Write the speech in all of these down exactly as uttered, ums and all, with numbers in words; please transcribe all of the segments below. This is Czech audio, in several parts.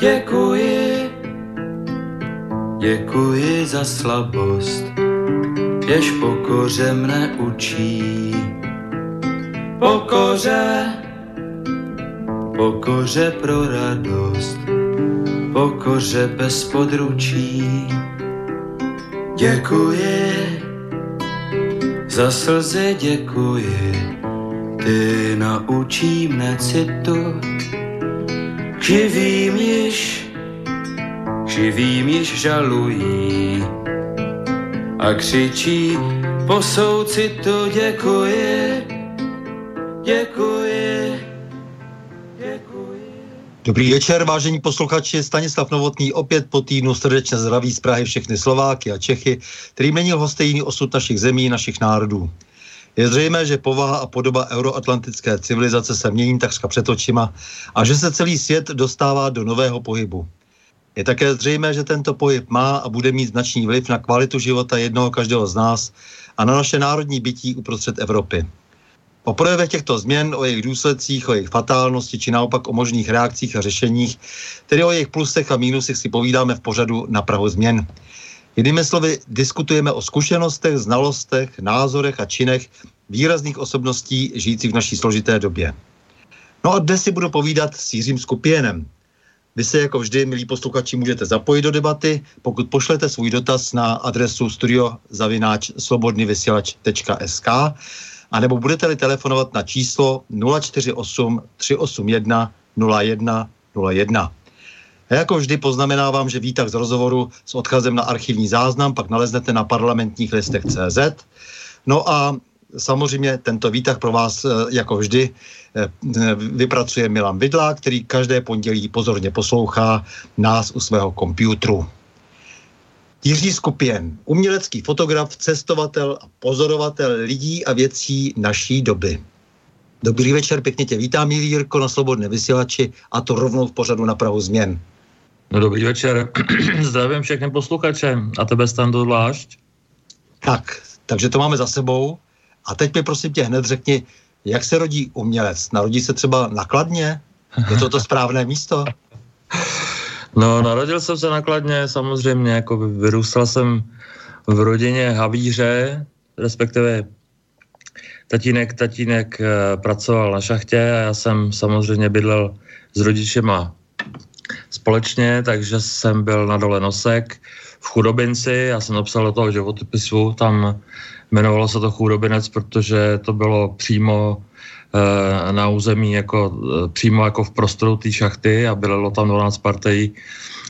děkuji, děkuji za slabost, jež pokoře mne učí. Pokoře, pokoře pro radost, pokoře bez područí. Děkuji, za slzy děkuji, ty naučí mne citu. K živým již, k živým již žalují a křičí, po soucitu děkuji. Děkuji, děkuji. Dobrý večer, vážení posluchači. Stanislav Novotný opět po týdnu srdečně zdraví z Prahy všechny Slováky a Čechy, který měnil hostejný osud našich zemí, našich národů. Je zřejmé, že povaha a podoba euroatlantické civilizace se mění takřka před očima a že se celý svět dostává do nového pohybu. Je také zřejmé, že tento pohyb má a bude mít značný vliv na kvalitu života jednoho každého z nás a na naše národní bytí uprostřed Evropy. O projevech těchto změn, o jejich důsledcích, o jejich fatálnosti či naopak o možných reakcích a řešeních, tedy o jejich plusech a mínusech si povídáme v pořadu Na prahu změn. Jinými slovy, diskutujeme o zkušenostech, znalostech, názorech a činech výrazných osobností žijících v naší složité době. No a dnes si budu povídat s Jiřím Skupienem. Vy se jako vždy, milí posluchači, můžete zapojit do debaty, pokud pošlete svůj dotaz na adresu studio zavináč svobodnyvysielac tečka es ká a nebo budete-li telefonovat na číslo nula čtyři osm tři osm jedna nula jedna nula jedna. A jako vždy poznamenávám, že výtah z rozhovoru s odkazem na archivní záznam pak naleznete na parlamentních listech tečka cé zet. No a samozřejmě tento výtah pro vás jako vždy vypracuje Milan Vidla, který každé pondělí pozorně poslouchá nás u svého počítače. Jiří Skupien, umělecký fotograf, cestovatel a pozorovatel lidí a věcí naší doby. Dobrý večer, pěkně tě vítám, milý Jirko, na Slobodné vysílači a to rovnou v pořadu Na prahu změn. No dobrý večer, zdravím všechny posluchače a tebe, Stando, zvlášť. Tak, takže to máme za sebou a teď mi prosím tě hned řekni, jak se rodí umělec? Narodí se třeba na Kladně? Je to to správné místo? No, narodil jsem se na Kladně, samozřejmě, jako vyrůstal jsem v rodině havíře, respektive tatínek, tatínek e, pracoval na šachtě a já jsem samozřejmě bydlel s rodičema společně, takže jsem byl na Dole Nosek v Chudobinci, já jsem napsal do toho životopisu, tam jmenovalo se to Chudobinec, protože to bylo přímo na území jako, přímo jako v prostoru té šachty a bylo tam dvanáct partejí,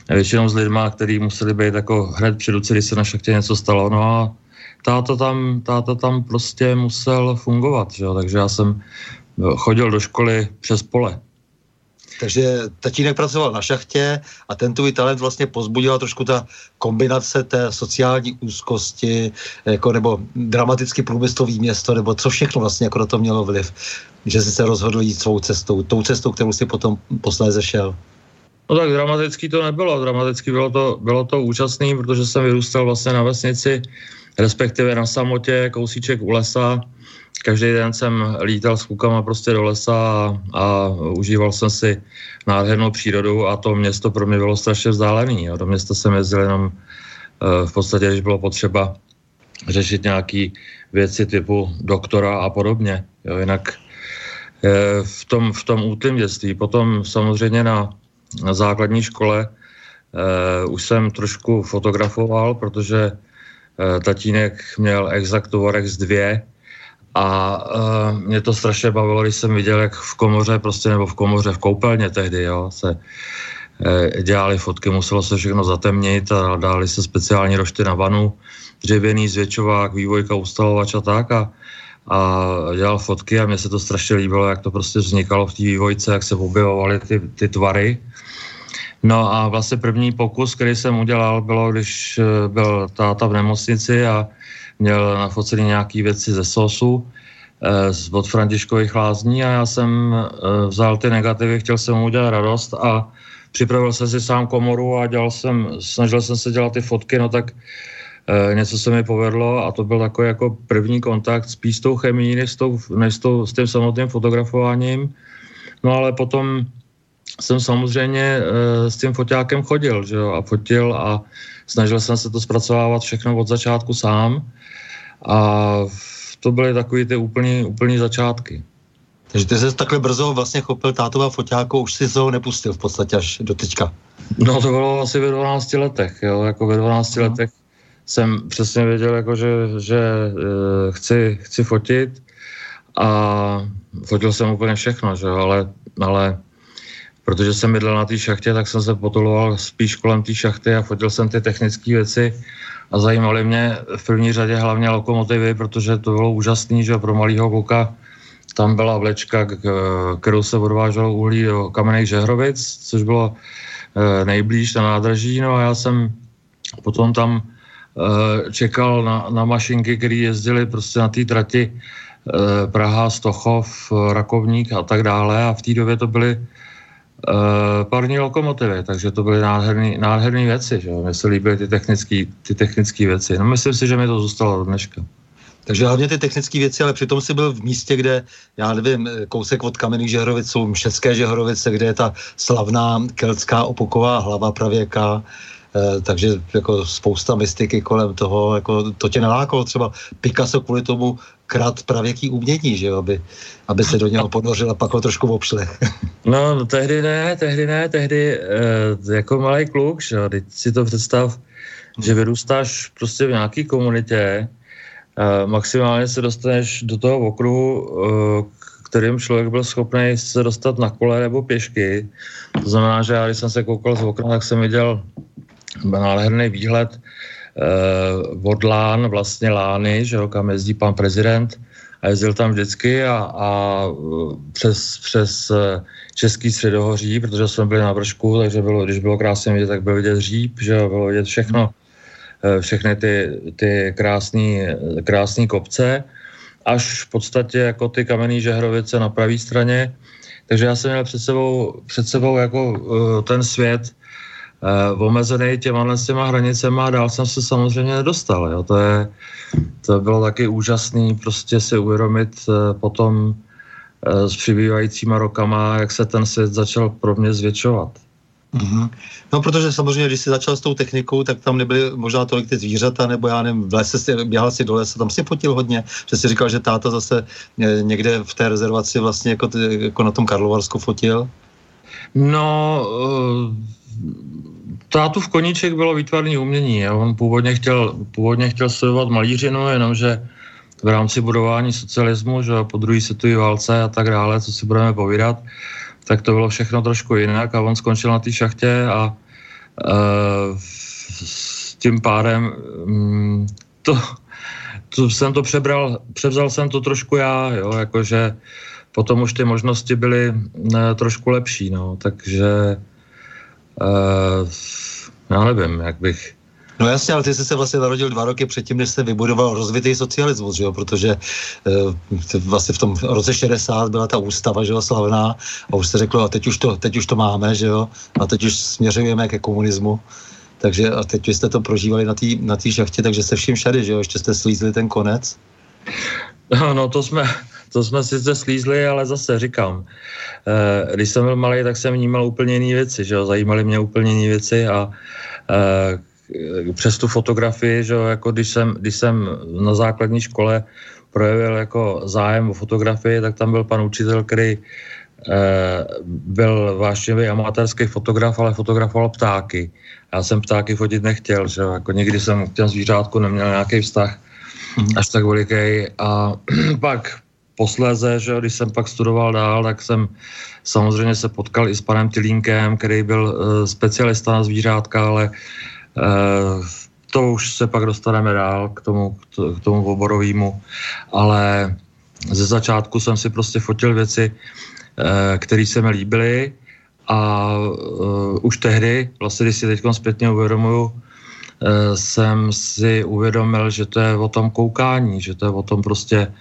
většinou s lidma, kteří museli být jako hned při ruce, když se na šachtě něco stalo. No a táta tam, táta tam prostě musel fungovat, že? Takže já jsem chodil do školy přes pole. Takže tatínek pracoval na šachtě a ten tvůj talent vlastně pozbudila trošku ta kombinace té sociální úzkosti, jako, nebo dramaticky průmyslový město, nebo co všechno vlastně jako na to mělo vliv, že jsi se rozhodl jít svou cestou, tou cestou, kterou jsi potom posléze šel. No tak dramatický to nebylo, dramatický bylo to, bylo to úžasný, protože jsem vyrůstal vlastně na vesnici, respektive na samotě, kousíček u lesa. Každý den jsem lítal s klukama prostě do lesa a, a užíval jsem si nádhernou přírodu a to město pro mě bylo strašně vzdálený. Jo. Do města jsem jezdil jenom e, v podstatě, když bylo potřeba řešit nějaké věci typu doktora a podobně. Jo. Jinak e, v tom, v tom útlém dětství. Potom samozřejmě na, na základní škole e, už jsem trošku fotografoval, protože tatínek měl Exactovorex dva a mě to strašně bavilo, když jsem viděl, jak v komoře, prostě nebo v komoře, v koupelně tehdy, jo, se dělali fotky, muselo se všechno zatemnit a dali se speciální rošty na vanu, dřevěný zvětšovák, vývojka, ustavovač a tak a, a dělal fotky a mně se to strašně líbilo, jak to prostě vznikalo v té vývojce, jak se objevovaly ty, ty tvary. No a vlastně první pokus, který jsem udělal, bylo, když byl táta v nemocnici a měl nafocený nějaký věci ze sosu eh, od Františkových lázní a já jsem eh, vzal ty negativy, chtěl jsem mu udělat radost a připravil jsem si sám komoru a dělal jsem, snažil jsem se dělat ty fotky, no tak eh, něco se mi povedlo a to byl takový jako první kontakt spíš s tou chemií, než s, tou, než s, tou, s tím samotným fotografováním. No ale potom jsem samozřejmě e, s tím foťákem chodil, že jo, a fotil a snažil jsem se to zpracovávat všechno od začátku sám a to byly takový ty úplný, úplný začátky. Takže ty jsi takhle brzo vlastně chopil tátova foťáku, už si ho nepustil v podstatě až do teďka. No to bylo asi ve dvanácti letech, jo, jako ve dvanácti no. letech jsem přesně věděl, jako že, že e, chci, chci fotit a fotil jsem úplně všechno, že jo, ale, ale protože jsem bydlel na té šachtě, tak jsem se potuloval spíš kolem té šachty a fotil jsem ty technické věci a zajímaly mě v první řadě hlavně lokomotivy, protože to bylo úžasné, že pro malého kluka tam byla vlečka, kterou se odváželo uhlí do Kamenných Žehrovic, což bylo nejblíž na nádraží, no a já jsem potom tam čekal na, na mašinky, které jezdily prostě na té trati Praha, Stochov, Rakovník a tak dále a v té době to byly parní lokomotivy, takže to byly nádherný, nádherný věci, že jo, mně se líbily ty technický, ty technický věci, no myslím si, že mi to zůstalo do dneška. Takže hlavně ty technické věci, ale přitom jsi byl v místě, kde, já nevím, kousek od Kamenných Žehrovic jsou Mšecké Žehrovice, kde je ta slavná keltská opoková hlava pravěká, eh, takže jako spousta mystiky kolem toho, jako to tě nalákalo třeba Picasso kvůli tomu krát pravěký umění, že jo, aby, aby se do něho ponořil a pak ho trošku obšle. No, tehdy ne, tehdy ne, tehdy eh, jako malý kluk, že jo, teď si to představ, že vyrůstáš prostě v nějaký komunitě, eh, maximálně se dostaneš do toho okruhu, eh, kterým člověk byl schopný se dostat na kole nebo pěšky. To znamená, že já, když jsem se koukal z okna, tak jsem viděl nádherný výhled od lán, vlastně lány, že jo, kam jezdí pan prezident a jezdil tam vždycky a, a přes, přes Český Středohoří, protože jsme byli na vršku, takže bylo, když bylo krásně vidět, tak byl vidět Říp, že jo, bylo vidět všechno, všechny ty, ty krásný, krásný kopce, až v podstatě jako ty Kamenné Žehrovice na pravé straně, takže já jsem měl před sebou, před sebou jako ten svět omezený těma, těma hranicema a dál jsem se samozřejmě nedostal. Jo. To, je, to bylo taky úžasný prostě si uvědomit potom s přibývajícíma rokama, jak se ten svět začal pro mě zvětšovat. Mm-hmm. No protože samozřejmě, když jsi začal s tou technikou, tak tam nebyly možná tolik ty zvířata, nebo já nevím, v lese si, běhal si do lesa, tam si fotil hodně, že jsi říkal, že táta zase někde v té rezervaci vlastně jako, jako na tom Karlovarsku fotil. No... Uh... Tátův koníček bylo výtvarné umění. Jo. On původně chtěl, původně chtěl studovat malířinu, jenomže v rámci budování socialismu, že po druhé světové válce a tak dále, co si budeme povídat, tak to bylo všechno trošku jinak a on skončil na té šachtě a e, s tím pádem mm, to, to jsem to přebral, převzal jsem to trošku já, jo, jakože potom už ty možnosti byly ne, trošku lepší, no, takže Uh, já nevím, jak bych... No jasně, ale ty jsi se vlastně narodil dva roky předtím, než se vybudoval rozvitý socialismus, že jo, protože e, vlastně v tom roce šedesát byla ta ústava, že jo, slavná a už se řeklo, a teď už to, teď už to máme, že jo, a teď už směřujeme ke komunismu, takže a teď jste to prožívali na té na té šachtě, takže se vším všady, že jo, ještě jste slízli ten konec. No, no to jsme... To jsme sice slízli, ale zase říkám, když jsem byl malý, tak jsem vnímal úplně jiné věci, že jo, zajímaly mě úplně jiné věci a přes tu fotografii, že jo, jako když jsem, když jsem na základní škole projevil jako zájem o fotografii, tak tam byl pan učitel, který byl vášnivý amatérský fotograf, ale fotografoval ptáky. Já jsem ptáky fotit nechtěl, že jako nikdy jsem k těm zvířátku neměl nějaký vztah až tak veliký. A pak posléze, že když jsem pak studoval dál, tak jsem samozřejmě se potkal i s panem Tylínkem, který byl specialista na zvířátka, ale to už se pak dostaneme dál k tomu, k tomu oborovému. Ale ze začátku jsem si prostě fotil věci, které se mi líbily, a uh, už tehdy, vlastně když si teď zpětně uvědomuju, uh, jsem si uvědomil, že to je o tom koukání, že to je o tom prostě,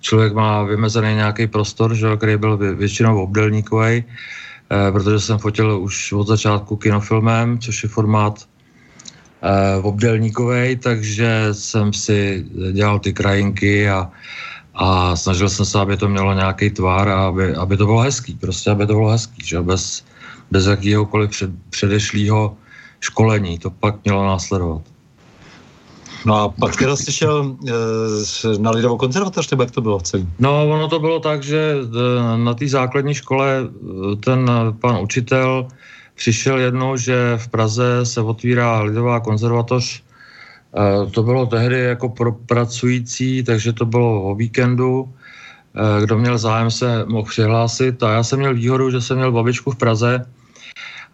člověk má vymezený nějaký prostor, že, který byl většinou obdélníkový, uh, protože jsem fotil už od začátku kinofilmem, což je formát uh, obdélníkový, takže jsem si dělal ty krajinky a A snažil jsem se, aby to mělo nějaký tvar a aby, aby to bylo hezký, prostě aby to bylo hezký, že bez, bez jakýhokoliv před, předešlého školení, to pak mělo následovat. No a pak teda jsi šel e, na Lidovou konzervatoř, nebo jak to bylo celý? No ono to bylo tak, že na té základní škole ten pan učitel přišel jednou, že v Praze se otvírá Lidová konzervatoř. To bylo tehdy jako pro pracující, takže to bylo o víkendu. Kdo měl zájem, se mohl přihlásit. A já jsem měl výhodu, že jsem měl babičku v Praze.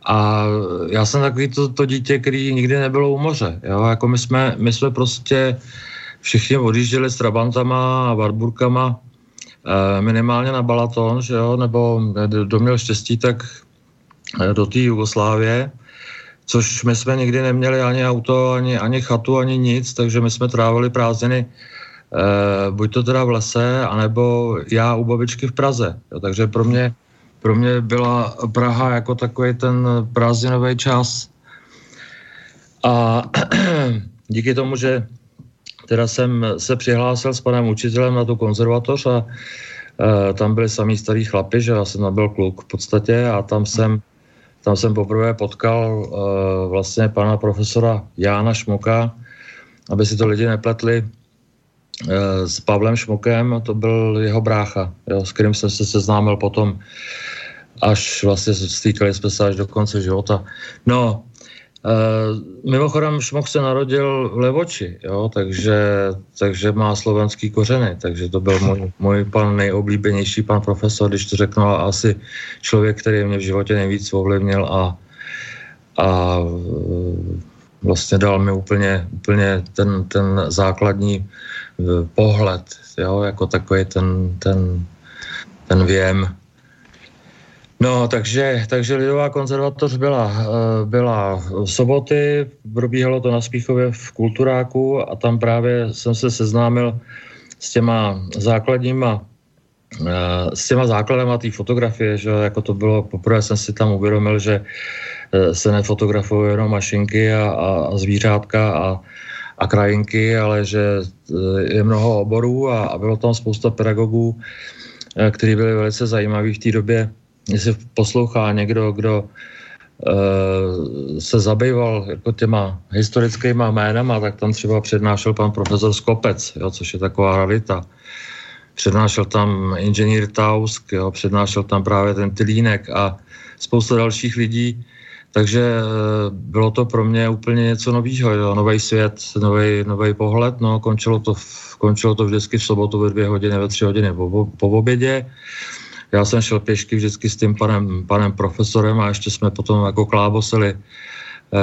A já jsem takový to, to dítě, který nikdy nebylo u moře. Jo? Jako my jsme, my jsme prostě všichni odjížděli s Trabantama a Warburkama minimálně na Balaton, že jo? Nebo kdo měl štěstí, tak do té Jugoslávie. Což my jsme nikdy neměli ani auto, ani, ani chatu, ani nic, takže my jsme trávili prázdniny eh, buď to teda v lese, anebo já u babičky v Praze. Jo, takže pro mě, pro mě byla Praha jako takový ten prázdninový čas. A díky tomu, že teda jsem se přihlásil s panem učitelem na tu konzervatoř a eh, tam byli samý starý chlapi, že já jsem tam byl kluk v podstatě a tam jsem Tam jsem poprvé potkal uh, vlastně pana profesora Jána Šmoka, aby si to lidi nepletli uh, s Pavlem Šmokem, to byl jeho brácha, jo, s kterým jsem se seznámil potom, až vlastně stýkali jsme se až do konce života. No, uh, mimochodem Šmok se narodil v Levoči, jo, takže, takže má slovenský kořeny, takže to byl můj, můj pan nejoblíbenější pan profesor, když to řeknu, a asi člověk, který mě v životě nejvíc ovlivnil a, a vlastně dal mi úplně, úplně ten, ten základní pohled, jo, jako takový ten, ten, ten věm. No, takže, takže Lidová konzervatoř byla, byla soboty, probíhalo to na Spíchově v Kulturáku a tam právě jsem se seznámil s těma základníma, s těma základama té fotografie, že jako to bylo, poprvé jsem si tam uvědomil, že se nefotografují jenom mašinky a, a zvířátka a, a krajinky, ale že je mnoho oborů a, a bylo tam spousta pedagogů, kteří byli velice zajímaví v té době. Jestli poslouchá někdo, kdo uh, se zabýval jako těma historickýma jménama, tak tam třeba přednášel pan profesor Skopec, jo, což je taková rarita. Přednášel tam inženýr Tausk, jo, přednášel tam právě ten Tylínek a spousta dalších lidí, takže uh, bylo to pro mě úplně něco novýho, nový svět, nový pohled. No, končilo to, v, končilo to vždycky v sobotu ve dvě hodiny, ve tři hodiny po, po obědě. Já jsem šel pěšky vždycky s tím panem, panem profesorem a ještě jsme potom jako klábosili eh,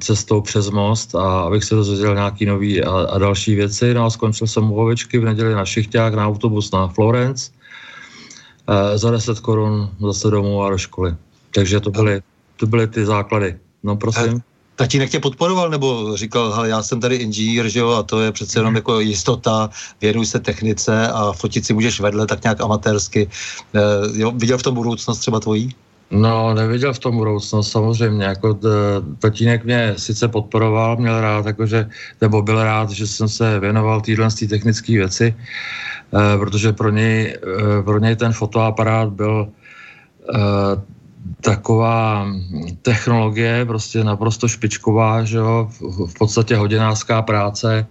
cestou přes most, a abych se dozvěděl nějaký nový a, a další věci. No a skončil jsem u Ovečky v neděli na šichťák na autobus na Florence eh, za deset korun zase domů a do školy. Takže to byly, to byly ty základy. No prosím. Tatínek tě podporoval, nebo říkal, já jsem tady inženýr, že jo, a to je přece jenom jako jistota, věnuj se technice a fotit si můžeš vedle, tak nějak amatérsky. E, jo, viděl v tom budoucnost třeba tvojí? No, neviděl v tom budoucnost, samozřejmě. Jako t, tatínek mě sice podporoval, měl rád, jakože, nebo byl rád, že jsem se věnoval týhle z té technické věci, e, protože pro něj, e, pro něj ten fotoaparát byl... E, taková technologie, prostě naprosto špičková, že jo, v podstatě hodinářská práce,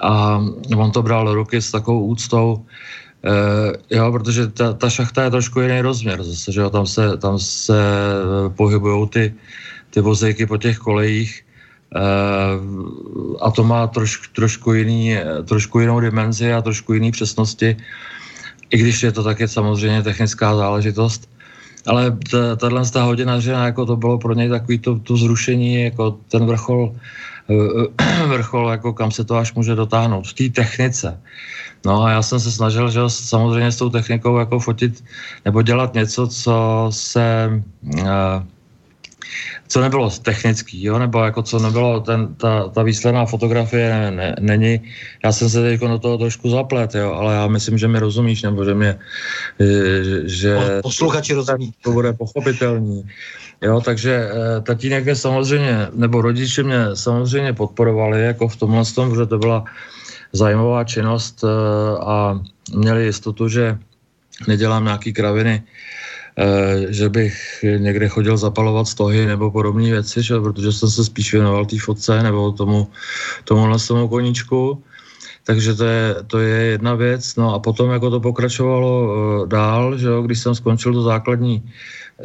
a on to bral do ruky s takovou úctou, E, jo, protože ta, ta šachta je trošku jiný rozměr zase, že jo, tam se, tam se pohybujou ty, ty vozejky po těch kolejích e, a to má troš, trošku, jiný, trošku jinou dimenzi a trošku jiný přesnosti, i když je to taky samozřejmě technická záležitost. Ale tato ta hodinařina, jako to bylo pro něj takový to, to zrušení, jako ten vrchol, vrchol, jako kam se to až může dotáhnout, v té technice. No a já jsem se snažil, že samozřejmě s tou technikou jako fotit nebo dělat něco, co se, co nebylo technický, jo, nebo jako co nebylo, ten, ta, ta výsledná fotografie ne, není, já jsem se teď do toho trošku zaplet, jo, ale já myslím, že mi rozumíš, nebo že mě, že... Posluchači rozumí. To bude pochopitelný. Jo, takže tatínek mě samozřejmě, nebo rodiče mě samozřejmě podporovali jako v tomhle tom, protože to byla zajímavá činnost a měli jistotu, že nedělám nějaký kraviny, že bych někde chodil zapalovat stohy nebo podobné věci, že? Protože jsem se spíš věnoval té fotce nebo tomu, tomuhle tomu koníčku. Takže to je, to je jedna věc. No a potom jako to pokračovalo dál, že jo? Když jsem skončil tu základní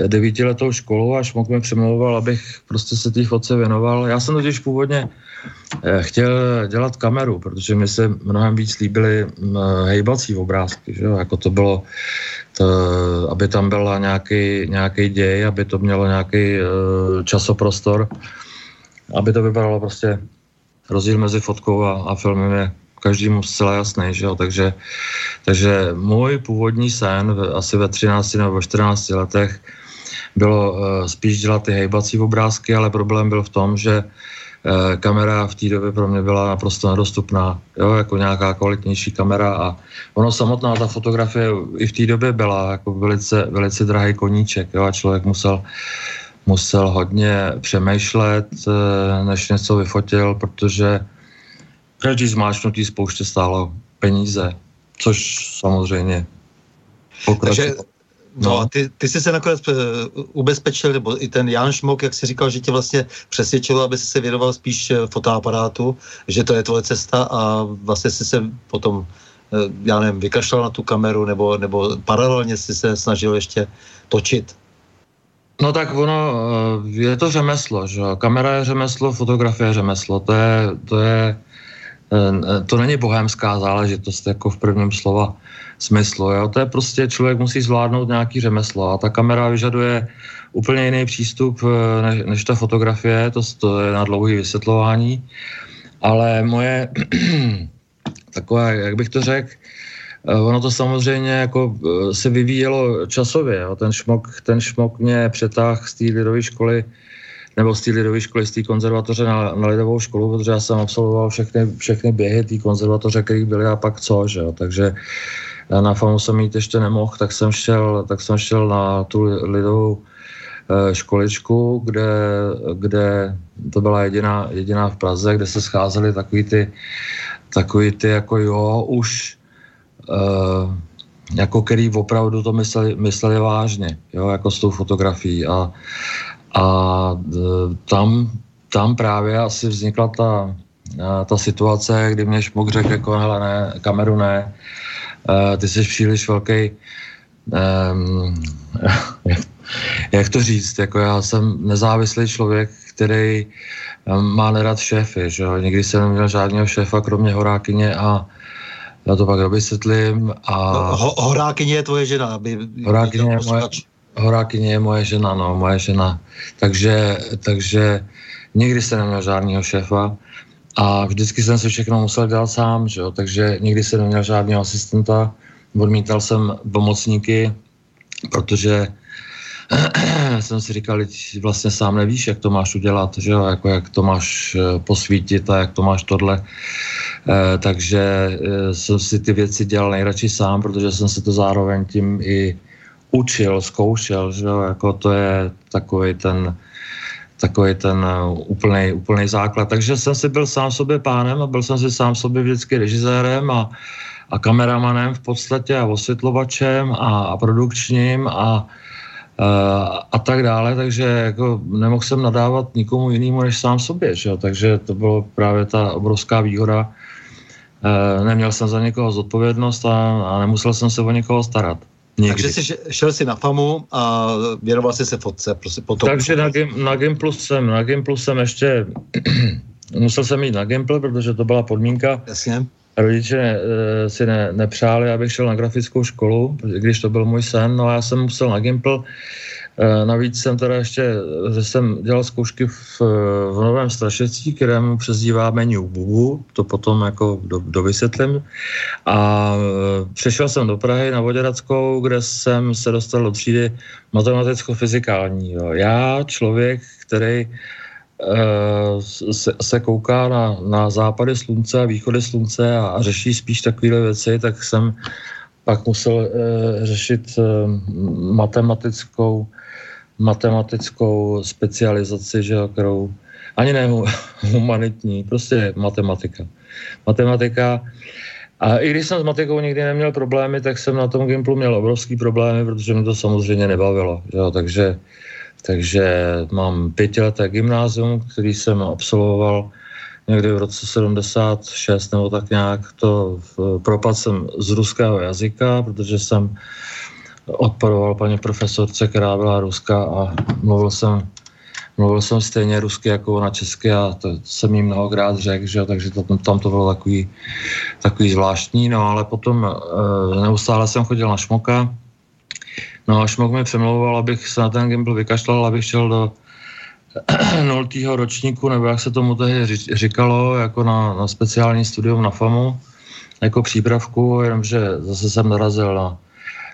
devítiletou školu a Šmok mě přemlouval, abych prostě se té fotce věnoval. Já jsem totiž původně chtěl dělat kameru, protože mi se mnohem víc líbily hejbací obrázky, že jo? Jako to bylo, to, aby tam byla nějaký, nějaký děj, aby to mělo nějaký uh, časoprostor, aby to vypadalo prostě, rozdíl mezi fotkou a, a filmem je každému zcela jasný, že jo, takže, takže můj původní sen v, asi ve třinácti nebo čtrnácti letech bylo uh, spíš dělat ty hejbací obrázky, ale problém byl v tom, že uh, kamera v té době pro mě byla naprosto nedostupná, jo, jako nějaká kvalitnější kamera a ono samotná, ta fotografie i v té době byla jako velice, velice drahý koníček, jo, a člověk musel musel hodně přemýšlet, než něco vyfotil, protože každý zmáčknutý spouště stálo peníze, což samozřejmě pokračuje. No, no a ty, ty jsi se nakonec ubezpečil, nebo i ten Jan Šmok, jak jsi říkal, že tě vlastně přesvědčil, aby jsi se věnoval spíš fotoaparátu, že to je tvoje cesta a vlastně jsi se potom, já nevím, vykašlal na tu kameru, nebo, nebo paralelně jsi se snažil ještě točit. No tak ono, je to řemeslo, že jo. Kamera je řemeslo, fotografie je řemeslo. To je, to je, to není bohémská záležitost, jako v prvním slova smyslu, jo. To je prostě, člověk musí zvládnout nějaký řemeslo a ta kamera vyžaduje úplně jiný přístup než, než ta fotografie, to, to je na dlouhé vysvětlování, ale moje takové, jak bych to řekl, ono to samozřejmě jako se vyvíjelo časově. Jo. Ten šmok, ten šmok mě přetáhl z té lidové školy, nebo z té lidové školy, z té konzervatoře na, na lidovou školu, protože já jsem absolvoval všechny, všechny běhy té konzervatoře, které byly a pak co, že jo. Takže na famu jsem jít ještě nemohl, tak jsem šel, tak jsem šel na tu lidovou školičku, kde, kde to byla jediná, jediná v Praze, kde se scházely takový ty, takový ty jako jo, už Uh, jako který opravdu to mysleli, mysleli vážně, jo, jako s tou fotografií a, a tam, tam právě asi vznikla ta, ta situace, kdy mě Šmok řekl jako hele ne, kameru ne, uh, ty jsi příliš velký, um, jak to říct, jako já jsem nezávislý člověk, který má nerad šéfy, že jo, nikdy jsem neměl žádného šéfa, kromě horákyně a já to pak vysvětlím a... Ho, horákyně je tvoje žena, aby... Horákyně je, moje, horákyně je moje žena, no, moje žena. Takže, takže nikdy jsem neměl žádného šéfa a vždycky jsem se všechno musel dělat sám, že jo, takže nikdy jsem neměl žádného asistenta, odmítal jsem pomocníky, protože jsem si říkal, vlastně sám nevíš, jak to máš udělat, že jo, jako jak to máš posvítit a jak to máš tohle. E, takže e, jsem si ty věci dělal nejradši sám, protože jsem se to zároveň tím i učil, zkoušel, že jo, jako to je takový ten, takový ten úplnej, úplnej základ. Takže jsem si byl sám sobě pánem a byl jsem si sám sobě vždycky režisérem a, a kameramanem v podstatě a osvětlovačem a, a produkčním a a tak dále, takže jako nemohl jsem nadávat nikomu jinému než sám sobě, že jo? Takže to bylo právě ta obrovská výhoda, neměl jsem za někoho zodpovědnost a, a nemusel jsem se o někoho starat. Nikdy. Takže jsi šel si na FAMU a věnoval jsi se fotce. Prosím, potom. Takže na, na Gimplu jsem, na Gimplu jsem ještě, musel jsem jít na Gimpl, protože to byla podmínka. Jasně. Rodiče e, si ne, nepřáli, abych šel na grafickou školu, když to byl můj sen, no a já jsem musel na Gimpl. E, navíc jsem teda ještě, že jsem dělal zkoušky v, v Novém Strašecí, kterému přezdíváme New Bubu, to potom jako do, dovysvětlím. A e, přešel jsem do Prahy na Voděradskou, kde jsem se dostal do třídy matematicko-fyzikální. Jo. Já, člověk, který Se, se kouká na, na západy slunce a východy slunce a, a řeší spíš takovéhle věci, tak jsem pak musel e, řešit e, matematickou matematickou specializaci, že, kterou ani ne humanitní, prostě matematika. Matematika. A i když jsem s matikou nikdy neměl problémy, tak jsem na tom Gimplu měl obrovský problémy, protože mě to samozřejmě nebavilo. Že, takže Takže mám pětileté gymnázium, který jsem absolvoval někdy v roce sedmdesát šest nebo tak nějak. To propadl jsem z ruského jazyka, protože jsem odporoval paní profesorce, která byla ruská a mluvil jsem, mluvil jsem stejně rusky jako na česky a to jsem jim mnohokrát řekl, že? Takže to, tam to bylo takový, takový zvláštní. No ale potom e, neustále jsem chodil na Šmoka. No a Šmok mě přemlouval, abych se na ten Gimpl vykašlal, abych šel do nultýho ročníku, nebo jak se tomu tehdy říkalo, jako na, na speciální studium na FAMU, jako přípravku, jenomže zase jsem narazil na,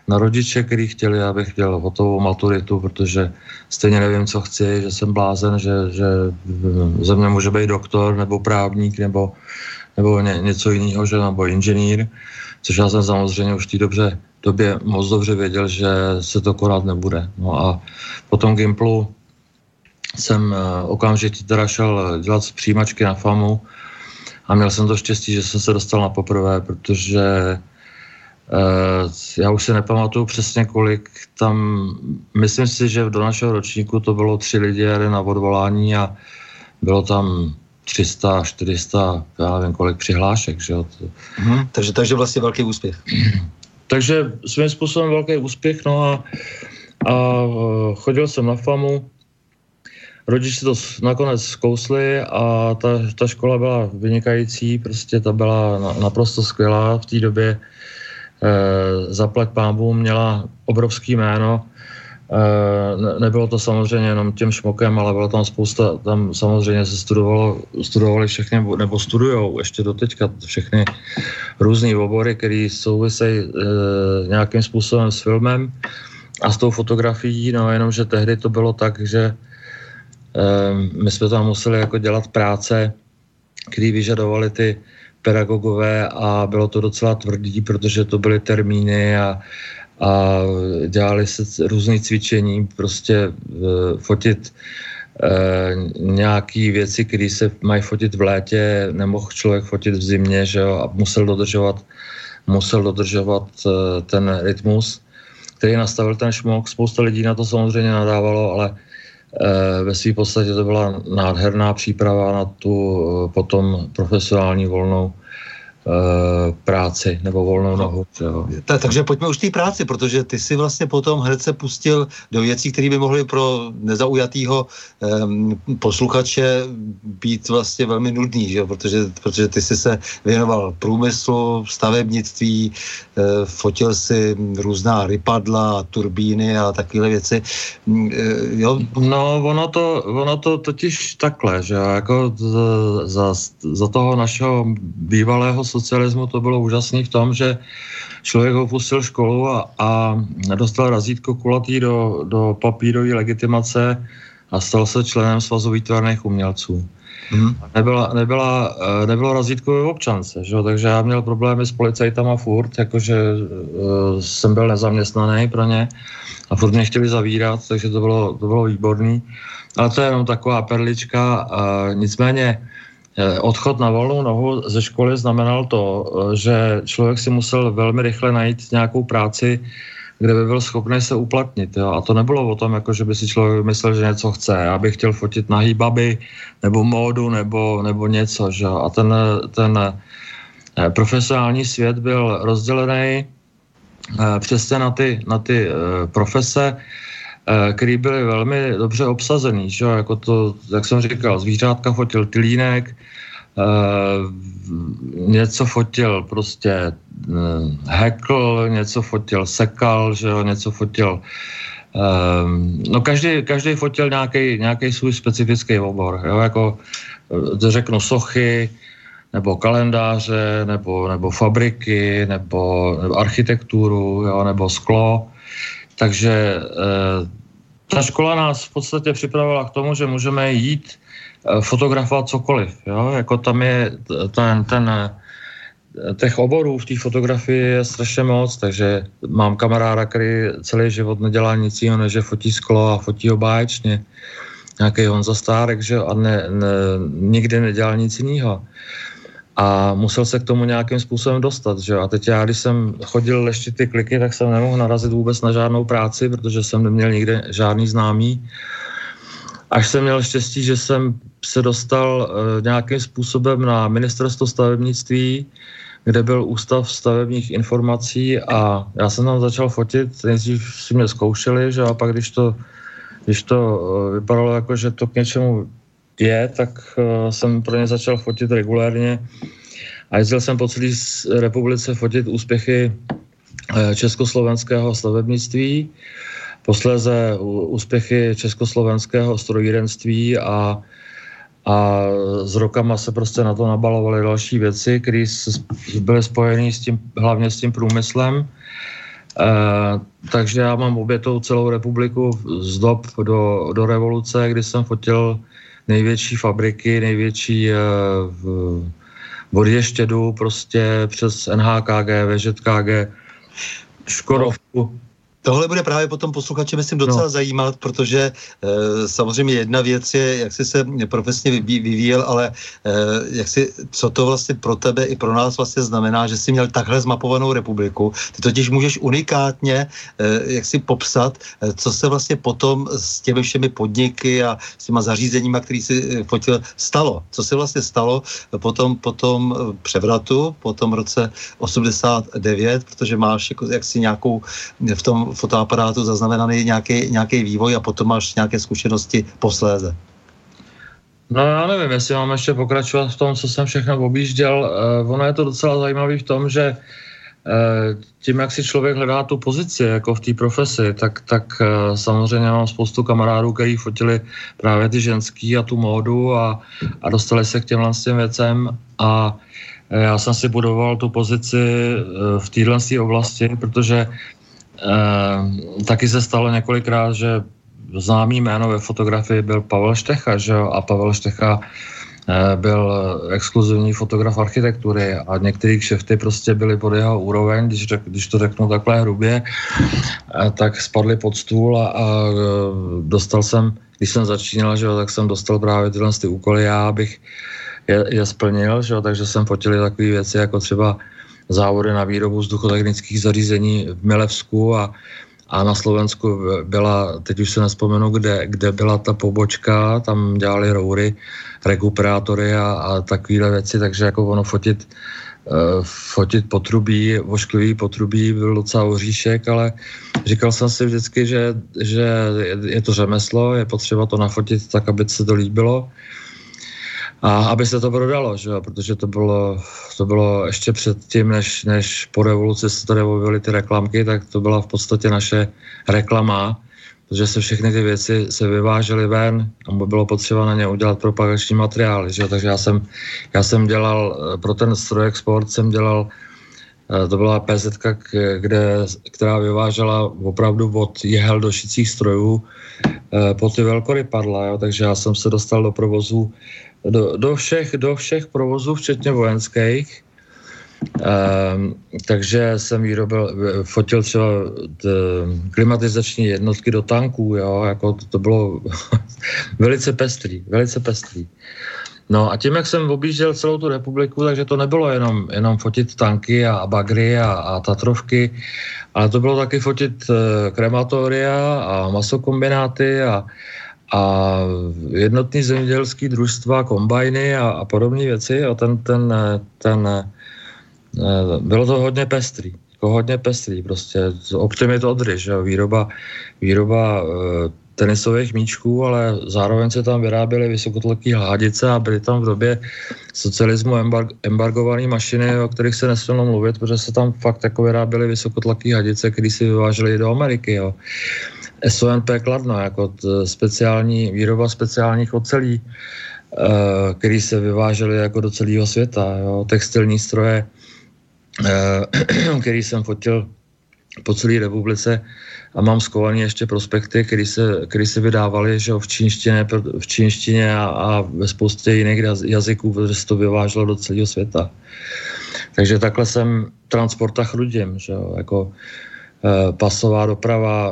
na rodiče, kteří chtěli, abych dělal hotovou maturitu, protože stejně nevím, co chci, že jsem blázen, že, že ze mě může být doktor, nebo právník, nebo, nebo ně, něco jiného, že, nebo inženýr, což já jsem samozřejmě už v té dobře době moc dobře věděl, že se to konat nebude. No a po tom Gimplu jsem okamžitě teda šel dělat přijímačky na FAMU a měl jsem to štěstí, že jsem se dostal na poprvé, protože eh, já už si nepamatuju přesně kolik tam, myslím si, že do našeho ročníku to bylo tři lidi jeli na odvolání a bylo tam tři sta, čtyři sta, já nevím kolik přihlášek, že jo. Mhm, takže, takže vlastně velký úspěch. Takže svým způsobem velký úspěch, no a, a chodil jsem na FAMU, rodiče to nakonec zkousli a ta, ta škola byla vynikající, prostě ta byla na, naprosto skvělá v té době, e, zaplať pánbů, měla obrovský jméno, e, ne, nebylo to samozřejmě jenom tím Šmokem, ale byla tam spousta, tam samozřejmě se studovalo, studovali všechny, nebo studujou ještě doteďka všechny různý obory, které souvisejí e, nějakým způsobem s filmem a s tou fotografií, no jenomže tehdy to bylo tak, že e, my jsme tam museli jako dělat práce, které vyžadovali ty pedagogové a bylo to docela tvrdý, protože to byly termíny a, a dělali se různý cvičení, prostě e, fotit Uh, nějaký věci, které se mají fotit v létě, nemohl člověk fotit v zimě, že jo, a musel dodržovat, musel dodržovat uh, ten rytmus, který nastavil ten Šmok. Spousta lidí na to samozřejmě nadávalo, ale uh, ve své podstatě to byla nádherná příprava na tu uh, potom profesionální volnou práci nebo volnou nohu. Tak, takže pojďme už k té práci, protože ty si vlastně potom hned se pustil do věcí, které by mohly pro nezaujatýho um, posluchače být vlastně velmi nudný, že? Protože, protože ty si se věnoval průmyslu, stavebnictví, uh, fotil si různá rypadla, turbíny a takové věci. Uh, jo? No, ono to, ono to totiž takhle, že jako za, za toho našeho bývalého socialismu to bylo úžasný v tom, že člověk opustil školu a, a dostal razítko kulatý do, do papírové legitimace a stal se členem Svazu výtvarných umělců. Mm-hmm. Nebyla, nebyla, nebylo razítko v občance, že? Takže já měl problémy s policajtama furt, jakože uh, jsem byl nezaměstnaný pro ně a furt mě chtěli zavírat, takže to bylo, to bylo výborný. Ale to je jenom taková perlička, uh, nicméně odchod na volnou nohu ze školy znamenal to, že člověk si musel velmi rychle najít nějakou práci, kde by byl schopný se uplatnit. Jo? A to nebylo o tom, jako, že by si člověk myslel, že něco chce. Já bych chtěl fotit nahý baby, nebo módu, nebo, nebo něco. Že? A ten, ten Profesionální svět byl rozdělený přesně na ty, na ty profese, které byly velmi dobře obsazený, že? Jako to, jak jsem říkal, zvířátka fotil Tylínek, něco fotil prostě Hekl, něco fotil Sekal, že? Něco fotil, no každý, každý fotil nějaký svůj specifický obor, jo? Jako řeknu sochy, nebo kalendáře, nebo, nebo fabriky, nebo, nebo architekturu, jo, nebo sklo. Takže eh, ta škola nás v podstatě připravila k tomu, že můžeme jít eh, fotografovat cokoliv. Jo? Jako tam je ten, ten, těch oborů v té fotografii je strašně moc, takže mám kamaráda, který celý život nedělá nic jiného, než fotí sklo a fotí ho báječně. Nějaký Honza Stárek, že? A ne, ne, nikdy nedělal nic jiného. A musel se k tomu nějakým způsobem dostat, že? A teď já, když jsem chodil leštit ty kliky, tak jsem nemohl narazit vůbec na žádnou práci, protože jsem neměl nikde žádný známý. Až jsem měl štěstí, že jsem se dostal e, nějakým způsobem na ministerstvo stavebnictví, kde byl ústav stavebních informací a já jsem tam začal fotit, nejdřív si mě zkoušeli, že? A pak když to, když to vypadalo jako, že to k něčemu je, tak uh, jsem pro ně začal fotit regulérně a jezdil jsem po celé republice fotit úspěchy uh, československého stavebnictví, posléze úspěchy československého strojírenství a, a s rokama se prostě na to nabalovaly další věci, které byly spojené s tím, hlavně s tím průmyslem. Uh, takže já mám obětou celou republiku z dob do, do revoluce, kdy jsem fotil největší fabriky, největší uh, bodě štědu, prostě přes N H K G, V Ž K G, Škodovku. Tohle bude právě potom posluchače, myslím, docela no. zajímat, protože e, samozřejmě jedna věc je, jak jsi se profesně vyvíjel, ale e, jak si, co to vlastně pro tebe i pro nás vlastně znamená, že jsi měl takhle zmapovanou republiku. Ty totiž můžeš unikátně e, jak si popsat, e, co se vlastně potom s těmi všemi podniky a s těma zařízeníma, který jsi fotil, stalo. Co se vlastně stalo potom, potom převratu, potom roce osmdesát devět, protože máš jako, jak si nějakou v tom fotoaparátu zaznamenaný nějaký, nějaký vývoj a potom máš nějaké zkušenosti posléze. No já nevím, jestli mám ještě pokračovat v tom, co jsem všechno objížděl. Eh, ono je to docela zajímavé v tom, že eh, tím, jak si člověk hledá tu pozici, jako v té profesi, tak, tak eh, samozřejmě mám spoustu kamarádů, kteří fotili právě ty ženský a tu módu a, a dostali se k těmhle s těm věcem a eh, já jsem si budoval tu pozici eh, v téhle oblasti, protože Eh, taky se stalo několikrát, že známý jméno ve fotografii byl Pavel Štecha, že jo? A Pavel Štecha eh, byl exkluzivní fotograf architektury a některé kšefty prostě byly pod jeho úroveň, když, když to řeknu takhle hrubě, eh, tak spadly pod stůl a, a dostal jsem, když jsem začínal, že jo, tak jsem dostal právě tyhle ty úkoly, já bych je, je splnil, že jo? Takže jsem fotil takové věci jako třeba závody na výrobu vzduchotechnických zařízení v Milevsku a, a na Slovensku byla, teď už se nespomenu, kde, kde byla ta pobočka, tam dělali roury, rekuperátory a, a takovéhle věci, takže jako ono fotit, uh, fotit potrubí, vošklivý potrubí byl docela oříšek, ale říkal jsem si vždycky, že, že je to řemeslo, je potřeba to nafotit tak, aby se to líbilo. A aby se to prodalo, že? Protože to bylo, to bylo ještě předtím, než, než po revoluci se tady objevily ty reklamky, tak to byla v podstatě naše reklama, protože se všechny ty věci se vyvážely ven a bylo potřeba na ně udělat propagační materiály, že? Takže já jsem, já jsem dělal, pro ten Strojexport jsem dělal, to byla pézetka, kde, která vyvážela opravdu od jehel do šicích strojů po ty velkorypadla, jo? Takže já jsem se dostal do provozu Do, do, všech, do všech provozů, včetně vojenských. Ehm, takže jsem výrobil, fotil třeba t, klimatizační jednotky do tanků, jo, jako to, to bylo velice pestrý, velice pestrý. No a tím, jak jsem objížděl celou tu republiku, takže to nebylo jenom, jenom fotit tanky a bagry a, a tatrovky, ale to bylo taky fotit krematoria a masokombináty a a jednotný zemědělský družstva, kombajny a, a podobné věci. A ten, ten, ten bylo to hodně pestrý. Hodně pestrý prostě. Občem je to odryž, výroba, výroba tenisových míčků, ale zároveň se tam vyráběly vysokotlaký hládice a byly tam v době socialismu embarg- embargované mašiny, o kterých se nesmělo mluvit, protože se tam fakt jako vyráběly vysokotlaký hládice, které si vyvážely do Ameriky. Jo. S O N P Kladno, jako t- speciální výroba speciálních ocelí, e, které se vyvážely jako do celého světa. Jo. Textilní stroje, e, který jsem fotil po celé republice a mám schovaný ještě prospekty, které se, který se vydávaly že v čínštině, v čínštině a, a ve spoustě jiných jazyků, protože se to vyváželo do celého světa. Takže takhle jsem v transportách rudím, že jo, jako e, pasová doprava, e,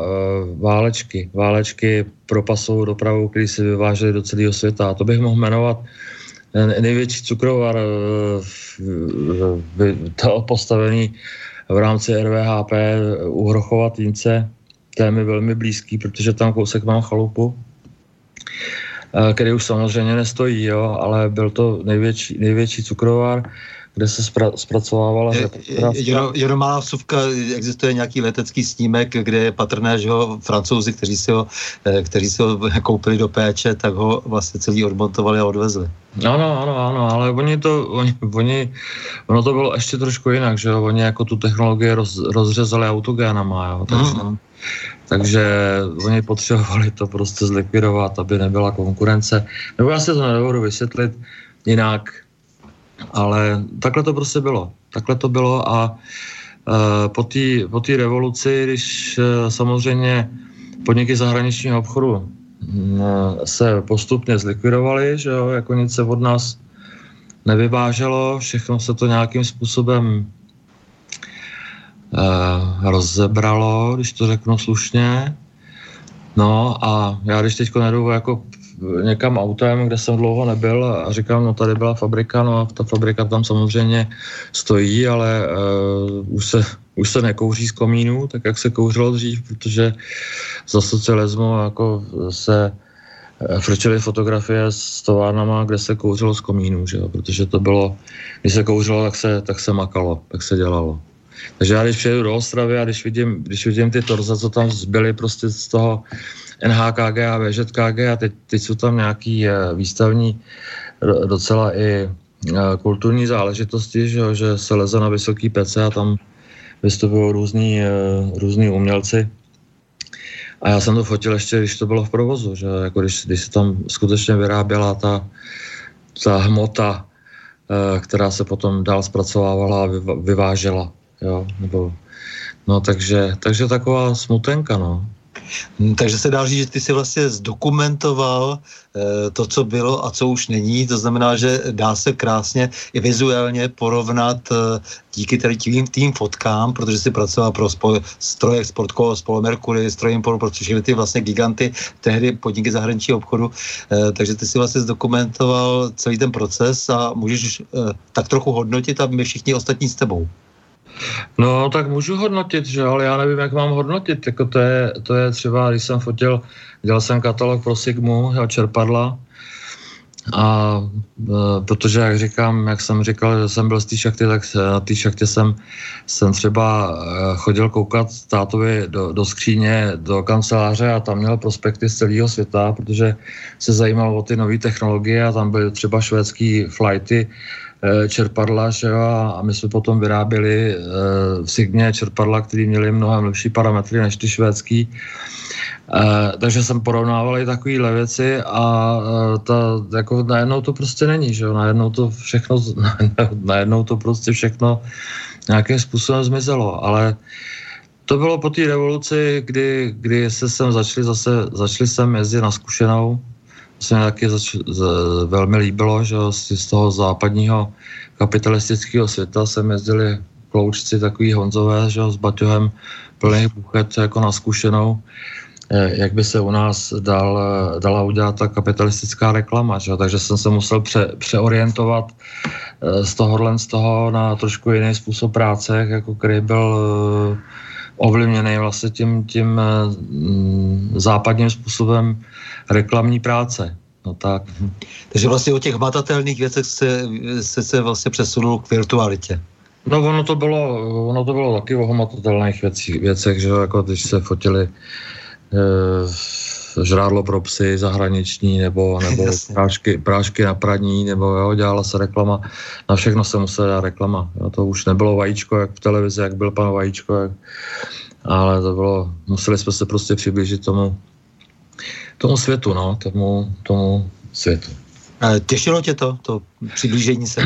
válečky, válečky pro pasovou dopravu, které se vyvážely do celého světa. A to bych mohl jmenovat. Největší cukrovar e, e, to postavený v rámci R V H P u Hrochova Týnce, to je mi velmi blízký, protože tam kousek mám chalupu, který už samozřejmě nestojí, jo, ale byl to největší, největší cukrovar, kde se spra- zpracovávala... Jenom je, je, je malá vsuvka, existuje nějaký letecký snímek, kde je patrné, že ho Francouzi, kteří si ho, kteří si ho koupili do péče, tak ho vlastně celý odmontovali a odvezli. Ano, ano, ano, ale oni to, oni, oni, ono to bylo ještě trošku jinak, že jo, oni jako tu technologii roz, rozřezali autogénama, jo, takže, mm. takže oni potřebovali to prostě zlikvidovat, aby nebyla konkurence. Nebo já se to nedovedu vysvětlit jinak, ale takhle to prostě bylo. Takhle to bylo a e, po té po té revoluci, když e, samozřejmě podniky zahraničního obchodu m, se postupně zlikvidovaly, že jo, jako nic se od nás nevyváželo, všechno se to nějakým způsobem e, rozebralo, když to řeknu slušně. No a já když teďko nedu jako někam autem, kde jsem dlouho nebyl a říkám, no tady byla fabrika, no a ta fabrika tam samozřejmě stojí, ale uh, už, se, už se nekouří z komínu, tak jak se kouřilo dřív, protože za socialismu jako se frčily fotografie s továrnama, kde se kouřilo z komínu, že jo, protože to bylo, když se kouřilo, tak se, tak se makalo, tak se dělalo. Takže já když přijedu do Ostravy a když vidím, když vidím ty torza, co tam zbyly prostě z toho N H K G a V Ž K G a teď, teď jsou tam nějaký výstavní docela i kulturní záležitosti, že, že se leze na vysoký pece a tam vystupují různí, různí umělci. A já jsem to fotil ještě, když to bylo v provozu, že jako když, když se tam skutečně vyráběla ta, ta hmota, která se potom dál zpracovávala a vyvážela. Jo, nebo, no takže, takže taková smutenka, no. Takže se dá říct, že ty jsi vlastně zdokumentoval e, to, co bylo a co už není, to znamená, že dá se krásně i vizuálně porovnat e, díky tady tím, tím fotkám, protože jsi pracoval pro spo- stroje Sportko, Spolo Mercury, Strojimpor, pro všechny ty vlastně giganty, tehdy podniky zahraničního obchodu, e, takže ty jsi vlastně zdokumentoval celý ten proces a můžeš e, tak trochu hodnotit a my všichni ostatní s tebou. No, tak můžu hodnotit, že, ale já nevím, jak mám hodnotit, jako to je, to je třeba, když jsem fotil, dělal jsem katalog pro Sigmu, jo, čerpadla a e, protože, jak říkám, jak jsem říkal, že jsem byl z té šachty, tak na té šachtě jsem, jsem třeba chodil koukat tátovi do, do skříně, do kanceláře a tam měl prospekty z celého světa, protože se zajímal o ty nové technologie a tam byly třeba švédský flighty, čerpadla, že jo, a my jsme potom vyráběli e, v Sigmě čerpadla, které měly mnohem lepší parametry než ty švédský. E, takže jsem porovnával i takovýhle věci a e, ta, jako najednou to prostě není, že jo, najednou to všechno, najednou to prostě všechno nějakým způsobem zmizelo, ale to bylo po té revoluci, kdy, kdy se sem začali zase, začali sem jezdit na zkušenou. To se mi taky zač- z- velmi líbilo, že z toho západního kapitalistického světa sem jezdili kloučci takový honzové, že s baťohem plný buchet jako na zkušenou, jak by se u nás dal, dala udělat ta kapitalistická reklama, že? Takže jsem se musel pře- přeorientovat z tohohle z toho na trošku jiný způsob práce, jako který byl ovlivněný vlastně tím, tím západním způsobem reklamní práce. No tak. Takže vlastně o těch matatelných věcech se, se, se vlastně přesunul k virtualitě. No ono to bylo, ono to bylo taky o hmatatelných věcích, věcech, že jako když se fotili e, žrádlo pro psy zahraniční, nebo, nebo prášky, prášky na praní, nebo jo, dělala se reklama, na všechno se musela dát reklama. Jo, to už nebylo Vajíčko, jak v televizi, jak byl pan Vajíčko, jak, ale to bylo, museli jsme se prostě přiblížit tomu, tomu světu, no, tomu, tomu světu. Těšilo tě to, to přiblížení se?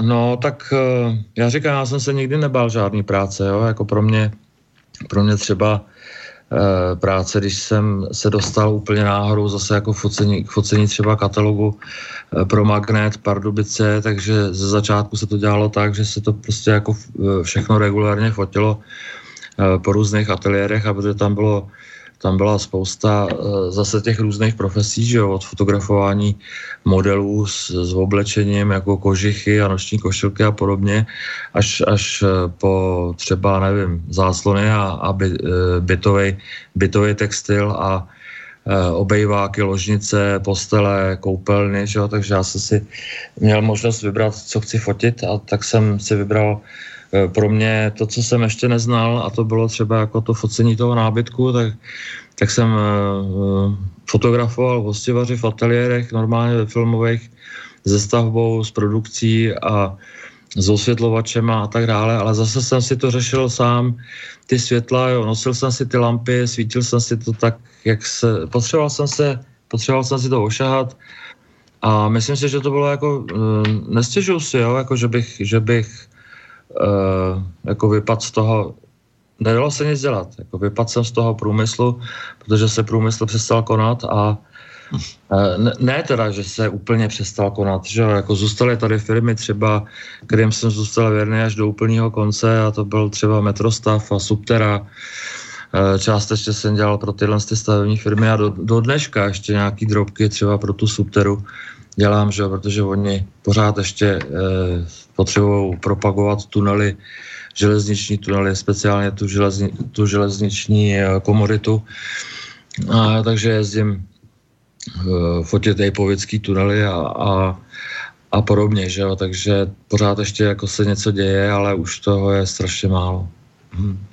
No, tak já říkám, já jsem se nikdy nebál žádný práce, jo, jako pro mě, pro mě třeba e, práce, když jsem se dostal úplně náhodou zase jako focení, k focení třeba katalogu e, pro Magnet, Pardubice, takže ze začátku se to dělalo tak, že se to prostě jako všechno regulárně fotilo e, po různých ateliérech, a protože tam bylo Tam byla spousta zase těch různých profesí, že jo, od fotografování modelů s, s oblečením jako kožichy a noční košilky a podobně, až, až po třeba, nevím, záslony a, a by, bytovej, bytovej textil a obejváky, ložnice, postele, koupelny, že jo, takže já jsem si měl možnost vybrat, co chci fotit, a tak jsem si vybral pro mě to, co jsem ještě neznal, a to bylo třeba jako to focení toho nábytku, tak, tak jsem e, fotografoval v hostivaři, v ateliérech, normálně ve filmových, se stavbou, s produkcí a s osvětlovačema a tak dále, ale zase jsem si to řešil sám, ty světla, jo, nosil jsem si ty lampy, svítil jsem si to tak, jak se, potřeboval jsem se, potřeboval jsem si to ošahat. A myslím si, že to bylo jako, e, nestěžuji si, jo, jako že bych, že bych Uh, jako vypad z toho, nedalo se nic dělat, jako vypad jsem z toho průmyslu, protože se průmysl přestal konat, a uh, ne, ne teda, že se úplně přestal konat, že jako zůstaly tady firmy třeba, kterým jsem zůstal věrný až do úplného konce, a to byl třeba Metrostav a Subtera, uh, částečně jsem dělal pro tyhle stavební firmy a do, do dneška ještě nějaký drobky třeba pro tu Subteru dělám, že, protože oni pořád ještě e, potřebují propagovat tunely, železniční tunely, speciálně tu, železni, tu železniční e, komoditu. A, takže jezdím e, fotit ejpovický tunely a, a, a podobně, že, takže pořád ještě jako se něco děje, ale už toho je strašně málo.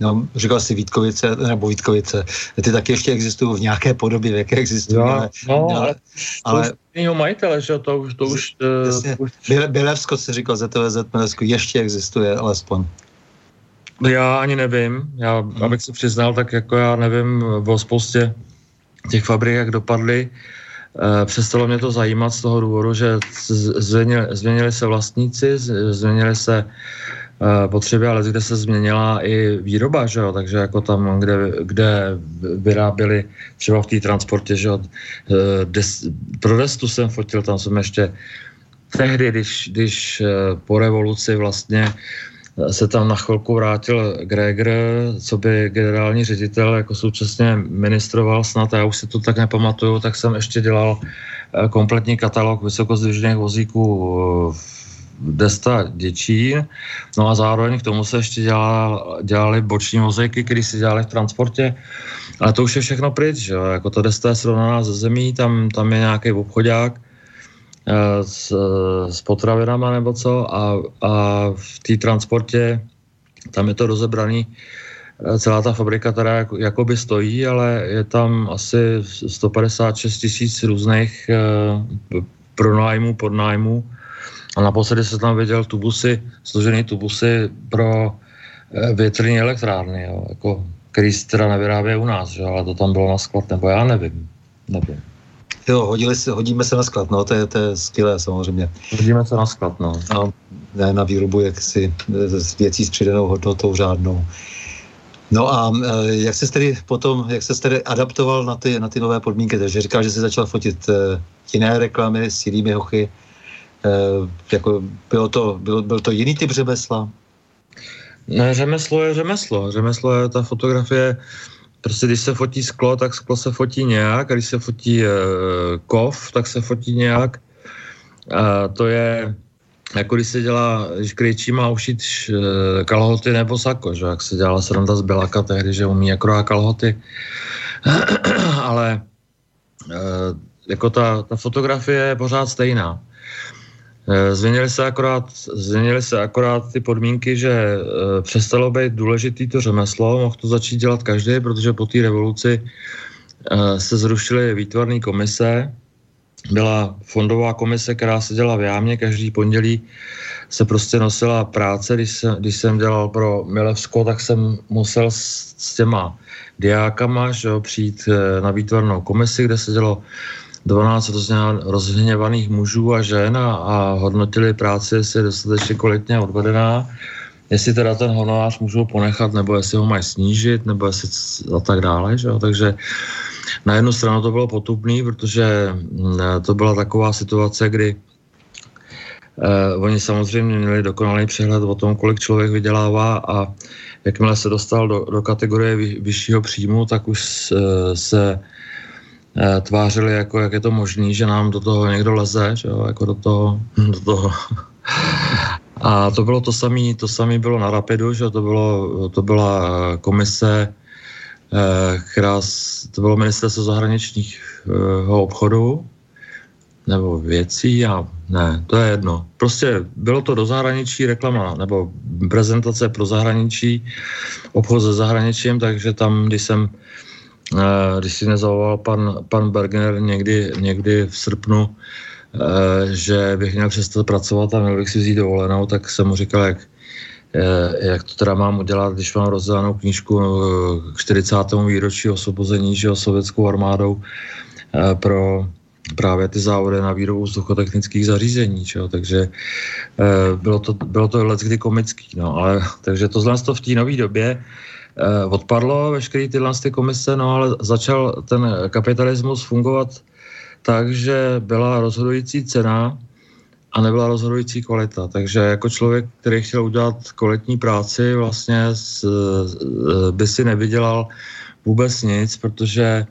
No, říkal jsi Vítkovice, nebo Vítkovice, ty taky ještě existují v nějaké podobě, v jaké existují, jo, ale... No, ale, ale to už jiného majitele, že to už... To už, jasně, to už... Bělevsko si říkal, Z T V Z Bělevsko ještě existuje, alespoň. Já ani nevím, já, hmm. abych se přiznal, tak jako já nevím o spoustě těch fabrik, jak dopadly. Přestalo mě to zajímat z toho důvodu, že změnili, změnili se vlastníci, změnili se potřeby, ale kde se změnila i výroba, že jo, takže jako tam, kde, kde vyráběli třeba v té transportě, že jo, Des, pro Destu jsem fotil, tam jsem ještě tehdy, když, když po revoluci vlastně se tam na chvilku vrátil Gregor, co by generální ředitel, jako současně ministroval snad, já už si to tak nepamatuju, tak jsem ještě dělal kompletní katalog vysokozdvižných vozíků Desta Děčín, no a zároveň k tomu se ještě dělala, dělali boční mozaiky, které se dělali v transportě, ale to už je všechno pryč, že jo, jako ta Desta je srovnaná ze zemí, tam, tam je nějaký obchodák e, s, s potravinama nebo co, a, a v té transportě tam je to rozebraný, celá ta fabrika teda jako, jakoby stojí, ale je tam asi sto padesát šest tisíc různých e, pronájmů, podnájmů. A naposledy jsem tam viděl tubusy, složený tubusy pro větrní elektrárny, jo, jako, který se teda nevyrábějí u nás, že, ale to tam bylo na sklad, nebo já nevím, nevím. Jo, hodili si, hodíme se na sklad, no, to je, to je skvělé samozřejmě. Hodíme se na sklad, no. A ne na výrobu jaksi věcí s přidanou hodnotou řádnou. No a jak ses tedy potom, jak ses tedy adaptoval na ty, na ty nové podmínky, takže říkal, že jsi začal fotit jiné reklamy s jinými hochy. Uh, jako bylo to, byl, byl to jiný typ řemesla? Ne, řemeslo je řemeslo. Řemeslo je ta fotografie, prostě když se fotí sklo, tak sklo se fotí nějak, a když se fotí uh, kov, tak se fotí nějak. Uh, to je, jako když se dělá, když kryčím a ušíš uh, kalhoty nebo sako, že? Jak se dělala sranda z Belaka tehdy, že umí akorát kalhoty. Ale uh, jako ta, ta fotografie je pořád stejná. Změnily se akorát, změnily se akorát ty podmínky, že přestalo být důležitý to řemeslo, mohl to začít dělat každý, protože po té revoluci se zrušily výtvarné komise, byla fondová komise, která seděla v jámě, každý pondělí se prostě nosila práce, když jsem, když jsem dělal pro Milevsko, tak jsem musel s, s těma diákama že, přijít na výtvarnou komisi, kde se dělo dvanáct rozhněvaných mužů a žen a, a hodnotili práci, jestli je dostatečně kvalitně odvedená, jestli teda ten honorář můžou ponechat, nebo jestli ho mají snížit, nebo jestli a tak dále. Že? Takže na jednu stranu to bylo potupný, protože to byla taková situace, kdy eh, oni samozřejmě měli dokonalý přehled o tom, kolik člověk vydělává a jakmile se dostal do, do kategorie vy, vyššího příjmu, tak už eh, se tvářili, jako jak je to možný, že nám do toho někdo leze, že jo, jako do toho, do toho. A to bylo to samé, to samé bylo na Rapidu, že to bylo, to byla komise, která, to bylo ministerstvo zahraničního obchodu, nebo věcí, a ne, to je jedno. Prostě bylo to do zahraničí reklama, nebo prezentace pro zahraničí, obchod se zahraničím, takže tam, když jsem když si nezavolal pan, pan Bergner někdy, někdy v srpnu, že bych měl přestat pracovat a měl bych si vzít dovolenou, tak jsem mu říkal, jak, jak to teda mám udělat, když mám rozdanou knížku k čtyřicátému výročí osvobození sovětskou armádou pro právě ty závody na výrobu vzduchotechnických zařízení, čo? Takže bylo to, bylo to leckdy komický, no, ale takže to z to v té nové době odpadlo veškerý tyhle ty komise, no ale začal ten kapitalismus fungovat tak, že byla rozhodující cena a nebyla rozhodující kvalita. Takže jako člověk, který chtěl udělat kvalitní práci, vlastně by si nevydělal vůbec nic, protože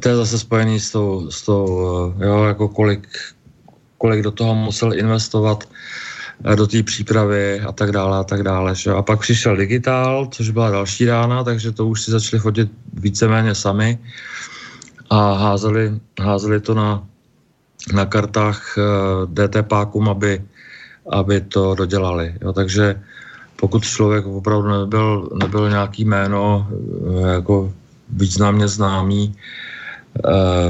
to je zase spojený s tou, s tou jo, jako kolik, kolik do toho musel investovat do té přípravy a tak dále a tak dále. Že? A pak přišel digitál, což byla další rána, takže to už si začali fotit víceméně sami a házeli, házeli to na, na kartách D T pákům, aby, aby to dodělali. Jo? Takže pokud člověk opravdu nebyl, nebyl nějaký jméno jako významně známý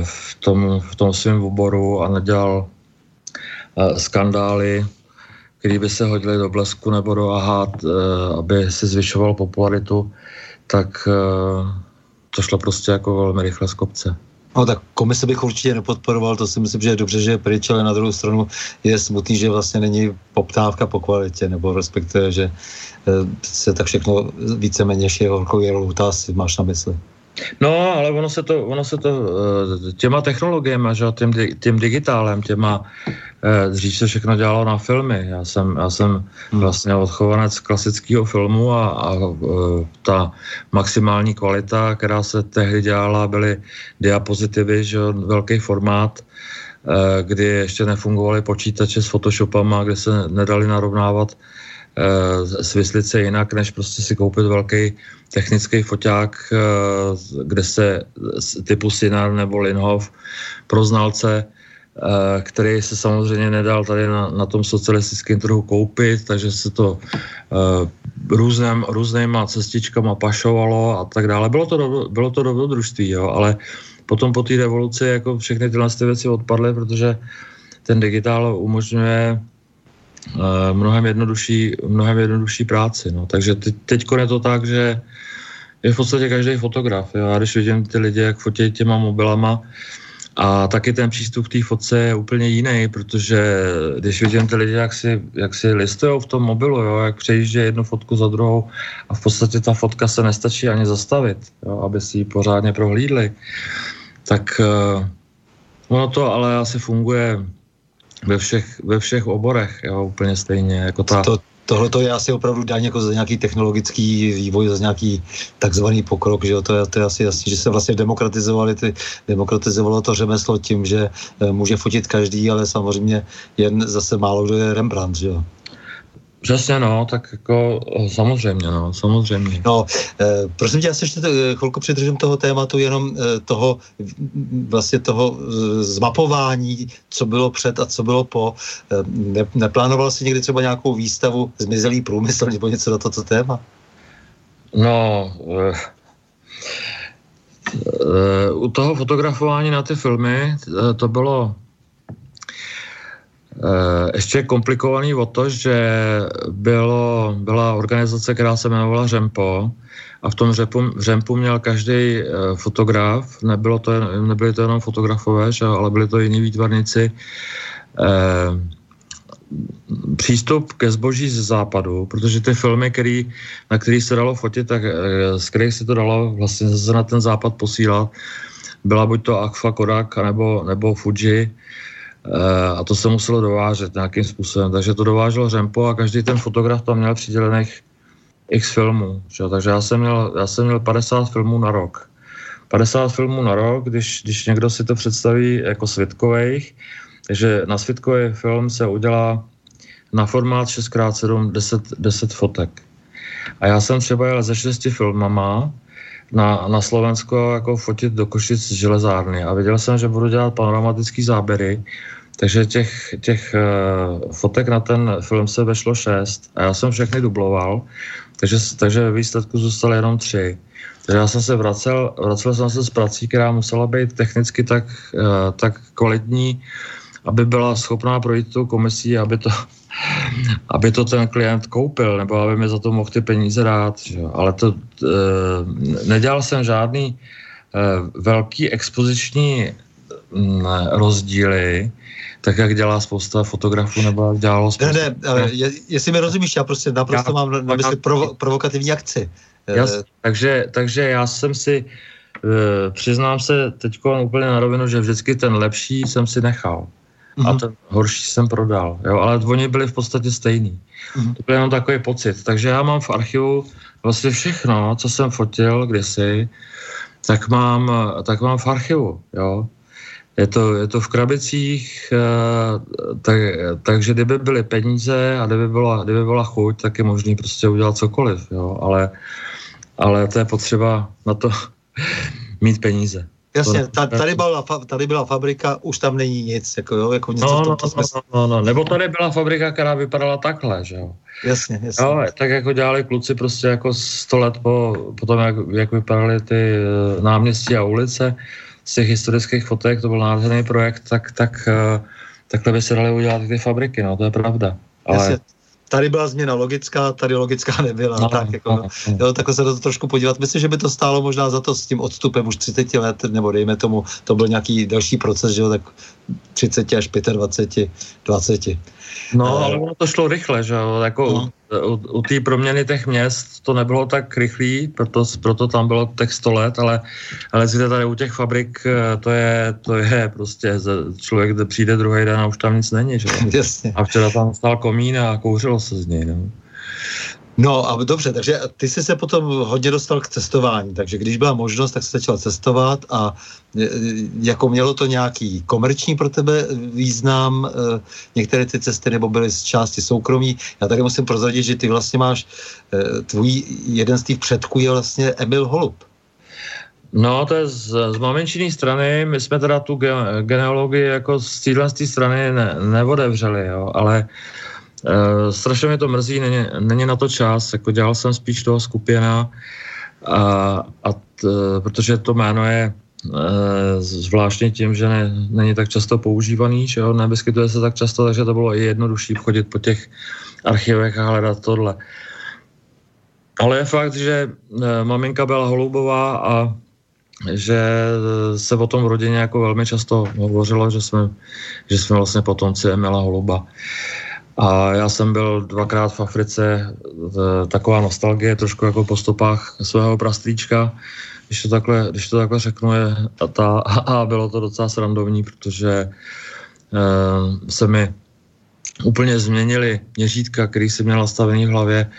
v tom, v tom svém oboru a nedělal skandály, který by se hodili do Blesku nebo do Aha, aby si zvyšoval popularitu, tak to šlo prostě jako velmi rychle z kopce. No tak komise bych určitě nepodporoval, to si myslím, že je dobře, že je pryč, ale na druhou stranu je smutný, že vlastně není poptávka po kvalitě, nebo respektive, že se tak všechno víceméně šije horkou jehlou, to asi máš na mysli. No, ale ono se to, ono se to těma technologiemi, že, tím, tím digitálem, těma, dřív se všechno dělalo na filmy. Já jsem, já jsem vlastně odchovanec klasického filmu a, a ta maximální kvalita, která se tehdy dělala, byly diapozitivy, že, velký formát, kdy ještě nefungovaly počítače s Photoshopama, kde se nedali narovnávat svislice jinak, než prostě si koupit velký technický foťák, kde se typu Synar nebo Linhof pro znalce, který se samozřejmě nedal tady na, na tom socialistickém trhu koupit, takže se to různém, různýma cestičkama pašovalo a tak dále. Bylo to, do, bylo to dobrodružství, jo, ale potom po té revoluci jako všechny tyhle věci odpadly, protože ten digitál umožňuje mnohem jednodušší, mnohem jednodušší práci. No. Takže teď, teďko je to tak, že je v podstatě každý fotograf. Jo. Já když vidím ty lidi, jak fotí těma mobilama, a taky ten přístup k té fotce je úplně jiný, protože když vidím ty lidi, jak si, jak si listujou v tom mobilu, jo, jak přejíždí jednu fotku za druhou a v podstatě ta fotka se nestačí ani zastavit, jo, aby si ji pořádně prohlídli, tak ono to ale asi funguje Ve všech, ve všech oborech, jo, úplně stejně. Jako ta... to, tohle to je asi opravdu daň jako za nějaký technologický vývoj, za nějaký takzvaný pokrok, že jo, to je, to je asi jasný, že se vlastně demokratizovali ty, demokratizovalo to řemeslo tím, že může fotit každý, ale samozřejmě jen zase málo kdo je Rembrandt, že jo. Přesně, no, tak jako samozřejmě, no, samozřejmě. No, e, prosím tě, já se ještě chvilku přidržím toho tématu, jenom e, toho vlastně toho e, zmapování, co bylo před a co bylo po. E, ne, neplánoval jsi někdy třeba nějakou výstavu Zmizelý průmysl nebo něco na toto téma? No, e, e, u toho fotografování na ty filmy e, to bylo ještě komplikovaný o to, že bylo, byla organizace, která se jmenovala Řempo, a v tom Řempu, Řempu měl každý fotograf, nebylo to, nebyli to jenom fotografové, ale byli to jiní výtvarníci, přístup ke zboží z západu, protože ty filmy, který, na kterých se dalo fotit, tak z kterých se to dalo vlastně zase na ten západ posílat, byla buď to Agfa, Kodak, nebo, nebo Fuji, a to se muselo dovážet nějakým způsobem, takže to dováželo Řempo a každý ten fotograf tam měl přidělených x filmů, že? Takže já jsem, měl, já jsem měl padesát filmů na rok. padesát filmů na rok, když, když někdo si to představí jako svitkových, takže na svitkový film se udělá na formát šest krát sedm deset fotek. A já jsem třeba jel ze šesti filmama na, na Slovensko jako fotit do Košic železárny a viděl jsem, že budu dělat panoramatický záběry, takže těch, těch uh, fotek na ten film se vešlo šest a já jsem všechny dubloval, takže, takže ve výsledku zůstaly jenom tři. Takže já jsem se vracel, vracel jsem se s prací, která musela být technicky tak, uh, tak kvalitní, aby byla schopná projít tou komisí, aby to, aby to ten klient koupil, nebo aby mi za to mohl ty peníze dát. Že? Ale to e, nedělal jsem žádný e, velký expoziční m, rozdíly, tak jak dělá spousta fotografů, nebo jak dělalo spousta... Ne, ne, ale je, jestli mi rozumíš, já prostě naprosto já, mám na mysli provo, provokativní akci. Jasný, takže, takže já jsem si... E, přiznám se teď úplně na rovinu, že vždycky ten lepší jsem si nechal. A ten horší jsem prodal, jo, ale oni byli v podstatě stejný. Mm-hmm. To byl jenom takový pocit. Takže já mám v archivu vlastně všechno, co jsem fotil kdysi, tak mám, tak mám v archivu, jo. Je to, je to v krabicích, tak, takže kdyby byly peníze a kdyby byla, kdyby byla chuť, tak je možný prostě udělat cokoliv, jo, ale, ale to je potřeba na to mít peníze. Jasně, tady byla, tady byla fabrika, už tam není nic, jako jo, jako něco no, v tomto smyslu. No, no, no, nebo tady byla fabrika, která vypadala takhle, že jo. Jasně, jasně. Jo, tak jako dělali kluci prostě jako sto let po, po tom, jak, jak vypadaly ty náměstí a ulice z těch historických fotek, to byl nádherný projekt, tak, tak takhle by se daly udělat ty fabriky, no, to je pravda. Ale... Jasně. Tady byla změna logická, tady logická nebyla. No, tak jako, no, no. Jo, takhle se to trošku podívat. Myslím, že by to stálo možná za to s tím odstupem už třicet let, nebo dejme tomu, to byl nějaký další proces, že jo, tak třicet až dvacet pět, dvacet. No, ale ono to šlo rychle, že jo, jako no. u, u, u té proměny těch měst to nebylo tak rychlý, proto, proto tam bylo těch sto let, ale, ale zjde tady u těch fabrik, to je, to je prostě, člověk přijde druhý den a už tam nic není, že jo. Jasně. A včera tam stál komín a kouřilo se z něj, no. No a dobře, takže ty jsi se potom hodně dostal k cestování, takže když byla možnost, tak jsi začal cestovat a jako mělo to nějaký komerční pro tebe význam, některé ty cesty nebo byly z části soukromí. Já tady musím prozradit, že ty vlastně máš, tvůj jeden z těch předků je vlastně Emil Holub. No, to je z, z maminčiný strany, my jsme teda tu ge- genealogii jako z téhle strany ne- neodevřeli, jo, ale Uh, strašně mě to mrzí, není, není na to čas, jako dělal jsem spíš toho Skupina, a, a t, protože to jméno je uh, zvláštně tím, že ne, není tak často používaný, že jo, nevyskytuje se tak často, takže to bylo i jednodušší chodit po těch archivech a hledat tohle. Ale je fakt, že uh, maminka byla Holubová a že se o tom v rodině jako velmi často hovořilo, že jsme, že jsme vlastně potomci Emila Holuba. A já jsem byl dvakrát v Africe, taková nostalgie, trošku jako po stopách svého prastrýčka, když to takhle, když to takhle řeknu, je ta, a bylo to docela srandovní, protože eh, se mi úplně změnily měřítka, který jsem měl nastavený v hlavě.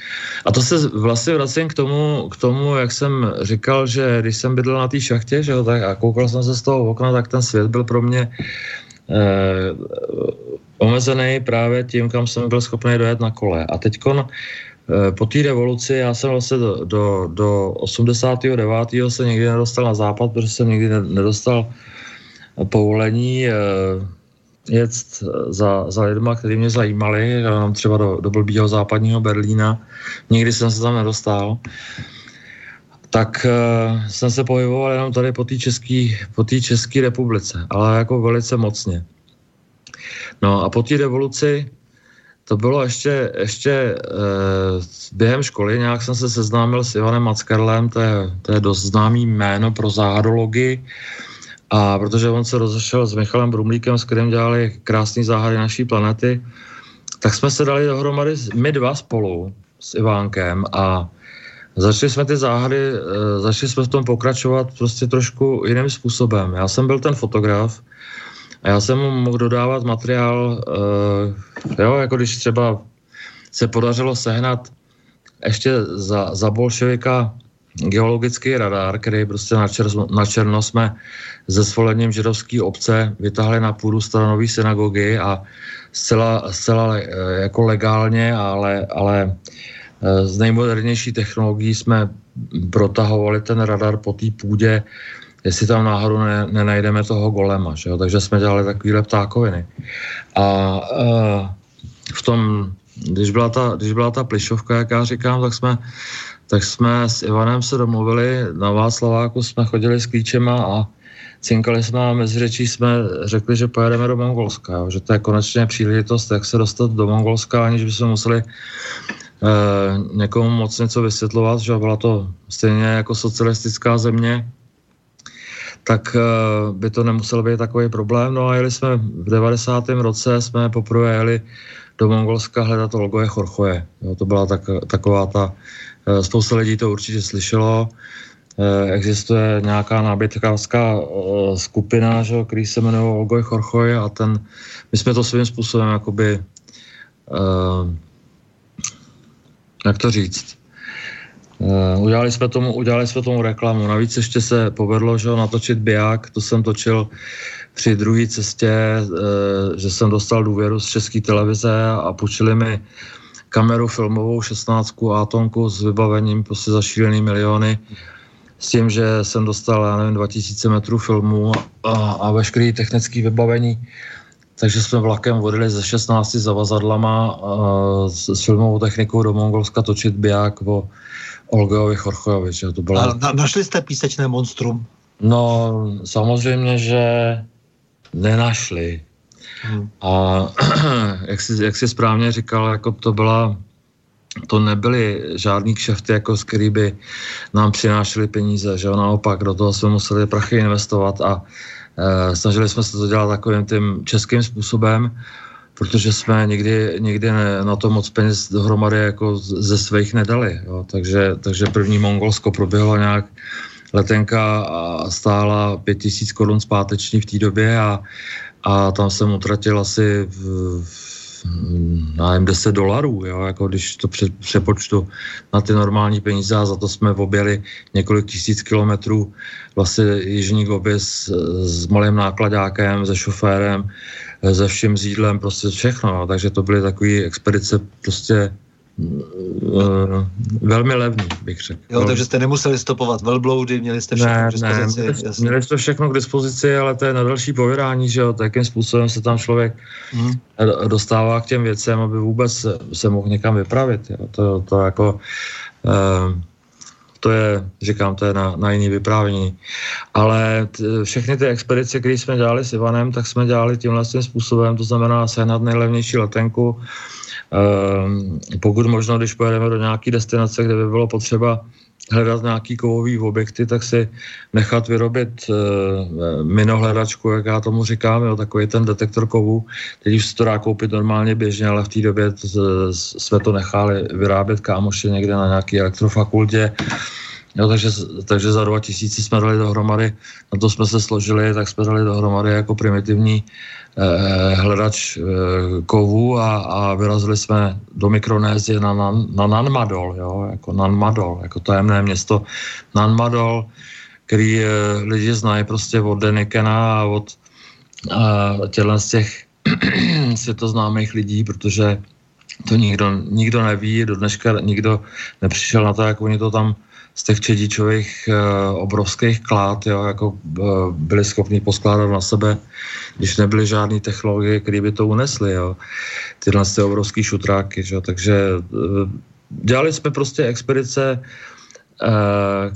A to se vlastně vracím k tomu, k tomu, jak jsem říkal, že když jsem bydlel na té šachtě, že jo, tak a koukal jsem se z toho okna, tak ten svět byl pro mě eh, omezený právě tím, kam jsem byl schopný dojet na kole. A teďkon po té revoluci já jsem vlastně do, do, do osmdesátého devátého se nikdy nedostal na západ, protože jsem nikdy nedostal povolení jet za, za lidma, který mě zajímali, třeba do, do blbýho západního Berlína. Nikdy jsem se tam nedostal. Tak e, jsem se pohyboval jenom tady po té český, po té České republice, ale jako velice mocně. No a po té revoluci to bylo ještě, ještě e, během školy nějak jsem se seznámil s Ivanem Mackerlem, to je, to je dost známý jméno pro záhadologii, a protože on se rozešel s Michalem Brumlíkem, s kterým dělali krásné záhady naší planety, tak jsme se dali dohromady my dva spolu s Ivánkem a začali jsme ty záhady, začali jsme v tom pokračovat prostě trošku jiným způsobem. Já jsem byl ten fotograf a já jsem mu mohl dodávat materiál, jo, jako když třeba se podařilo sehnat ještě za, za bolševika geologický radar, který prostě na, čer, na černo jsme ze svolením židovský obce vytahli na půdu staronové synagogy a zcela, zcela jako legálně, ale, ale z nejmodernější technologií jsme protahovali ten radar po té půdě, jestli tam náhodou ne, nenajdeme toho golema, že jo? Takže jsme dělali takovýhle ptákoviny. A uh, v tom, když byla, ta, když byla ta plišovka, jak já říkám, tak jsme, tak jsme s Ivanem se domluvili, na Václaváku jsme chodili s klíčema a cinkali jsme a mezi řečí jsme řekli, že pojedeme do Mongolska, jo? Že to je konečně příležitost, jak se dostat do Mongolska, aniž bychom museli Uh, někomu moc něco vysvětlovat, že byla to stejně jako socialistická země, tak uh, by to nemusel být takový problém. No a jeli jsme v devadesátém roce, jsme poprvé jeli do Mongolska hledat Olgoje Chorchoje. Jo, to byla tak, taková ta, uh, spousta lidí to určitě slyšelo. Uh, existuje nějaká nábytkářská uh, skupina, že, který se jmenuje Olgoj Chorchoj a ten, my jsme to svým způsobem jakoby uh, jak to říct. Udělali jsme tomu, udělali jsme tomu reklamu. Navíc ještě se povedlo, že natočit biják, to jsem točil při druhé cestě, že jsem dostal důvěru z České televize a půjčili mi kameru filmovou šestnáctku Atomku s vybavením prostě za šílený miliony. S tím, že jsem dostal, já nevím, dva tisíce metrů filmu a, a veškerý technický vybavení. Takže jsme vlakem vodili ze šestnácti zavazadlama uh, s filmovou technikou do Mongolska točit biják o Olgojovi Chorchojovi. To byla... Na, našli jste písečné monstrum? No, samozřejmě, že nenašli. Hmm. A jak jsi, jak jsi správně říkal, jako to byla... To nebyly žádný kšefty, jako z který by nám přinášely peníze, že naopak do toho jsme museli prachy investovat a e, snažili jsme se to dělat takovým tím českým způsobem, protože jsme nikdy, nikdy ne, na to moc peněz dohromady jako ze svých nedali, jo. Takže, takže první Mongolsko proběhlo nějak, letenka stála pět tisíc korun zpáteční v té době a, a tam jsem utratil asi v, v nájem deset dolarů, jo, jako když to přepočtu na ty normální peníze a za to jsme objeli několik tisíc kilometrů vlastně jižní Gobi s, s malým nákladákem, se šoférem, se vším jídlem, prostě všechno, no. Takže to byly takové expedice prostě Uh, velmi levný, bych řekl. Jo, takže jste nemuseli stopovat velbloudy, měli jste všechno ne, k dispozici. Ne, měli, měli jste všechno k dispozici, ale to je na další povědání, že jo, takým způsobem se tam člověk hmm. dostává k těm věcem, aby vůbec se mohl někam vypravit. Jo. To, to jako uh, to je, říkám, to je na, na jiný vyprávění. Ale t, všechny ty expedice, které jsme dělali s Ivanem, tak jsme dělali tímhle tím způsobem, to znamená sehnat nejlevnější letenku. Uh, pokud možno, když pojedeme do nějaké destinace, kde by bylo potřeba hledat nějaký kovový objekty, tak si nechat vyrobit uh, minohledačku, jak já tomu říkám, jo, takový ten detektor kovů. Teď už se to dá koupit normálně běžně, ale v té době jsme to nechali vyrábět kámoši někde na nějaké elektrofakultě. Jo, takže, takže za dva tisíci jsme dali dohromady, na to jsme se složili, tak jsme dali dohromady jako primitivní eh, hledač eh, kovů a, a vyrazili jsme do Mikronézie na, na, na Nanmadol, jo, jako Nanmadol, jako tajemné město Nanmadol, který eh, lidi znají prostě od Denikena a od eh, těchto z těch světa známých lidí, protože to nikdo, nikdo neví, do dneška nikdo nepřišel na to, jak oni to tam z těch Čedičových e, obrovských klád, jo, jako e, byli schopni poskládat na sebe, když nebyly žádné technologie, které by to unesly, jo. Tyhle ty obrovský šutráky, jo. Takže e, dělali jsme prostě expedice, e,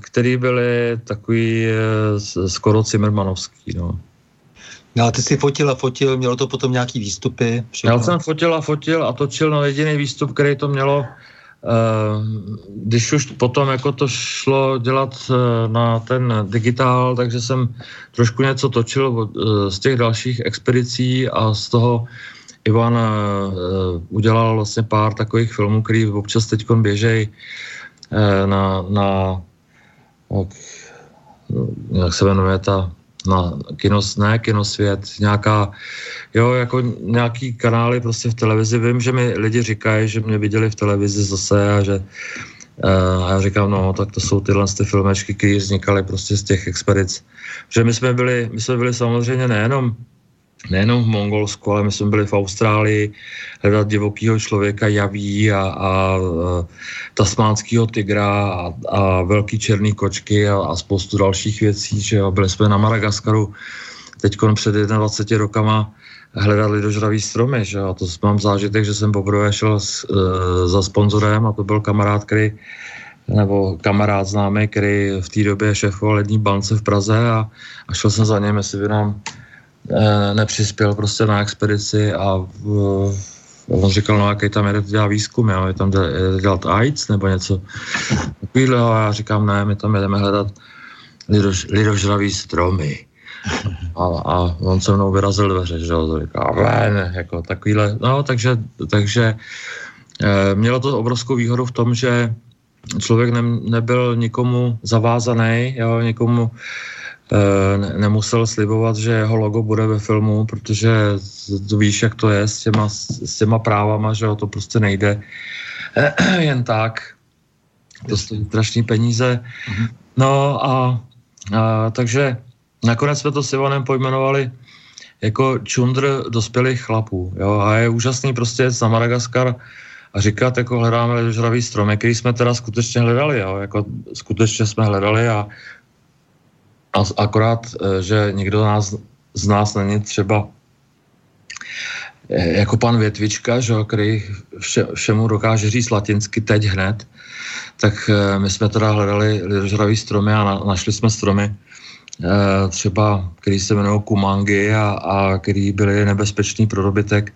které byly takový e, skoro cimrmanovský, no. No a ty jsi fotil a fotil, mělo to potom nějaký výstupy? Všechno? Já jsem fotil a fotil a točil, no jediný výstup, který to mělo, když už potom jako to šlo dělat na ten digitál, takže jsem trošku něco točil z těch dalších expedicí a z toho Ivan udělal vlastně pár takových filmů, který občas teďkon běžej na, na jak se jmenuje ta na kinos, ne Kinosvět, nějaká, jo, jako nějaký kanály prostě v televizi. Vím, že mi lidi říkají, že mě viděli v televizi zase a že uh, a já říkám, no, tak to jsou tyhle ty filmečky, které vznikaly prostě z těch expedic. Že my jsme byli, my jsme byli samozřejmě nejenom, nejenom v Mongolsku, ale my jsme byli v Austrálii hledat divokýho člověka javí a, a tasmánskýho tygra a, a velký černý kočky a, a spoustu dalších věcí, že jo. Byli jsme na Madagaskaru teďkon před dvaceti jedni rokama hledat lidožravý stromy, že jo. A to mám zážitek, že jsem poprvé šel s, e, za sponzorem a to byl kamarád, který, nebo kamarád známý, který v té době šéfoval lední bance v Praze a, a šel jsem za něm, jestli by nám nepřispěl prostě na expedici a uh, on říkal, no jaký tam jede dělá výzkum, jo? Je tam jede dělat AIDS nebo něco takového a já říkám, ne, my tam jedeme hledat lidož, lidožravý stromy. A, a on se mnou vyrazil dveře, že jo, to říká, ven, jako takovýhle, no takže, takže eh, mělo to obrovskou výhodu v tom, že člověk ne, nebyl nikomu zavázaný, jo, nikomu Ne, nemusel slibovat, že jeho logo bude ve filmu, protože to víš, jak to je s těma, s těma právama, že to prostě nejde jen tak. To stojí strašný peníze. No a, a takže nakonec jsme to s Ivanem pojmenovali jako čundr dospělých chlapů. Jo? A je úžasný prostě jet na Madagaskar a říkat, jako hledáme lidožravý stromy, který jsme teda skutečně hledali. Jo? Jako skutečně jsme hledali a A akorát, že někdo nás, z nás není třeba jako pan Větvička, že, který vše, všemu dokáže říct latinsky teď hned, tak my jsme teda hledali lidožravý stromy a na, našli jsme stromy třeba, který se jmenují kumangy a, a který byly nebezpečný pro dobytek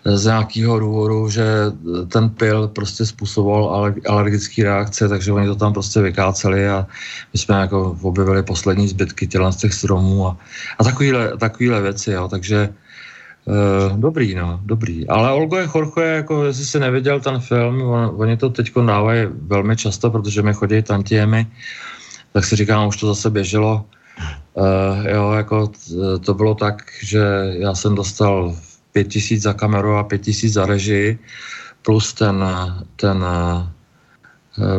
z nějakého důvodu, že ten pil prostě způsoboval alergické reakce, takže oni to tam prostě vykáceli a my jsme jako objevili poslední zbytky těla z těch stromů a, a takovýhle, takovýhle věci, jo, takže e, dobrý, no, dobrý. Ale Olgo je Chorcho, je jako, jestli jsi neviděl ten film, on, oni to teďko dávají velmi často, protože mi chodí tantiemy, tak si říkám, už to zase běželo. E, jo, jako to bylo tak, že já jsem dostal pět tisíc za kameru a pět tisíc za režii, plus ten, ten uh,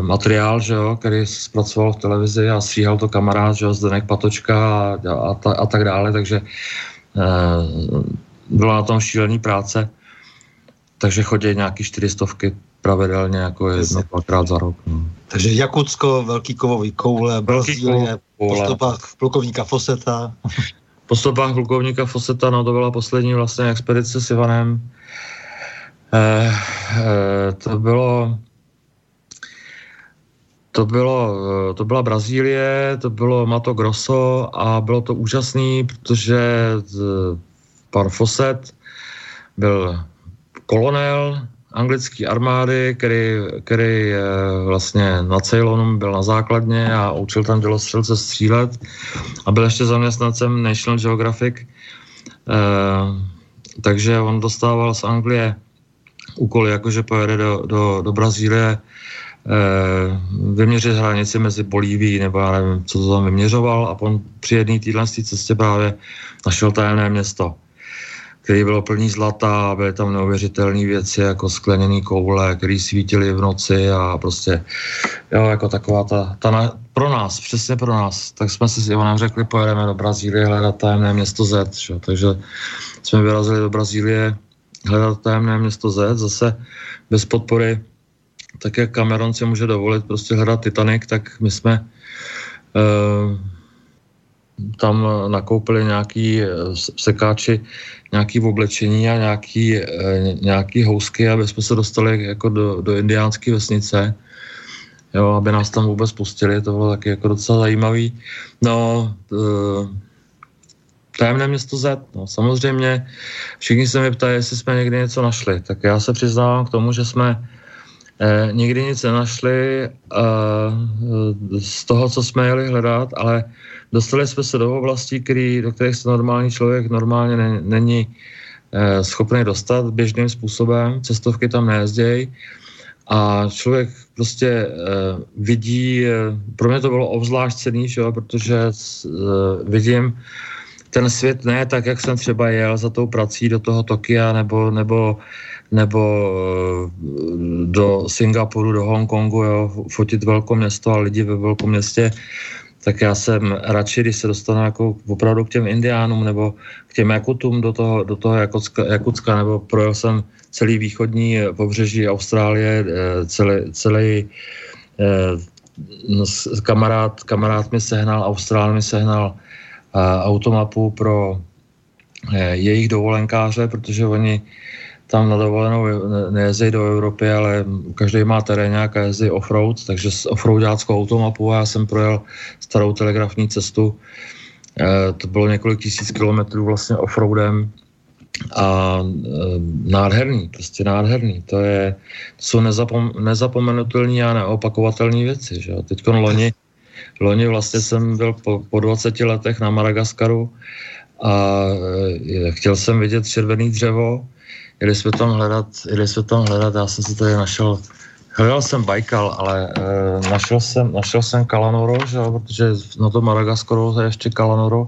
materiál, že jo, který zpracoval v televizi a stříhal to kamarád, že jo, Zdeněk Patočka a, a, ta, a tak dále, takže uh, byla na tom šílený práce, takže chodí nějaký čtyřistovky pravidelně, jako jedno, dvakrát za rok. No. Takže Jakutsko, Velký kovový koule, Brazílie, po stopách plukovníka Fosseta. Po stopách plukovníka Fosseta, no to byla poslední vlastně expedice s Ivanem. E, e, to bylo, to bylo, to byla Brazílie, to bylo Mato Grosso a bylo to úžasný, protože pan Fosset byl kolonel anglické armády, který, který vlastně na Ceylonu byl na základně a učil tam dělostřelce střílet a byl ještě zaměstnancem National Geographic. E, takže on dostával z Anglie úkol, jakože pojede do, do, do Brazílie e, vyměřit hranici mezi Bolívií, nebo já nevím, co to tam vyměřoval a on při jedné týhle cestě právě našel tajemné město. který bylo plný zlata, byly tam neuvěřitelné věci jako skleněný koule, které svítily v noci a prostě, jo, jako taková ta, ta na, pro nás, přesně pro nás, tak jsme si s Ivanem řekli, pojedeme do Brazílie hledat tajemné město Z, že? Takže jsme vyrazili do Brazílie hledat tajemné město Z, zase bez podpory, tak jak Cameron si může dovolit prostě hledat Titanic, tak my jsme eh, tam nakoupili nějaký sekáči, nějaký oblečení a nějaký, nějaký housky, aby jsme se dostali jako do, do indiánské vesnice, jo, aby nás tam vůbec pustili, to bylo taky jako docela zajímavý. No, tajemné město Z, no, samozřejmě všichni se mi ptají, jestli jsme někdy něco našli, tak já se přiznávám k tomu, že jsme eh, nikdy nic nenašli eh, z toho, co jsme jeli hledat, ale dostali jsme se do oblastí, který, do kterých se normální člověk normálně ne, není e, schopný dostat běžným způsobem, cestovky tam nejezdějí a člověk prostě e, vidí, e, pro mě to bylo obzvlášť cenný, že jo, protože e, vidím ten svět ne tak, jak jsem třeba jel za tou prací do toho Tokia nebo, nebo, nebo e, do Singapuru, do Hongkongu, jo, fotit velkoměsto a lidi ve velkoměstě. Tak já jsem radši, když se dostanu jako opravdu k těm Indiánům nebo k těm Jakutům do toho, do toho Jakutska, Jakutska, nebo projel jsem celý východní pobřeží Austrálie, celý, celý eh, kamarád, kamarád mi sehnal, Austrál mi sehnal eh, automapu pro eh, jejich dovolenkáře, protože oni tam na dovolenou nejezdí do Evropy, ale každý má terénák a jezdí offroad, takže s offroadáckou automapu a já jsem projel starou telegrafní cestu. E, to bylo několik tisíc kilometrů vlastně offroadem a e, nádherný, prostě nádherný. To, je, to jsou nezapom, nezapomenutelné a neopakovatelné věci. Že? Teďkon loni, loni vlastně jsem byl po, po dvaceti letech na Madagaskaru a e, chtěl jsem vidět červený dřevo. Jeli jsme tam hledat, jeli jsme tam hledat, já jsem si tady našel, hledal jsem Bajkal, ale e, našel jsem, našel jsem Kalanoro, že, protože na tom Madagaskaru je ještě Kalanoro.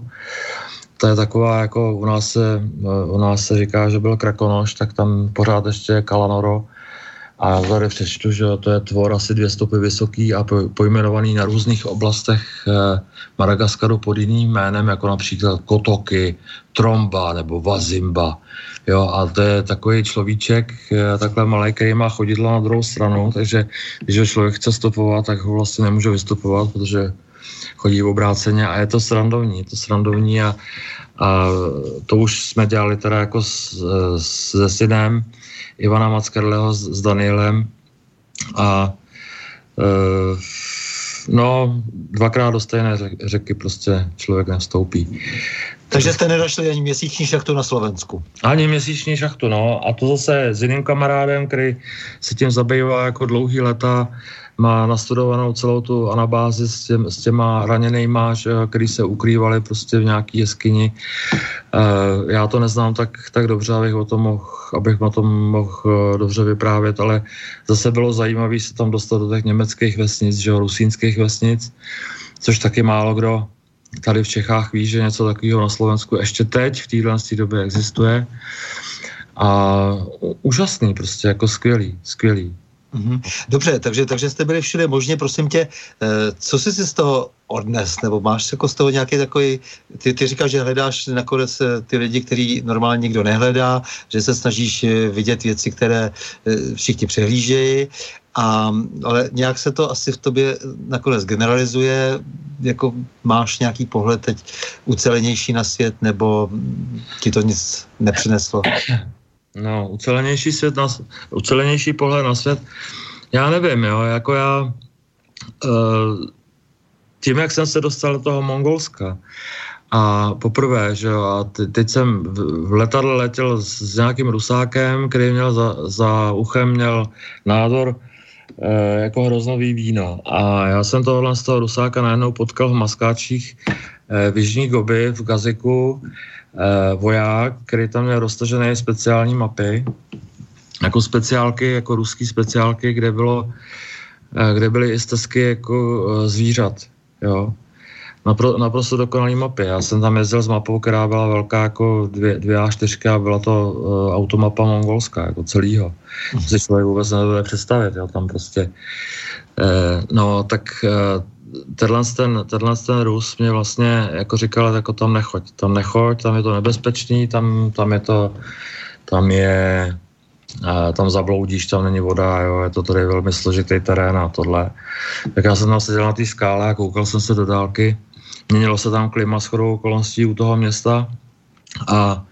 To je taková, jako u nás se, u nás se říká, že byl Krakonoš, tak tam pořád ještě je Kalanoro. A já tady přečtu, že to je tvor asi dvě stopy vysoký a pojmenovaný na různých oblastech Madagaskaru pod jiným jménem, jako například Kotoky, Tromba nebo Vazimba. Jo, a to je takový človíček, takhle malý, který má chodidla na druhou stranu, takže když ho člověk chce stopovat, tak ho vlastně nemůže vystopovat, protože chodí v obráceně a je to srandovní, je to srandovní a, a to už jsme dělali teda jako s, s, se synem Ivana Mackerleho s, s Danielem a e, no dvakrát do stejné řeky prostě člověk nevstoupí. Takže jste nenašli ani měsíční šachtu na Slovensku? Ani měsíční šachtu, no a to zase s jiným kamarádem, který se tím zabývá jako dlouhý leta, má nastudovanou celou tu anabázi s, těm, s těma raněnejma, který se ukrývali prostě v nějaký jeskyni. E, já to neznám tak, tak dobře, abych o tom mohl, abych o tom mohl dobře vyprávět, ale zase bylo zajímavé se tam dostat do těch německých vesnic, že jo, rusínských vesnic, což taky málo kdo tady v Čechách ví, že něco takového na Slovensku ještě teď v této době existuje. A úžasný prostě, jako skvělý, skvělý. Dobře, takže, takže jste byli všude možně, prosím tě, co jsi si z toho odnes, nebo máš jako z toho nějaký takový, ty, ty říkáš, že hledáš nakonec ty lidi, který normálně nikdo nehledá, že se snažíš vidět věci, které všichni přehlížejí, a, ale nějak se to asi v tobě nakonec generalizuje, jako máš nějaký pohled teď ucelenější na svět, nebo ti to nic nepřineslo? No, ucelenější svět, na, ucelenější pohled na svět, já nevím, jo, jako já, e, tím, jak jsem se dostal do toho Mongolska a poprvé, že jo, a te, teď jsem v, v letadle letěl s, s nějakým Rusákem, který měl za, za uchem, měl nádor e, jako hroznový víno a já jsem tohle z toho Rusáka najednou potkal v maskáčích e, v Jižní Gobi, v Gaziku, voják, který tam měl roztažené speciální mapy, jako speciálky, jako ruský speciálky, kde bylo, kde byly i stezky jako zvířat, jo. napro, naprosto dokonalý mapy. Já jsem tam jezdil s mapou, která byla velká jako dvě, dvě a čtyřka, byla to uh, automapa mongolská, jako celýho. To si člověk vůbec nebude představit, jo, tam prostě. Uh, no, tak uh, tenhle ten, tenhle ten Rus mě vlastně jako říkal, jako tam nechoď, tam nechoď, tam je to nebezpečný, tam, tam je to, tam je, tam zabloudíš, tam není voda, jo, je to tady velmi složitý terén a tohle. Tak já jsem tam seděl na té skále a koukal jsem se do dálky, měnilo se tam klima shodou okolností u toho města a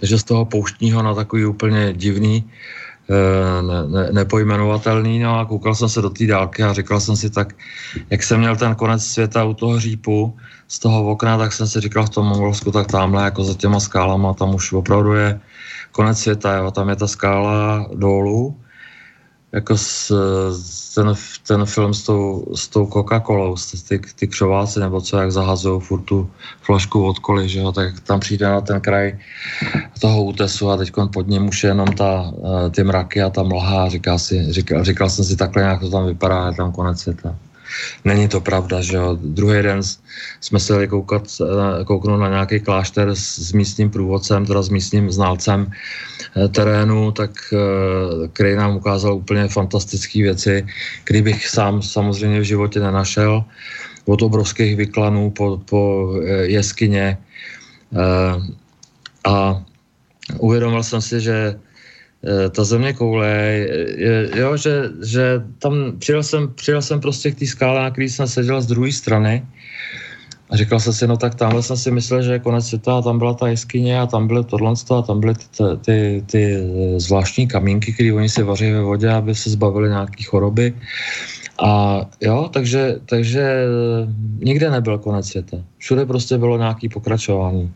takže z toho pouštního na takový úplně divný, Ne, ne, nepojmenovatelný, no a koukal jsem se do té dálky a říkal jsem si tak, jak jsem měl ten konec světa u toho řípu z toho okna, tak jsem si říkal v tom Mongolsku, tak tamhle jako za těma skálama, tam už opravdu je konec světa, jo, tam je ta skála dolů, jako s, ten, ten film s tou, s tou Coca-Colou, ty, ty křováci nebo co, jak zahazují furt tu flašku od koly, že jo, tak tam přijde na ten kraj toho útesu a teď pod ním už je jenom ta, ty mraky a ta mlha, říká si, říkal, říkal jsem si takhle nějak to tam vypadá, je tam konec světa. Není to pravda, že jo. Druhý den jsme se jeli koukat, kouknout na nějaký klášter s, s místním průvodcem, teda s místním znalcem terénu, tak který nám ukázal úplně fantastické věci, který bych sám samozřejmě v životě nenašel. Od obrovských vyklanů po, po jeskyně. A uvědomil jsem si, že ta země koule, jo, že, že tam přijel jsem, přijel jsem prostě k té skále, na který jsem seděl z druhé strany a říkal jsem si, no tak tamhle jsem si myslel, že je konec světa a tam byla ta jeskyně a tam byly tohlenstvo a tam byly ty, ty, ty zvláštní kamínky, které oni si vaří ve vodě, aby se zbavili nějaký choroby a jo, takže, takže nikde nebyl konec světa. Všude prostě bylo nějaké pokračování.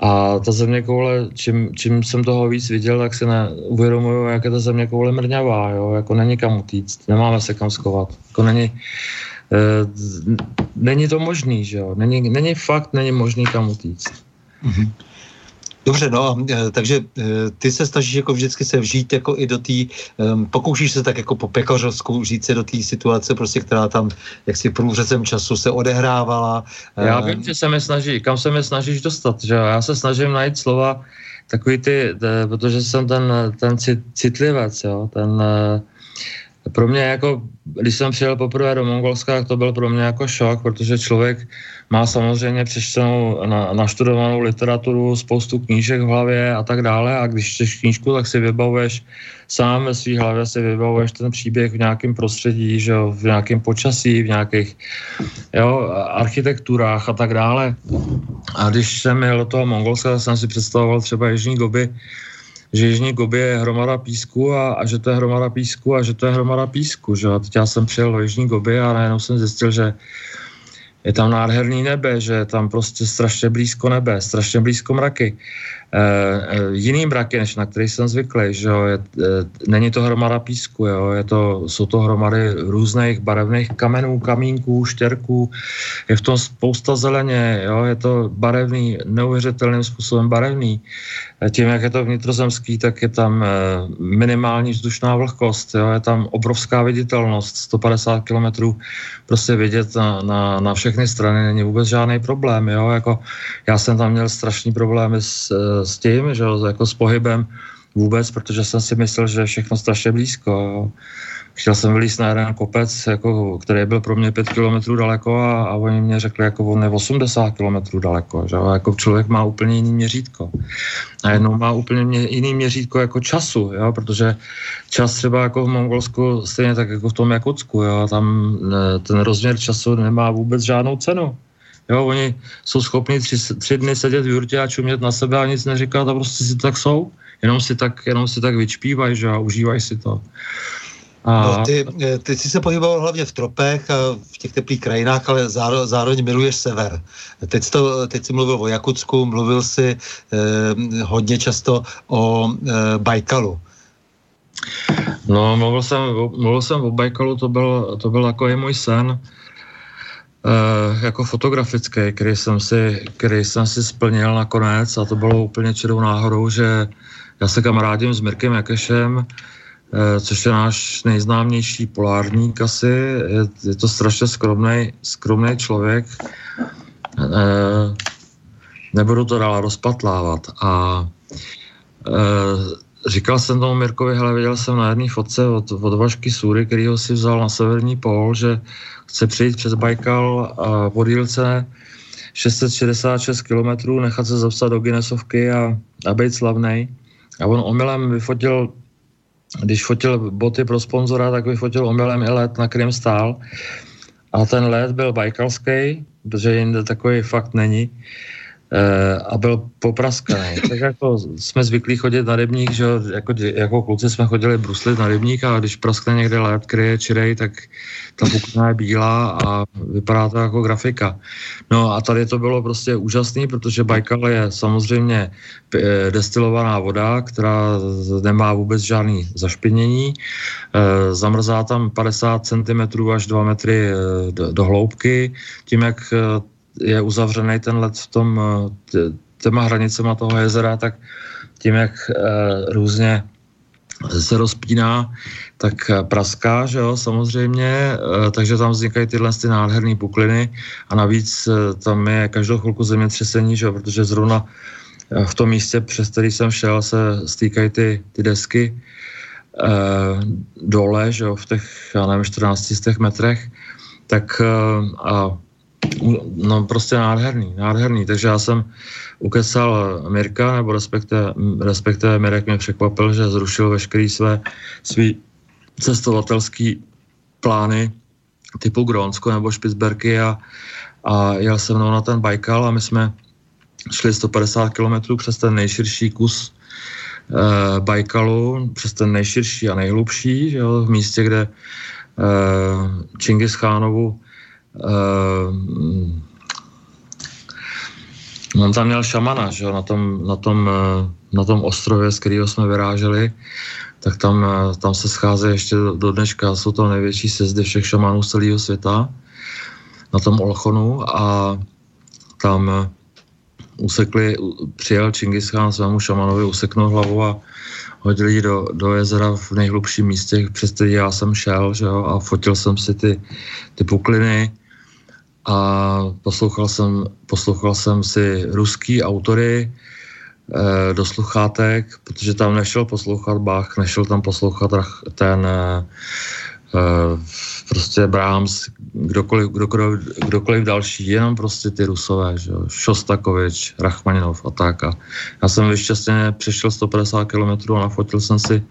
A ta zeměkoule, čím, čím jsem toho víc viděl, tak si neuvědomuju, jak je ta zeměkoule mrňavá, jo, jako není kam utíct, nemáme se kam schovat, jako není, e, není to možný, že jo, není, není fakt, není možný kam utíct. Mm-hmm. Dobře, no, takže ty se snažíš jako vždycky se vžít jako i do té, pokoušíš se tak jako po pekařovsku vžít se do té situace, prostě, která tam jaksi průřezem času se odehrávala. Já vím, že se mi snaží, kam se mi snažíš dostat, že já se snažím najít slova takový ty, protože jsem ten, ten citlivec, jo, ten... Pro mě jako, když jsem přijel poprvé do Mongolska, tak to byl pro mě jako šok, protože člověk má samozřejmě přečtenou, na, naštudovanou literaturu, spoustu knížek v hlavě a tak dále a když čteš knížku, tak si vybavuješ sám ve svý hlavě, si vybavuješ ten příběh v nějakém prostředí, že jo, v nějakém počasí, v nějakých, jo, architekturách a tak dále. A když jsem jel do toho Mongolska, jsem si představoval třeba Jižní Gobi, že Jižní Gobi je hromada písku a, a že to je hromada písku a že to je hromada písku, že jo. Teď já jsem přijel do Jižní Gobi a najednou jsem zjistil, že je tam nádherný nebe, že je tam prostě strašně blízko nebe, strašně blízko mraky. E, e, jiný mraky, než na který jsem zvyklý, že jo. Je, e, není to hromada písku, jo. Je to, jsou to hromady různých barevných kamenů, kamínků, štěrků. Je v tom spousta zeleně, jo. Je to barevný, neuvěřitelným způsobem barevný. Tím, jak je to vnitrozemský, tak je tam minimální vzdušná vlhkost, jo? Je tam obrovská viditelnost, sto padesát kilometrů prostě vidět na, na, na všechny strany, není vůbec žádný problém, jo? Jako, já jsem tam měl strašný problémy s, s tím, že jako s pohybem vůbec, protože jsem si myslel, že je všechno strašně blízko, jo? Chtěl jsem vylíst na jeden kopec, jako, který byl pro mě pět kilometrů daleko a, a oni mě řekli, jako on je osmdesát kilometrů daleko, že? Jako člověk má úplně jiný měřítko. A jednou má úplně jiný měřítko jako času, jo? Protože čas třeba jako v Mongolsku, stejně tak jako v tom Jakutsku, jo? Tam ten rozměr času nemá vůbec žádnou cenu. Jo? Oni jsou schopni tři, tři dny sedět v jurtě a čumět na sebe a nic neříkat a prostě si tak jsou. Jenom si tak, jenom si tak vyčpívají, že? A užívají si to. No, ty, ty jsi se pohyboval hlavně v tropech, v těch teplých krajinách, ale záro, zároveň miluješ sever. Teď jsi, to, teď jsi mluvil o Jakutsku, mluvil jsi eh, hodně často o eh, Bajkalu. No, mluvil jsem, mluvil jsem o Bajkalu, to byl, to byl jako i můj sen, eh, jako fotografický, který jsem, si, který jsem si splnil nakonec a to bylo úplně čirou náhodou, že já se kamarádím s Mirkem Jakešem, což je náš nejznámější polárník asi, je, je to strašně skromnej, skromnej člověk, nebudu to dál rozpatlávat. A říkal jsem tomu Mirkovi, hele, viděl jsem na jedné fotce od, od Vašky Sury, který ho si vzal na severní pól, že chce přijít přes Bajkal a po dílce šest set šedesát šest kilometrů, nechat se zapsat do Guinnessovky a, a být slavnej. A on omylem vyfotil, když fotil boty pro sponzora, tak vyfotil omylem i let, na kterém stál. A ten let byl bajkalský, protože jinde takový fakt není. A byl popraskaný. Tak jako jsme zvyklí chodit na rybník, že jako, jako kluci jsme chodili bruslit na rybník a když praskne někde led, který je čirej, tak ta pukna je bílá a vypadá to jako grafika. No a tady to bylo prostě úžasný, protože Bajkal je samozřejmě destilovaná voda, která nemá vůbec žádný zašpinění. Zamrzá tam padesát centimetrů až dva metry do hloubky. Tím, jak je uzavřený ten led v tom, těma hranicema toho jezera, tak tím, jak e, různě se rozpíná, tak praská, že jo, samozřejmě, e, takže tam vznikají tyhle ty nádherné pukliny a navíc e, tam je každou chvilku zemětřesení, že jo, protože zrovna v tom místě, přes který jsem šel, se stýkají ty, ty desky e, dole, že jo, v těch, já nevím, čtrnácti z těch metrech, tak e, a no prostě nádherný, nádherný. Takže já jsem ukecal Mirka, nebo respektive, respektive Mirek mě překvapil, že zrušil veškerý své svý cestovatelský plány typu Grónsko nebo Špicberky a, a jel se mnou na ten Bajkal a my jsme šli sto padesát kilometrů přes ten nejširší kus eh, Bajkalu, přes ten nejširší a nejhlubší, že jo, v místě, kde eh, Čingis Chánovu Uh, on tam měl šamana, že jo, na tom, na tom, na tom ostrově, z kterého jsme vyráželi, tak tam, tam se schází ještě do dneška, jsou tam největší sjezdy všech šamanů z celého světa, na tom Olchonu a tam usekli, přijel Čingis Chán svému šamanovi, useknul hlavu a hodil ji do, do jezera v nejhlubším místě, přes který já jsem šel, že jo, a fotil jsem si ty, ty pukliny. A poslouchal jsem, poslouchal jsem si ruský autory e, do sluchátek, protože tam nešel poslouchat Bach, nešel tam poslouchat ten e, prostě Brahms, kdokoliv, kdokoliv, kdokoliv další, jenom prostě ty Rusové, že jo, Šostakovič, Rachmaninov a tak. A já jsem vyšťastně přešel sto padesát kilometrů a nafotil jsem si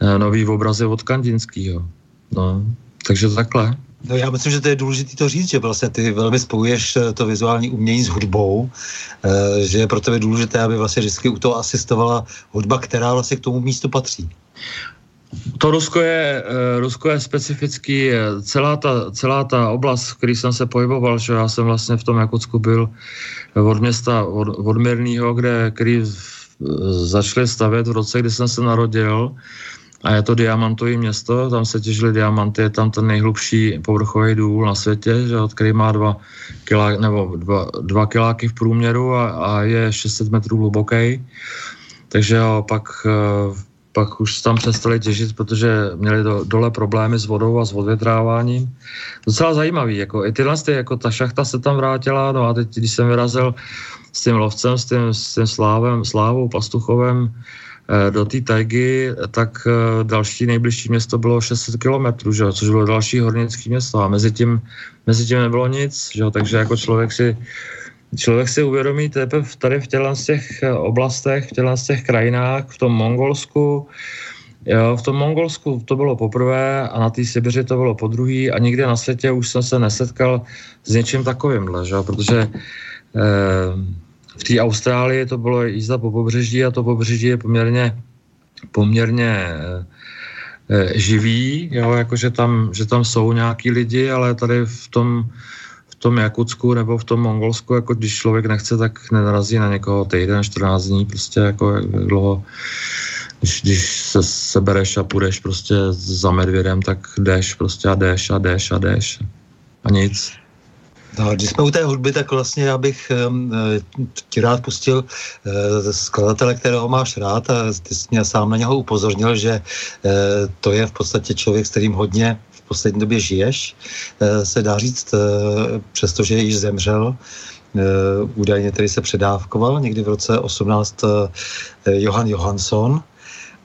e, nový obrazy od Kandinskýho. No, takže takhle. No, já myslím, že to je důležité to říct, že vlastně ty velmi spojuješ to vizuální umění s hudbou, že je pro tebe důležité, aby vlastně vždycky u toho asistovala hudba, která vlastně k tomu místu patří. To Rusko je, Rusko je specifický, celá ta, celá ta oblast, v který jsem se pohyboval, že já jsem vlastně v tom Jakutsku byl od města od, od Mirného, kde, který začali stavět v roce, kdy jsem se narodil, a je to diamantový město, tam se těžily diamanty, je tam ten nejhlubší povrchový důl na světě, že, který má dva, kilá, nebo dva, dva kiláky v průměru a, a je šest set metrů hluboký. Takže jo, pak, pak už tam přestali těžit, protože měli do, dole problémy s vodou a s odvětráváním. Docela zajímavý, jako i tyhle, jako ta šachta se tam vrátila, no a teď, když jsem vyrazil s tím lovcem, s tím, s tím Slávem, Slávou Pastuchovem, do té tajgy, tak další nejbližší město bylo šest set kilometrů, že? Což bylo další hornické město a mezi tím, mezi tím nebylo nic, že? Takže jako člověk si, člověk si uvědomí teprve tady v těchto z těch oblastech, v těchto z těch krajinách, v tom Mongolsku, jo, v tom Mongolsku to bylo poprvé a na té Sibiři to bylo podruhé a nikde na světě už jsem se nesetkal s něčím takovýmhle, že? Protože eh, v té Austrálii to bylo jízda po pobřeží a to pobřeží je poměrně, poměrně e, živý, jo, jakože tam, že tam jsou nějaký lidi, ale tady v tom, v tom Jakutsku nebo v tom Mongolsku, jako když člověk nechce, tak nenarazí na někoho týden, čtrnáct dní, prostě jako jak dlouho, když, když se sebereš a půjdeš prostě za medvědem, tak jdeš prostě a jdeš a jdeš a jdeš a nic. No, když jsme u té hudby, tak vlastně já bych e, ti rád pustil e, skladatele, kterého máš rád a ty jsi mě sám na něho upozornil, že e, to je v podstatě člověk, s kterým hodně v poslední době žiješ, e, se dá říct, e, přestože již zemřel. údajně, který se předávkoval někdy v roce osmnáct Johan Johansson,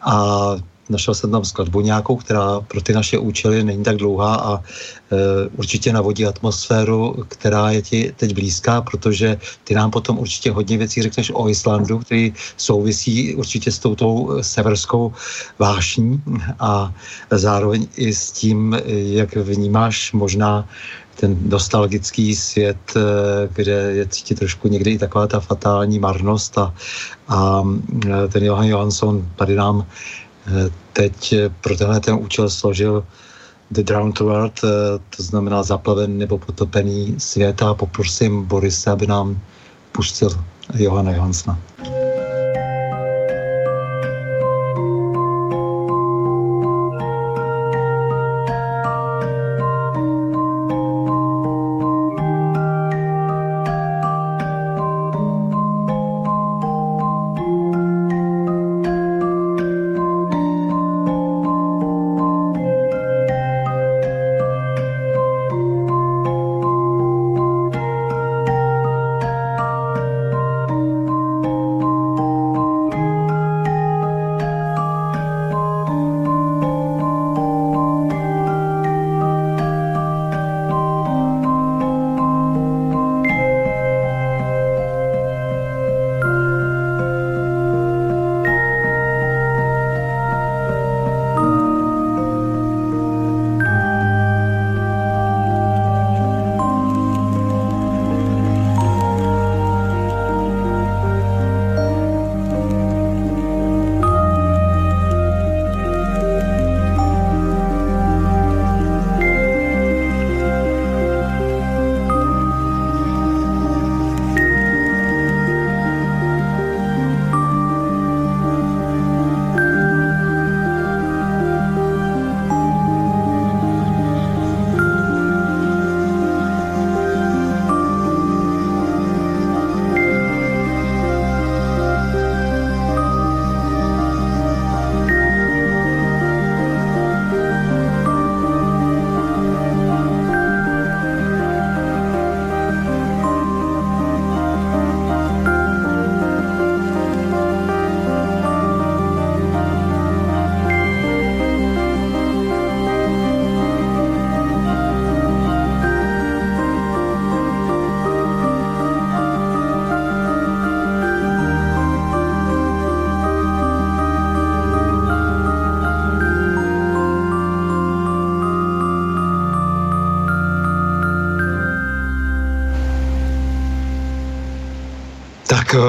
a našel jsem tam skladbu nějakou, která pro ty naše účely není tak dlouhá a e, určitě navodí atmosféru, která je ti teď blízká, protože ty nám potom určitě hodně věcí řekneš o Islandu, který souvisí určitě s toutou severskou vášní a zároveň i s tím, jak vnímáš možná ten nostalgický svět, kde je cítit trošku někdy i taková ta fatální marnost, a, a ten Johan Johansson tady nám teď pro tenhle ten účel složil The Drowned World, to znamená zaplaven nebo potopený svět, a poprosím Borise, aby nám pustil Johana Johanssona.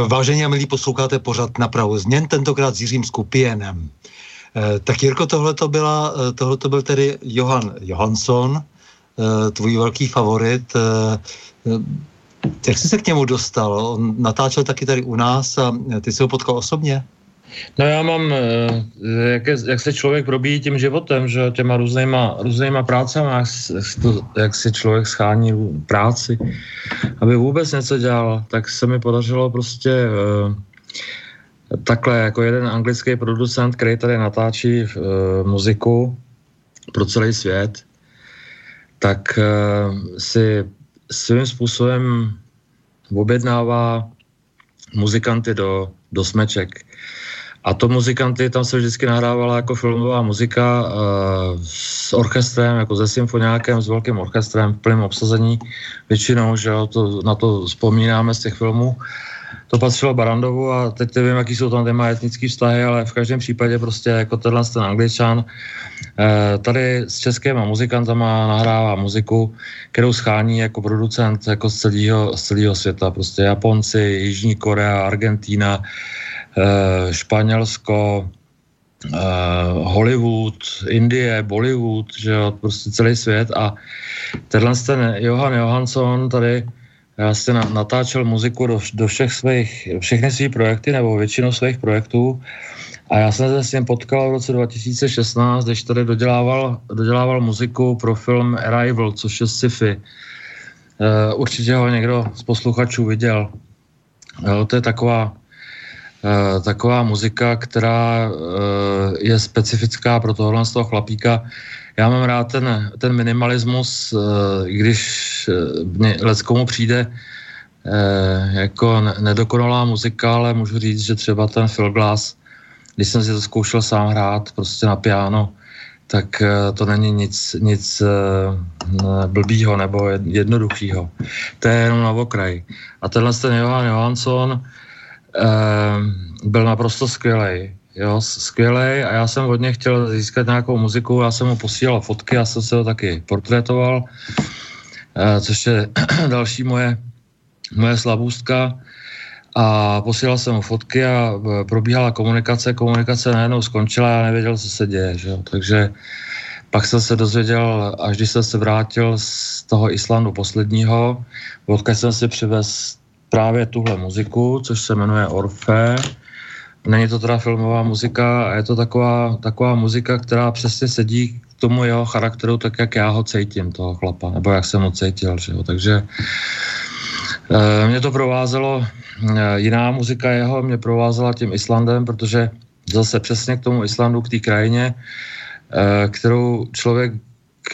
Vážení a milí, posloucháte pořad Na prahu změn, tentokrát s Jiřím Skupienem. E, tak Jirko, tohleto, byla, tohleto byl tedy Johan Johansson, e, tvůj velký favorit. E, jak jsi se k němu dostal? On natáčel taky tady u nás a ty jsi ho potkal osobně? No já mám, jak, je, jak se člověk probíjí tím životem, že těma různýma, různýma prácema, jak, jak si člověk schání práci, aby vůbec něco dělal, tak se mi podařilo prostě eh, takhle, jako jeden anglický producent, který tady natáčí eh, muziku pro celý svět, tak eh, si svým způsobem objednává muzikanty do, do smeček. A to muzikanty, tam se vždycky nahrávala jako filmová muzika e, s orchestrem, jako se symfoniákem, s velkým orchestrem, v plném obsazení většinou, že to, na to vzpomínáme z těch filmů. To patřilo Barandovu a teď nevím, jaký jsou tam téma etnický vztahy, ale v každém případě prostě jako tenhle ten Angličan e, tady s českýma muzikantama nahrává muziku, kterou schání jako producent jako z celého, z celého světa, prostě Japonci, Jižní Korea, Argentína, Uh, Španělsko, uh, Hollywood, Indie, Bollywood, že jo, prostě celý svět. A tenhle ten Johan Johansson tady vlastně natáčel muziku do, do všech svých, všechny svých projekty, nebo většinou svých projektů. A já jsem se s ním potkal v roce dva tisíce šestnáct, když tady dodělával, dodělával muziku pro film Arrival, což je sci-fi. Uh, určitě ho někdo z posluchačů viděl. Uh, to je taková taková muzika, která je specifická pro tohohle z toho chlapíka. Já mám rád ten, ten minimalismus, když leckomu přijde jako nedokonalá muzika, ale můžu říct, že třeba ten Phil Glass, když jsem si to zkoušel sám hrát prostě na piano, tak to není nic, nic blbýho nebo jednoduchýho. To je jenom na okraj. A tenhle ten Johan Johansson byl naprosto skvělej. Jo, skvělej a já jsem od něj chtěl získat nějakou muziku, já jsem mu posílal fotky, já jsem se ho taky portrétoval, což je další moje, moje slabůstka. A posílal jsem mu fotky a probíhala komunikace, komunikace najednou skončila, já nevěděl, co se děje, že jo? Takže pak jsem se dozvěděl, až když jsem se vrátil z toho Islandu posledního, odkud jsem si přivez právě tuhle muziku, což se jmenuje Orfe. Není to teda filmová muzika a je to taková, taková muzika, která přesně sedí k tomu jeho charakteru, tak jak já ho cítím, toho chlapa, nebo jak jsem ho cítil, že jo? Takže e, mě to provázelo, e, jiná muzika jeho mě provázela tím Islandem, protože zase přesně k tomu Islandu, k té krajině, e, kterou člověk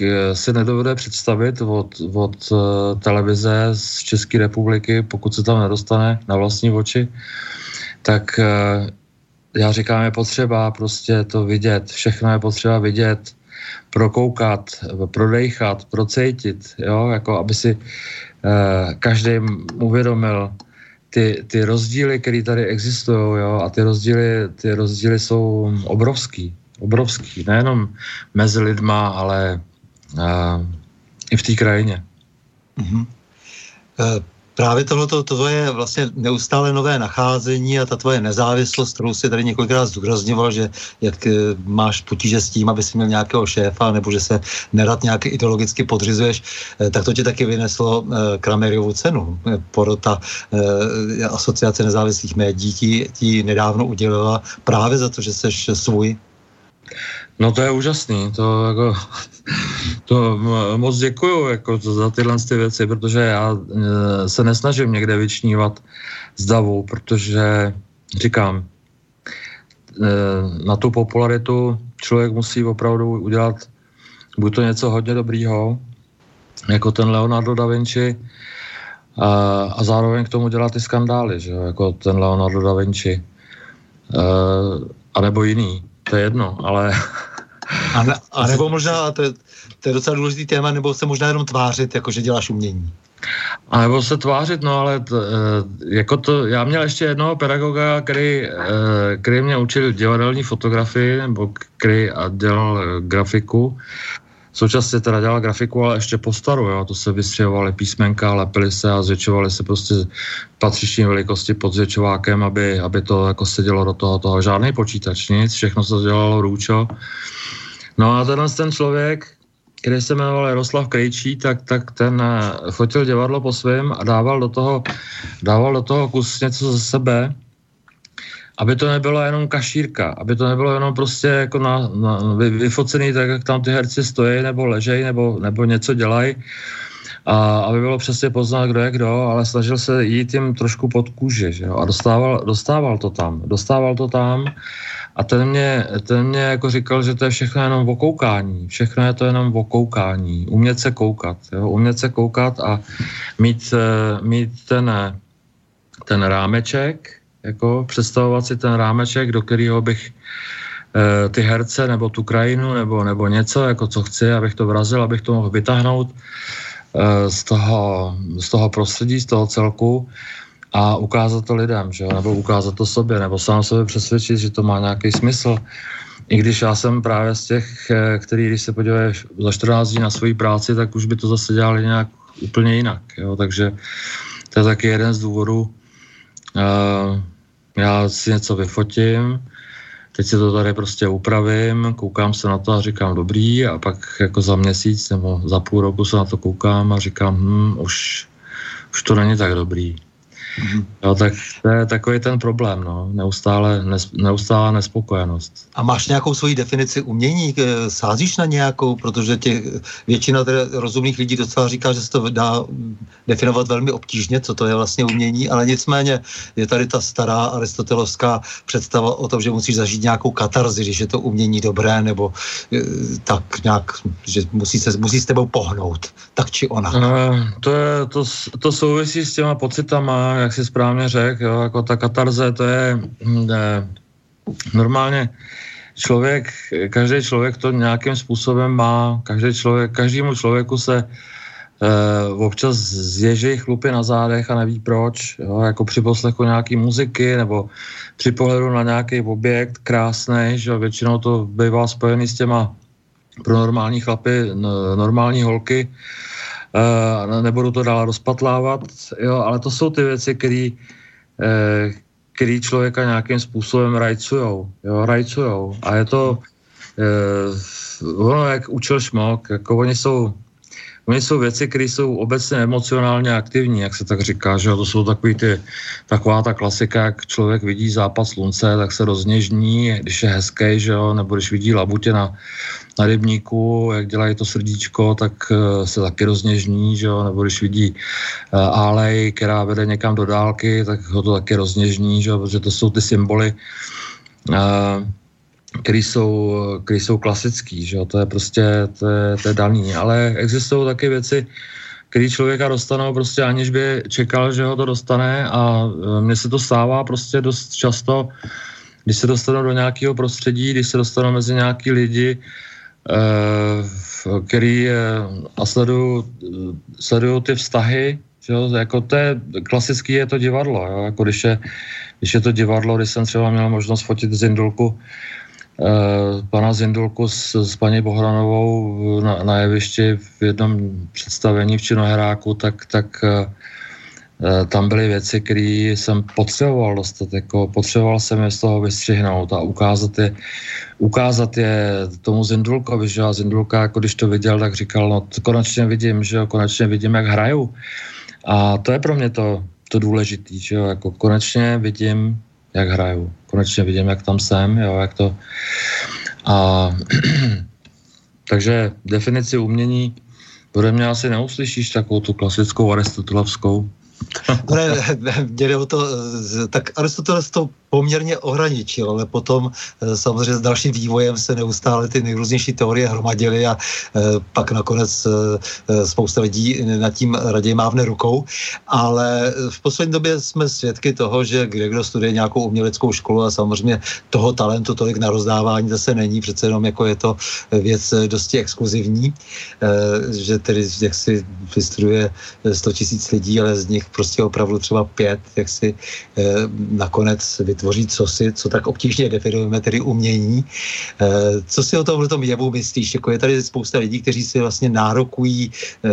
e, si nedovede představit od, od e, televize z České republiky, pokud se tam nedostane na vlastní oči, tak e, já říkám, je potřeba prostě to vidět, všechno je potřeba vidět, prokoukat, prodejchat, procejtit, jo, jako aby si e, každý uvědomil ty, ty rozdíly, které tady existují, jo, a ty rozdíly, ty rozdíly jsou obrovský, obrovský, nejenom mezi lidma, ale e, i v té krajině. Mm-hmm. Uh. Právě tohleto, toto je vlastně neustále nové nacházení a ta tvoje nezávislost, kterou jsi tady několikrát zdůrazňoval, že jak máš potíže s tím, aby jsi měl nějakého šéfa, nebo že se nerad nějak ideologicky podřizuješ, tak to tě taky vyneslo Kramerjovu cenu. Porota Asociace nezávislých médií ti, ti nedávno udělila právě za to, že seš svůj. No to je úžasný, to jako, to moc děkuju jako za tyhle ty věci, protože já se nesnažím někde vyčnívat z davu, protože říkám, na tu popularitu člověk musí opravdu udělat buď to něco hodně dobrýho, jako ten Leonardo da Vinci, a, a zároveň k tomu dělat ty skandály, že jo, jako ten Leonardo da Vinci, a nebo jiný. To je jedno, ale... A, ne, a nebo možná, to je, to je docela důležitý téma, nebo se možná jenom tvářit, jakože děláš umění. A nebo se tvářit, no ale t, jako to, já měl ještě jednoho pedagoga, který, který mě učil divadelní fotografii, nebo který dělal grafiku. Současně teda dělal grafiku, ale ještě po staru, jo, to se vystřihovaly písmenka, lepily se a zvětšovaly se prostě patřiční velikosti pod zvětšovákem, aby, aby to jako sedělo do toho toho. Žádný počítač, nic, všechno se dělalo růčo. No a tenhle ten člověk, který se jmenoval Jaroslav Krejčí, tak, tak ten fotil divadlo po svém a dával do toho, dával do toho kus něco ze sebe, aby to nebylo jenom kašírka, aby to nebylo jenom prostě jako na, na, vyfocený tak, jak tam ty herci stojí nebo ležejí nebo, nebo něco dělají, a aby bylo přesně poznat, kdo je kdo, ale snažil se jít jim trošku pod kůži, že jo? A dostával, dostával to tam, dostával to tam a ten mě, ten mě jako říkal, že to je všechno jenom o koukání, všechno je to jenom o koukání, umět se koukat, jo? Umět se koukat a mít, mít ten, ten rámeček, jako představovat si ten rámeček, do kterého bych e, ty herce nebo tu krajinu nebo, nebo něco, jako co chci, abych to vrazil, abych to mohl vytáhnout e, z, toho, z toho prostředí, z toho celku a ukázat to lidem, že jo? Nebo ukázat to sobě, nebo sám sebe přesvědčit, že to má nějaký smysl. I když já jsem právě z těch, který když se podívají za čtrnáct dní na svoji práci, tak už by to zase dělali nějak úplně jinak. Jo? Takže to je taky jeden z důvodů. E, Já si něco vyfotím, teď si to tady prostě upravím, koukám se na to a říkám dobrý a pak jako za měsíc nebo za půl roku se na to koukám a říkám, hm, už, už to není tak dobrý. No, tak to je takový ten problém, no. Neustále, neustále nespokojenost. A máš nějakou svoji definici umění? Sázíš na nějakou? Protože tě, většina rozumných lidí docela říká, že se to dá definovat velmi obtížně, co to je vlastně umění, ale nicméně je tady ta stará aristotelovská představa o tom, že musíš zažít nějakou katarzi, když je to umění dobré, nebo tak nějak, že musí, se, musí s tebou pohnout, tak či onak. To, je, to, to souvisí s těma pocitama, jak si správně řekl, jo, jako ta katarze, to je ne, normálně člověk, každý člověk to nějakým způsobem má, každý člověk, každému člověku se e, občas zježí chlupy na zádech a neví proč, jo, jako při poslechu nějaký muziky nebo při pohledu na nějaký objekt krásnej, že většinou to bývá spojený s těma pro normální chlapy, normální holky. Uh, nebudu to dál rozpatlávat, jo, ale to jsou ty věci, který, eh, který člověka nějakým způsobem rajcujou, jo, rajcujou. A je to, eh, ono jak učil Šmok, jako oni jsou, oni jsou věci, které jsou obecně emocionálně aktivní, jak se tak říká, že jo, to jsou takový ty, taková ta klasika, jak člověk vidí západ slunce, tak se rozněžní, když je hezký, že jo, nebo když vidí labutě na, na rybníku, jak dělají to srdíčko, tak uh, se taky rozněžní, že jo, nebo když vidí uh, alej, která vede někam do dálky, tak ho to taky rozněžní, že jo, protože to jsou ty symboly, uh, který jsou, který jsou klasický, že jo? To je prostě, to je, to je daný, ale existují taky věci, které člověka dostanou prostě aniž by čekal, že ho to dostane, a mně se to stává prostě dost často, když se dostanu do nějakého prostředí, když se dostanu mezi nějaký lidi, který a sledují, sledují ty vztahy, že jo? Jako to je, klasický je to divadlo, jo? Jako když je, když je to divadlo, když jsem třeba měl možnost fotit Zindulku, pana Zindulku s, s paní Bohranovou na, na jevišti v jednom představení v Činohráku, tak, tak uh, tam byly věci, které jsem potřeboval dostat, jako potřeboval jsem je z toho vystřihnout a ukázat je, ukázat je tomu Zindulkovi, že a Zindulka, jako když to viděl, tak říkal, no konečně vidím, že jo, konečně vidím, jak hraju, a to je pro mě to, to důležitý, že jo, jako konečně vidím, jak hraju. Konečně vidím, jak tam jsem, jo, jak to... A takže definici umění bude mě asi neuslyšíš takovou tu klasickou aristotelovskou. Ne, mě jde o to, tak Aristoteles to poměrně ohraničil, ale potom samozřejmě s dalším vývojem se neustále ty nejrůznější teorie hromadily a pak nakonec spousta lidí nad tím raději mávne rukou, ale v poslední době jsme svědky toho, že kdekdo studuje nějakou uměleckou školu a samozřejmě toho talentu tolik na rozdávání zase není, přece jenom jako je to věc dosti exkluzivní, že tedy jak si vystuduje sto tisíc lidí, ale z nich prostě opravdu třeba pět, jak si eh, nakonec vytvoří cosi, co tak obtížně definujeme, tedy umění. Eh, co si o tomhletom jevu myslíš? Jako je tady spousta lidí, kteří si vlastně nárokují eh,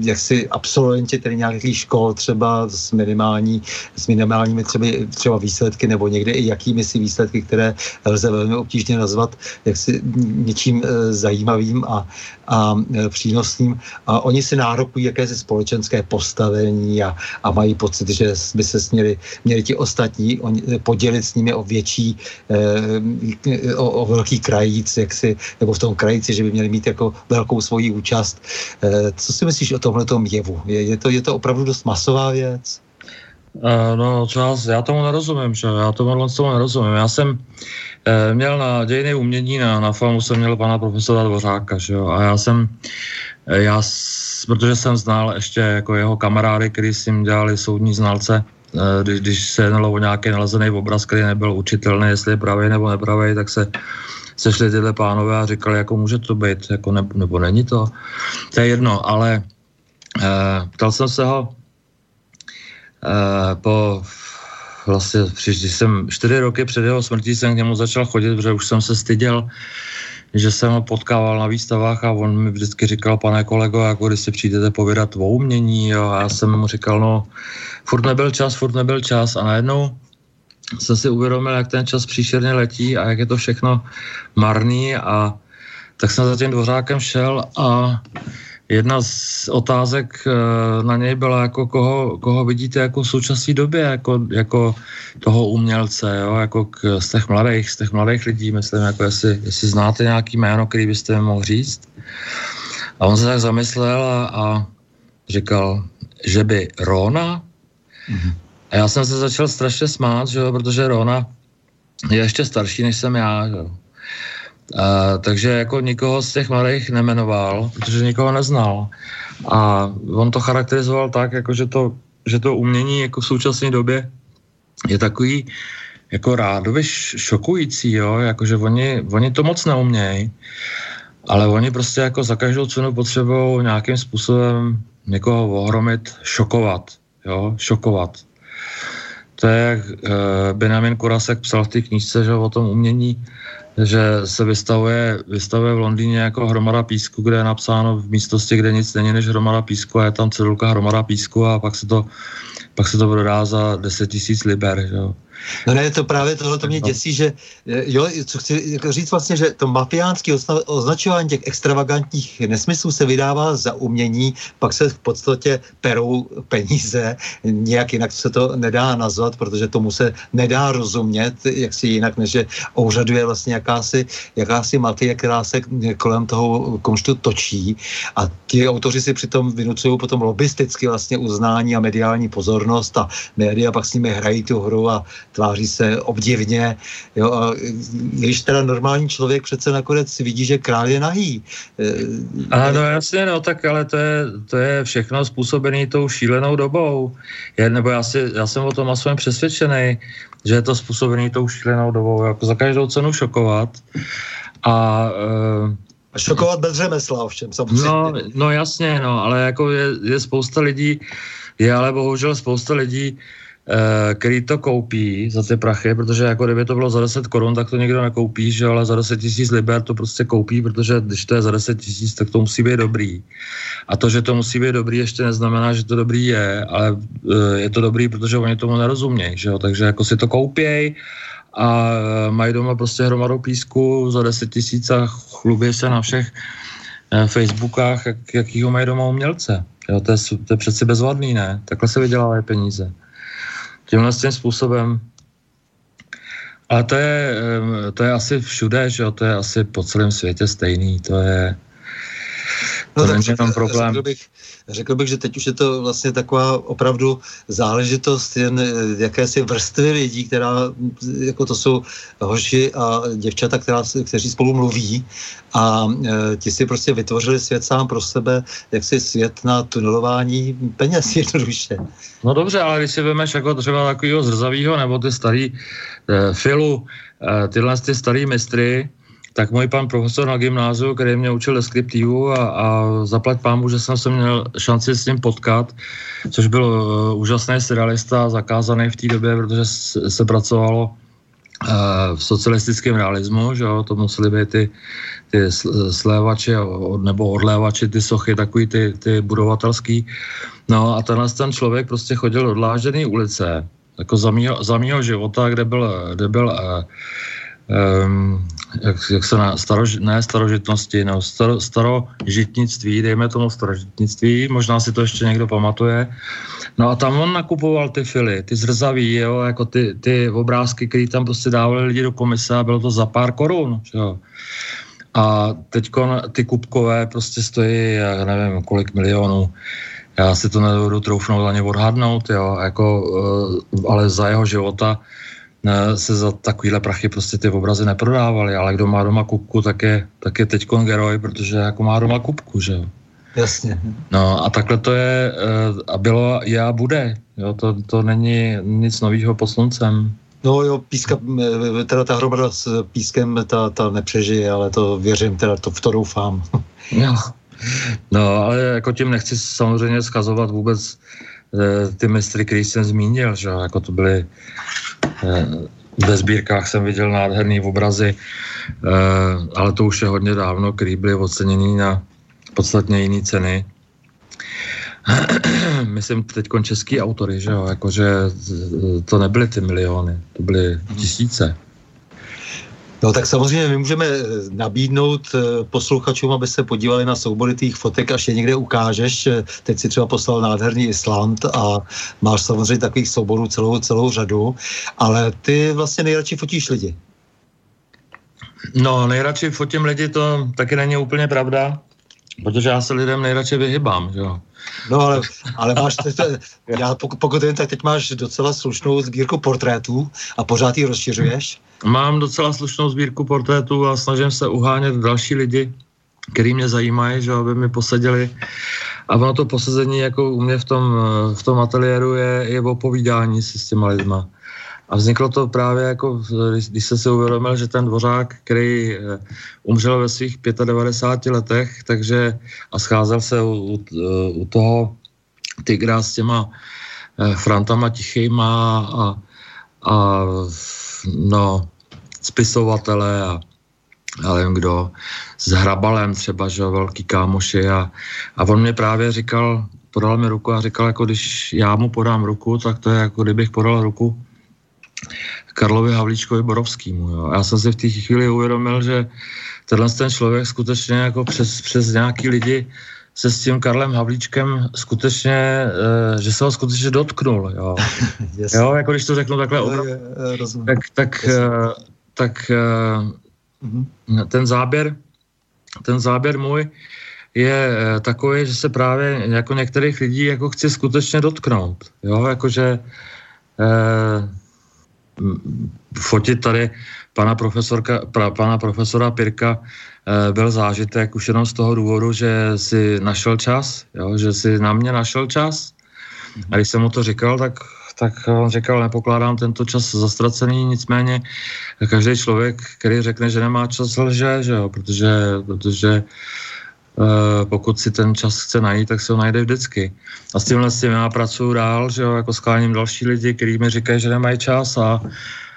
jak si absolventi tedy nějakých škol třeba s, minimální, s minimálními třeba, třeba výsledky, nebo někde i jakými si výsledky, které lze velmi obtížně nazvat jak si něčím eh, zajímavým a, a eh, přínosným. A oni si nárokují jakési společenské postavení a, a mají pocit, že by se směli, měli ti ostatní on, podělit s nimi o větší, eh, o, o velký krajíc, jak si, nebo v tom krajíci, že by měli mít jako velkou svoji účast. Eh, co si myslíš o tomhletom jevu? Je, je, to, je to opravdu dost masová věc? Eh, no, čas, já tomu nerozumím, že? Já tomu, tomu nerozumím. Já jsem eh, měl na dějiny umění, na, na filmu jsem měl pana profesora Dvořáka, že jo? A já jsem Já, protože jsem znal ještě jako jeho kamarády, kteří s ním dělali soudní znalce, když, když se jednalo o nějaký nalezený obraz, který nebyl určitelný, jestli je pravý nebo nepravý, tak se sešli tyhle pánové a říkali, jako může to být, jako ne, nebo není to. To je jedno, ale eh, ptal jsem se ho eh, po vlastně, když jsem čtyři roky před jeho smrtí jsem k němu začal chodit, protože už jsem se styděl, že jsem ho potkával na výstavách a on mi vždycky říkal, pane kolego, jako když si přijdete povědat o umění, jo, a já jsem mu říkal, no, furt nebyl čas, furt nebyl čas a najednou jsem si uvědomil, jak ten čas příšerně letí a jak je to všechno marný, a tak jsem za tím Dvořákem šel a Jedna z otázek na něj byla, jako koho, koho vidíte jako v současné době, jako, jako toho umělce, jo? Jako k, z těch mladých, z těch mladých lidí, myslím, jako jestli, jestli znáte nějaký jméno, který byste mi mohl říct. A on se tak zamyslel a, a říkal, že by Rona. Mhm. A já jsem se začal strašně smát, že jo? Protože Rona je ještě starší, než jsem já, že jo? Uh, takže jako nikoho z těch mladých nemenoval, protože nikoho neznal. A on to charakterizoval tak, jako že to, že to umění jako v současné době je takový jako rádoby šokující, jo, jakože oni, oni to moc neumějí, ale oni prostě jako za každou cenu potřebují nějakým způsobem někoho ohromit, šokovat, jo, šokovat. To je, jak uh, Benjamin Kurasek psal v té knížce, že o tom umění, že se vystavuje, vystavuje v Londýně jako hromada písku, kde je napsáno v místnosti, kde nic není než hromada písku a je tam cedulka hromada písku a pak se to, pak se to prodá za deset tisíc liber, že jo. No ne, to právě tohle to mě děsí, že jo, co chci říct vlastně, že to mafiánské označování těch extravagantních nesmyslů se vydává za umění, pak se v podstatě perou peníze, nějak jinak se to nedá nazvat, protože tomu se nedá rozumět, jak si jinak, než že úřaduje vlastně jakási, jakási mafie, která se kolem toho komštu točí a ti autoři si přitom vynucují potom lobbysticky vlastně uznání a mediální pozornost a média pak s nimi hrají tu hru a tváří se obdivně, jo, a když teda normální člověk přece nakonec vidí, že král je nahý. A no jasně, no tak, ale to je, to je všechno způsobené tou šílenou dobou. Je, nebo já, si, já jsem o tom aspoň přesvědčený, že je to způsobené tou šílenou dobou, jako za každou cenu šokovat a... E- A šokovat bez řemesla ovšem, samozřejmě. No, no jasně, no, ale jako je, je spousta lidí, je ale bohužel spousta lidí, který to koupí za ty prachy, protože jako kdyby to bylo za deset korun, tak to nikdo nekoupí, že, ale za deset tisíc liber to prostě koupí, protože když to je za deset tisíc, tak to musí být dobrý. A to, že to musí být dobrý, ještě neznamená, že to dobrý je, ale je to dobrý, protože oni tomu nerozumějí, že jo, takže jako si to koupěj a mají doma prostě hromadu písku za deset tisíc a chlubí se na všech Facebookách, jak, jakýho mají doma umělce. Jo, to je, to je přeci bezvadný, ne? Takhle se vydělávají peníze. Tímhle s tím způsobem. Ale to je, to je asi všude, že jo? To je asi po celém světě stejný, to je... No to není tam problém. Řekl bych, řekl bych, že teď už je to vlastně taková opravdu záležitost jen jakési vrstvy lidí, která, jako to jsou hoši a děvčata, která, kteří spolu mluví a e, ti si prostě vytvořili svět sám pro sebe, jaksi svět na tunelování peněz jednoduše. No dobře, ale když si vemeš jako třeba takovýho zrzavýho, nebo ty starý e, filu, e, tyhle ty starý mistry, tak můj pan profesor na gymnáziu, který mě učil deskriptivu a, a zaplať pámu, že jsem se měl šanci s ním potkat, což byl uh, úžasný surrealista, zakázaný v té době, protože se, se pracovalo uh, v socialistickém realismu, že jo, to museli být ty, ty slévači nebo odlévači, ty sochy, takový ty, ty budovatelský. No a tenhle ten člověk prostě chodil odlážděný ulice, jako za mýho, za mýho života, kde byl, kde byl uh, Um, jak, jak se na staroži, ne starožitnosti, no, staro, starožitnictví, dejme tomu starožitnictví, možná si to ještě někdo pamatuje. No a tam on nakupoval ty fily, ty zrzavý, jo, jako ty, ty obrázky, které tam prostě dávali lidi do komise a bylo to za pár korun, jo. A teďko ty kupkové prostě stojí, já nevím, kolik milionů. Já si to nedovedu troufnout ani odhadnout, jo, jako, ale za jeho života se za takovýhle prachy prostě ty obrazy neprodávaly, ale kdo má doma kupku, tak je, tak je teďkon heroj, protože jako má doma kupku, že jo. Jasně. No a takhle to je a bylo je a bude, jo, to, to není nic novýho pod sluncem. No jo, píska, teda ta hromada s pískem, ta, ta nepřežije, ale to věřím, teda to, v to doufám. No. no, ale jako tím nechci samozřejmě schazovat vůbec ty mistry, který jsem zmínil, že jako to byly ve sbírkách jsem viděl nádherný obrazy, ale to už je hodně dávno, který byly oceněný na podstatně jiné ceny. Myslím teďkon český autory, že jo, jakože to nebyly ty miliony, to byly tisíce. No tak samozřejmě my můžeme nabídnout posluchačům, aby se podívali na soubory těch fotek, až je někde ukážeš. Teď si třeba poslal nádherný Island a máš samozřejmě takových souborů celou, celou řadu, ale ty vlastně nejradši fotíš lidi. No, nejradši fotím lidi, to taky není úplně pravda, protože já se lidem nejradši vyhybám, že jo. No, ale, ale máš, teď, já pokud jen, tak teď máš docela slušnou sbírku portrétů a pořád ji rozšiřuješ? Mám docela slušnou sbírku portrétů a snažím se uhánět další lidi, který mě zajímají, že aby mi posadili. A ono to posazení jako u mě v tom, v tom ateliéru je, je o povídání si s těma lidma. A vzniklo to právě jako, když jsem si uvědomil, že ten Dvořák, který umřel ve svých devadesáti pěti letech, takže a scházel se u, u toho Tygra s těma Frantama Tichejma a, a no, spisovatele a já nevím kdo, s Hrabalem třeba, že velký kámoši a, a on mě právě říkal, podal mi ruku a říkal, jako když já mu podám ruku, tak to je jako kdybych podal ruku Karlovi Havlíčkovi Borovskýmu. Jo. Já jsem si v té chvíli uvědomil, že tenhle ten člověk skutečně jako přes, přes nějaký lidi se s tím Karlem Havlíčkem skutečně, e, že se ho skutečně dotknul. Jo. Yes. Jo, jako když to řeknu takhle, obraz, je, je, tak, tak, yes. e, tak e, mm-hmm. ten záběr, ten záběr můj je takový, že se právě jako některých lidí jako chci skutečně dotknout. Jo, jakože e, fotit tady pana, profesorka, pra, pana profesora Pirka e, byl zážitek už jenom z toho důvodu, že si našel čas, jo, že si na mě našel čas. A když jsem mu to říkal, tak, tak on říkal, nepokládám tento čas za ztracený, nicméně každý člověk, který řekne, že nemá čas, lže, že jo, protože, protože e, pokud si ten čas chce najít, tak se ho najde vždycky. A s tímhle s tím já pracuju dál, že jo, jako skáním další lidi, kteří mi říkají, že nemají čas a,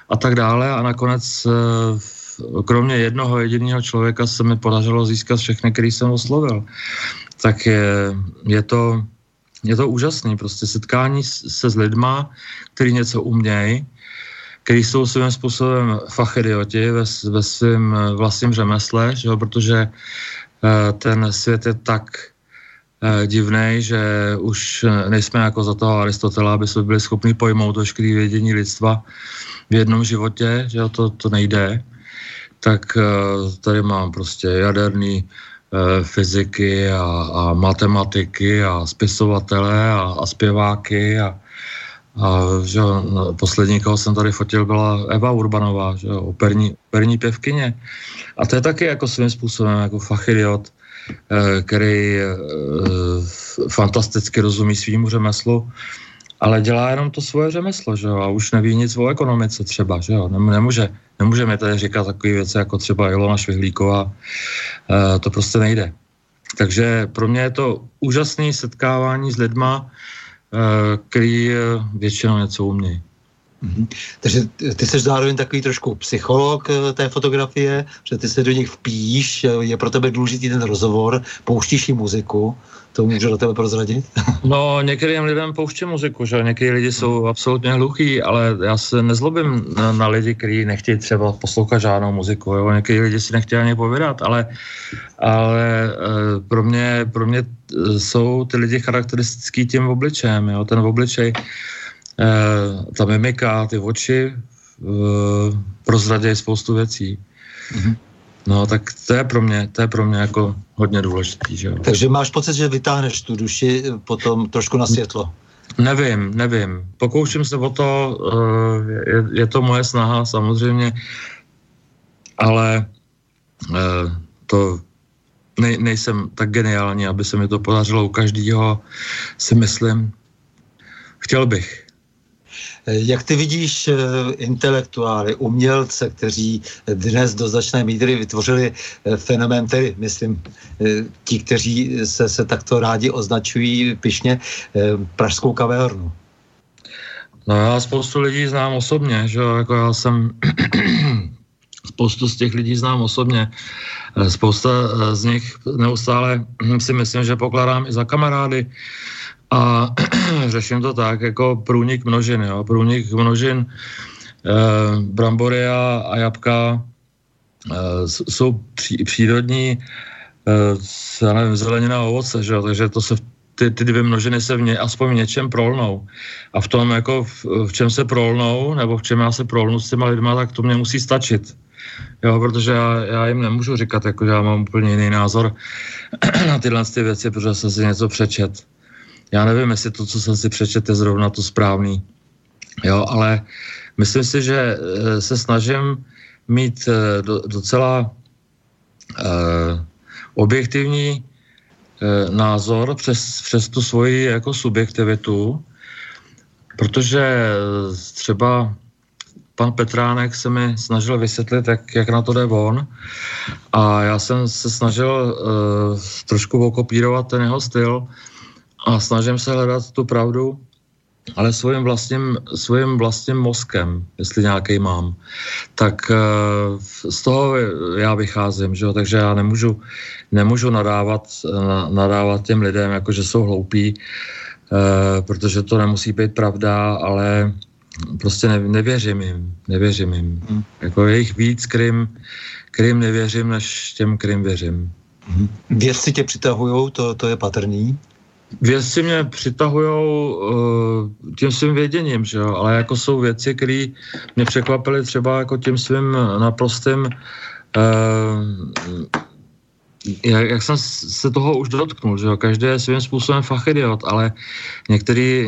a tak dále. A nakonec, kromě jednoho jediného člověka, se mi podařilo získat všechny, který jsem oslovil. Tak je, je to, je to úžasné, prostě setkání se s lidma, kteří něco umějí, kteří jsou svým způsobem fachidioti ve, ve svým vlastním řemesle, že jo, protože ten svět je tak divnej, že už nejsme jako za toho Aristotela, aby jsme byli schopni pojmout veškeré vědění lidstva v jednom životě, že to, to nejde. Tak tady mám prostě jaderný eh, fyziky a, a matematiky a spisovatele a, a zpěváky a, a že no, poslední, koho jsem tady fotil, byla Eva Urbanová, že operní, operní pěvkyně. A to je taky jako svým způsobem jako fachidiot, který fantasticky rozumí svýmu řemeslu, ale dělá jenom to svoje řemeslo, že jo, a už neví nic o ekonomice třeba, že jo, nemůže, nemůže mi tady říkat takové věci, jako třeba Ilona Švihlíková, to prostě nejde. Takže pro mě je to úžasné setkávání s lidma, který většinou něco umějí. Mm-hmm. Takže ty jsi zároveň takový trošku psycholog té fotografie, že ty se do nich vpíš, je pro tebe důležitý ten rozhovor, pouštíš jí muziku, to můžu do tebe prozradit? No, některým lidem pouštím muziku, že některý lidi jsou absolutně hluchý, ale já se nezlobím na, na lidi, kteří nechtějí třeba poslouchat žádnou muziku, jo, některý lidi si nechtějí ani povědat, ale, ale pro mě, pro mě jsou ty lidi charakteristický tím obličejem, jo, ten obličej, E, ta mimika, ty oči e, prozradějí spoustu věcí. Mm-hmm. No tak to je pro mě, to je pro mě jako hodně důležitý, že jo. Takže máš pocit, že vytáhneš tu duši potom trošku na světlo? Nevím, nevím. Pokouším se o to, e, je, je to moje snaha samozřejmě, ale e, to nej, nejsem tak geniální, aby se mi to podařilo u každého, si myslím. Chtěl bych. Jak ty vidíš intelektuály, umělce, kteří dnes do značné míry vytvořili fenomén, tedy myslím, ti, kteří se, se takto rádi označují pyšně, Pražskou kavárnu? No já spoustu lidí znám osobně, že jako já jsem... Spoustu z těch lidí znám osobně. Spousta z nich neustále si myslím, že pokládám i za kamarády. A řeším to tak, jako průnik množin, jo. Průnik množin, e, brambory a, a jabka jsou přírodní, já nevím, zelenina a ovoce, že? Takže to se ty, ty dvě množiny se v ně, aspoň v něčem prolnou. A v tom, jako v, v čem se prolnou, nebo v čem já se prolnu s těma lidma, tak to mě musí stačit. Jo, protože já, já jim nemůžu říkat, jako, že já mám úplně jiný názor na tyhle ty věci, protože jsem si něco přečet. Já nevím, jestli to, co jsem si přečet, je zrovna to správný. Jo, ale myslím si, že se snažím mít do, docela eh, objektivní eh, názor přes, přes tu svoji jako subjektivitu, protože třeba pan Petránek se mi snažil vysvětlit, jak, jak na to jde on, a já jsem se snažil eh, trošku okopírovat ten jeho styl a snažím se hledat tu pravdu, ale svým vlastním, svým vlastním mozkem, jestli nějaký mám, tak z toho já vycházím, že jo? Takže já nemůžu, nemůžu nadávat, nadávat těm lidem, jako že jsou hloupí, protože to nemusí být pravda, ale prostě nevěřím jim, nevěřím jim. Hmm. Jako je jich víc, kterým, kterým nevěřím, než těm, kterým věřím. Hmm. Věci tě přitahujou, to, to je patrný? Věci mě přitahujou uh, tím svým věděním, že jo? Ale jako jsou věci, které mě překvapily třeba jako tím svým naprostým, uh, jak, jak jsem se toho už dotknul, že jo? Každý je svým způsobem fachidiot, ale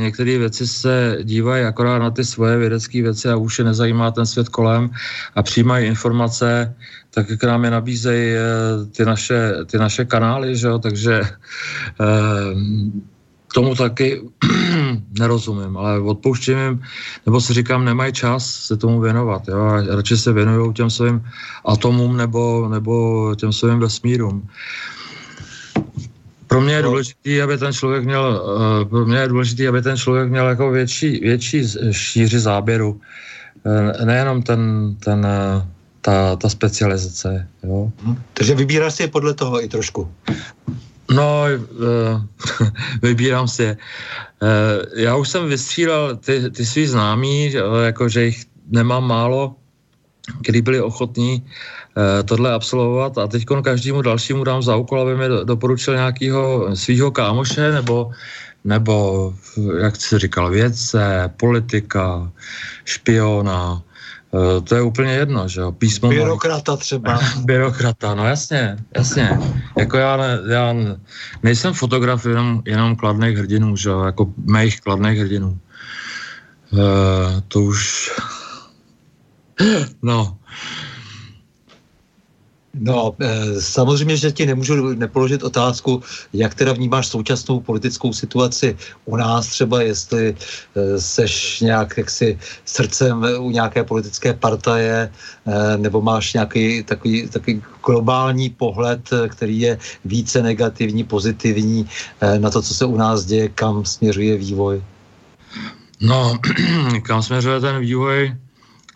některé věci se dívají akorát na ty svoje vědecké věci a už je nezajímá ten svět kolem a přijímají informace, tak k nám je nabízejí ty naše, ty naše kanály, že jo, takže eh, tomu taky nerozumím, ale odpouštím jim, nebo si říkám, nemají čas se tomu věnovat, jo, a radši se věnují těm svým atomům nebo, nebo těm svým vesmírům. Pro mě je důležitý, aby ten člověk měl, pro mě je důležitý, aby ten člověk měl jako větší, větší šíři záběru, nejenom ten, ten Ta, ta specializace, jo. Takže vybíráš si je podle toho i trošku? No, e, vybírám si je. E, já už jsem vystřílel ty, ty svý známí, jako že jich nemám málo, kteří byli ochotní e, tohle absolvovat, a teď každému dalšímu dám za úkol, aby mi doporučil nějakého svýho kámoše, nebo nebo, jak jsi říkal, vědce, politika, špiona. To je úplně jedno, že jo, písmo... Byrokrata třeba. Byrokrata, no jasně, jasně. Jako já, ne, já nejsem fotograf jenom, jenom kladných hrdinů, že jo, jako mých kladných hrdinů. E, to už... No... No, samozřejmě, že ti nemůžu nepoložit otázku, jak teda vnímáš současnou politickou situaci u nás, třeba jestli seš nějak jaksi srdcem u nějaké politické partaje, nebo máš nějaký takový, takový globální pohled, který je více negativní, pozitivní na to, co se u nás děje, kam směřuje vývoj? No, kam směřuje ten vývoj?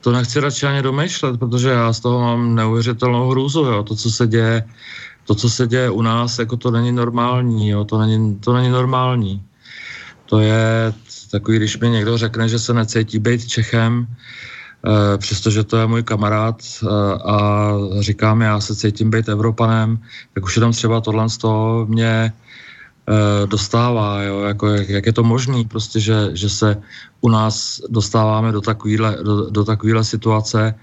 To nechci radši ani domýšlet, protože já z toho mám neuvěřitelnou hrůzu, jo. To, co se děje, to, co se děje u nás, jako to není normální, jo. To není, to není normální. To je takový, když mi někdo řekne, že se necítí být Čechem, e, přestože to je můj kamarád, e, a říkám, já se cítím být Evropanem, tak už jenom třeba tohle z toho mě dostává, jo, jako jak, jak je to možný, prostě, že, že se u nás dostáváme do takovýhle, do, do takovýhle situace,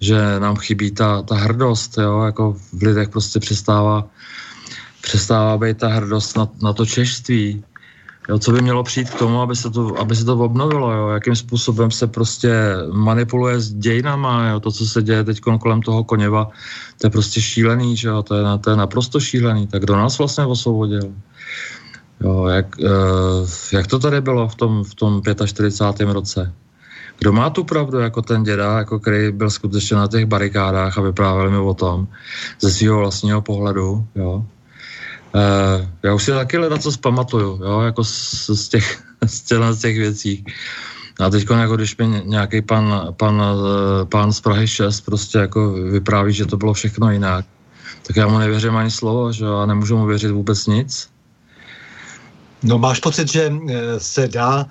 že nám chybí ta, ta hrdost, jo, jako v lidech prostě přestává, přestává být ta hrdost na, na to češství, jo, co by mělo přijít k tomu, aby se to, aby se to obnovilo, jo, jakým způsobem se prostě manipuluje s dějinama, jo, to, co se děje teď kolem toho Koněva, to je prostě šílený, že jo, to je, to je naprosto šílený, tak kdo nás vlastně osvobodil? Jo, jak, eh, jak to tady bylo v tom, v tom čtyřicátém pátém roce? Kdo má tu pravdu, jako ten děda, jako který byl skutečně na těch barikádách a vyprávěl mi o tom ze svého vlastního pohledu, jo? Eh, já už si taky ledacos zpamatuju, jo, jako z, z, těch, z, těch, z těch věcí. A teď, jako když mi nějaký pan, pan, pan z Prahy šest prostě jako vypráví, že to bylo všechno jinak, tak já mu nevěřím ani slovo, že já nemůžu mu věřit vůbec nic. No, máš pocit, že se dá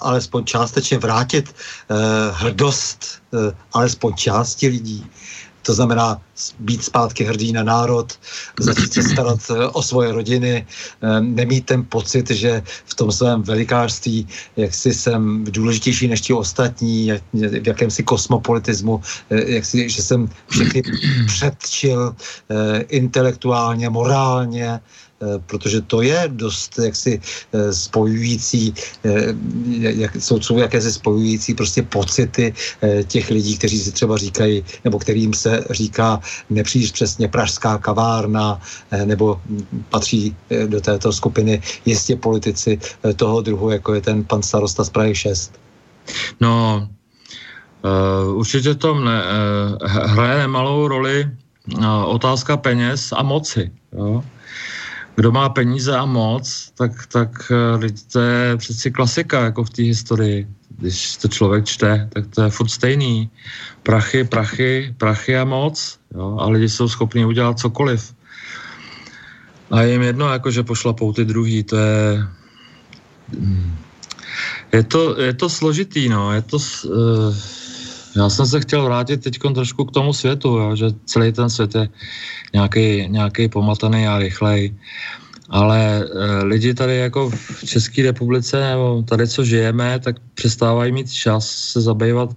alespoň částečně vrátit hrdost alespoň části lidí To znamená být zpátky hrdý na národ, začít se starat o svoje rodiny, nemít ten pocit, že v tom svém velikářství, jak si jsem důležitější než ti ostatní, jak, v jakémsi kosmopolitismu, jak si, že jsem všechny předčil intelektuálně, morálně, protože to je dost jaksi spojující, jak, jsou, jsou jakési spojující prostě pocity těch lidí, kteří si třeba říkají, nebo kterým se říká nepříliš přesně pražská kavárna, nebo patří do této skupiny jistě politici toho druhu, jako je ten pan starosta z Prahy šest. No, uh, určitě to uh, hraje nemalou roli uh, otázka peněz a moci, jo. Kdo má peníze a moc, tak, tak to je přeci klasika jako v té historii. Když to člověk čte, tak to je furt stejný. Prachy, prachy, prachy a moc. Jo? A lidi jsou schopni udělat cokoliv. A je jim jedno, jako že pošlapou ty druhý. To je... Je to, je to složitý, no. Je to... Uh... Já jsem se chtěl vrátit teď trošku k tomu světu, jo, že celý ten svět je nějaký, nějaký pomataný a rychlej. Ale e, lidi tady jako v České republice, nebo tady, co žijeme, tak přestávají mít čas se zabývat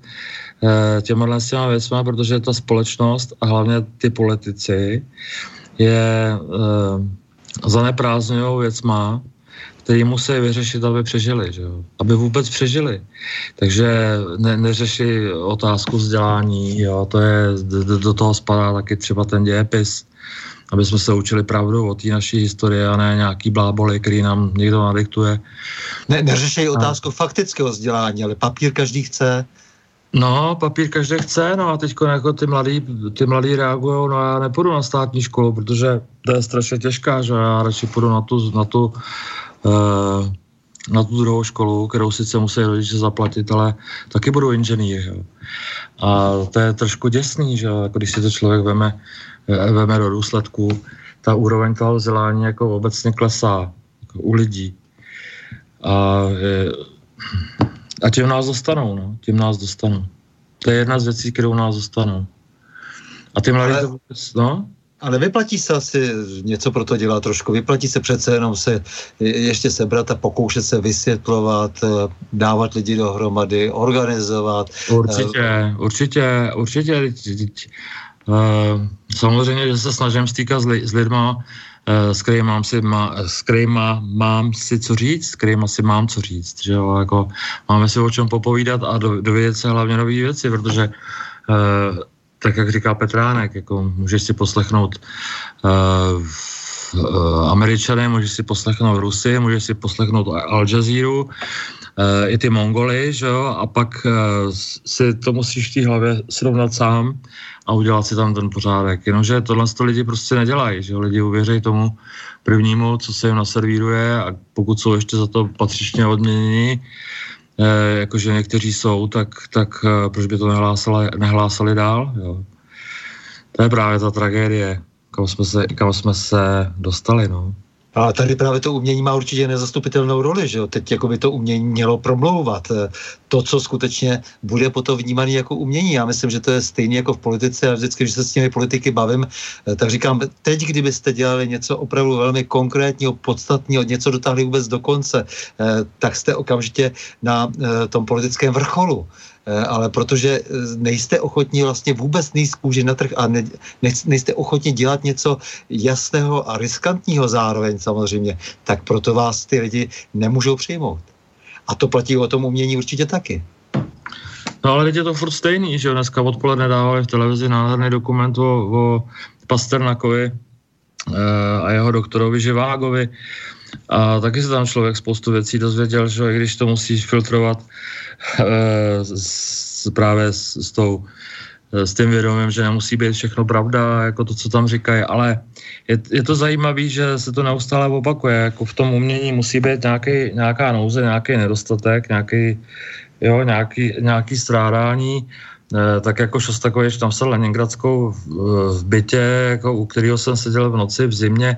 e, těma s těma věcma, protože ta společnost a hlavně ty politici je e, zaneprázdňujou věcma, který musí vyřešit, aby přežili, že jo? Aby vůbec přežili. Takže ne, neřeší otázku vzdělání, jo? To je, do, do toho spadá taky třeba ten dějepis, aby jsme se učili pravdu o té naší historii a ne nějaký bláboli, který nám někdo nadiktuje. Ne, neřeší otázku a... faktického vzdělání, ale papír každý chce. No, papír každý chce, no a teď jako ty mladí, ty mladí reagujou, no já nepůjdu na státní školu, protože to je strašně těžká, že já radši půjdu na tu, na tu na tu druhou školu, kterou sice musí rodiče zaplatit, ale taky budou inženýři. A to je trošku děsný, že jako když si to člověk veme, veme do důsledků, ta úroveň toho vzdělání jako obecně klesá jako u lidí. A, a tím nás dostanou, no. Tím nás dostanou. To je jedna z věcí, kterou nás dostanou. A ty mladí ale... to no? Ale vyplatí se asi něco pro to dělat trošku. Vyplatí se přece jenom se ještě sebrat a pokoušet se vysvětlovat, dávat lidi dohromady, organizovat. Určitě, určitě, určitě. Samozřejmě, že se snažím stýkat s lidma, s kterýma si má, s kterýma mám si co říct, s kterýma si mám co říct. Že jo? Jako, máme si o čem popovídat a dovědět se hlavně nové věci, protože tak jak říká Petránek, jako můžeš si poslechnout uh, uh, Američany, můžeš si poslechnout Rusy, můžeš si poslechnout Al Jazeeru, uh, i ty Mongoly, že jo, a pak uh, si to musíš v té hlavě srovnat sám a udělat si tam ten pořádek. Jenomže tohle to lidi prostě nedělají, že jo, lidi uvěří tomu prvnímu, co se jim naservíruje a pokud jsou ještě za to patřičně odměněni, E, jakože někteří jsou, tak, tak e, proč by to nehlásali, nehlásali dál? Jo. To je právě ta tragédie, kam jsme se, kam jsme se dostali, no. A tady právě to umění má určitě nezastupitelnou roli, že jo? Teď jako by to umění mělo promlouvat. To, co skutečně bude potom vnímané jako umění. Já myslím, že to je stejné jako v politice a vždycky, když se s těmi politiky bavím, tak říkám, teď, kdybyste dělali něco opravdu velmi konkrétního, podstatného, něco dotáhli vůbec do konce, tak jste okamžitě na tom politickém vrcholu. Ale protože nejste ochotní vlastně vůbec níst kůži na trh a ne, nejste ochotní dělat něco jasného a riskantního zároveň samozřejmě, tak proto vás ty lidi nemůžou přijmout. A to platí o tom umění určitě taky. No ale teď je to furt stejný, že dneska odpoledne dávali v televizi nádherný dokument o, o Pasternakovi a jeho doktorovi Živágovi. A taky se tam člověk spoustu věcí dozvěděl, že i když to musíš filtrovat e, s, právě s, s, tou, s tím vědomím, že nemusí být všechno pravda, jako to, co tam říkají, ale je, je to zajímavé, že se to neustále opakuje, jako v tom umění musí být nějaký, nějaká nouze, nějaký nedostatek, nějaký, jo, nějaký, nějaký strádání, e, tak jako Šostakovič tam se Leningradskou v, v bytě, jako u kterého jsem seděl v noci v zimě,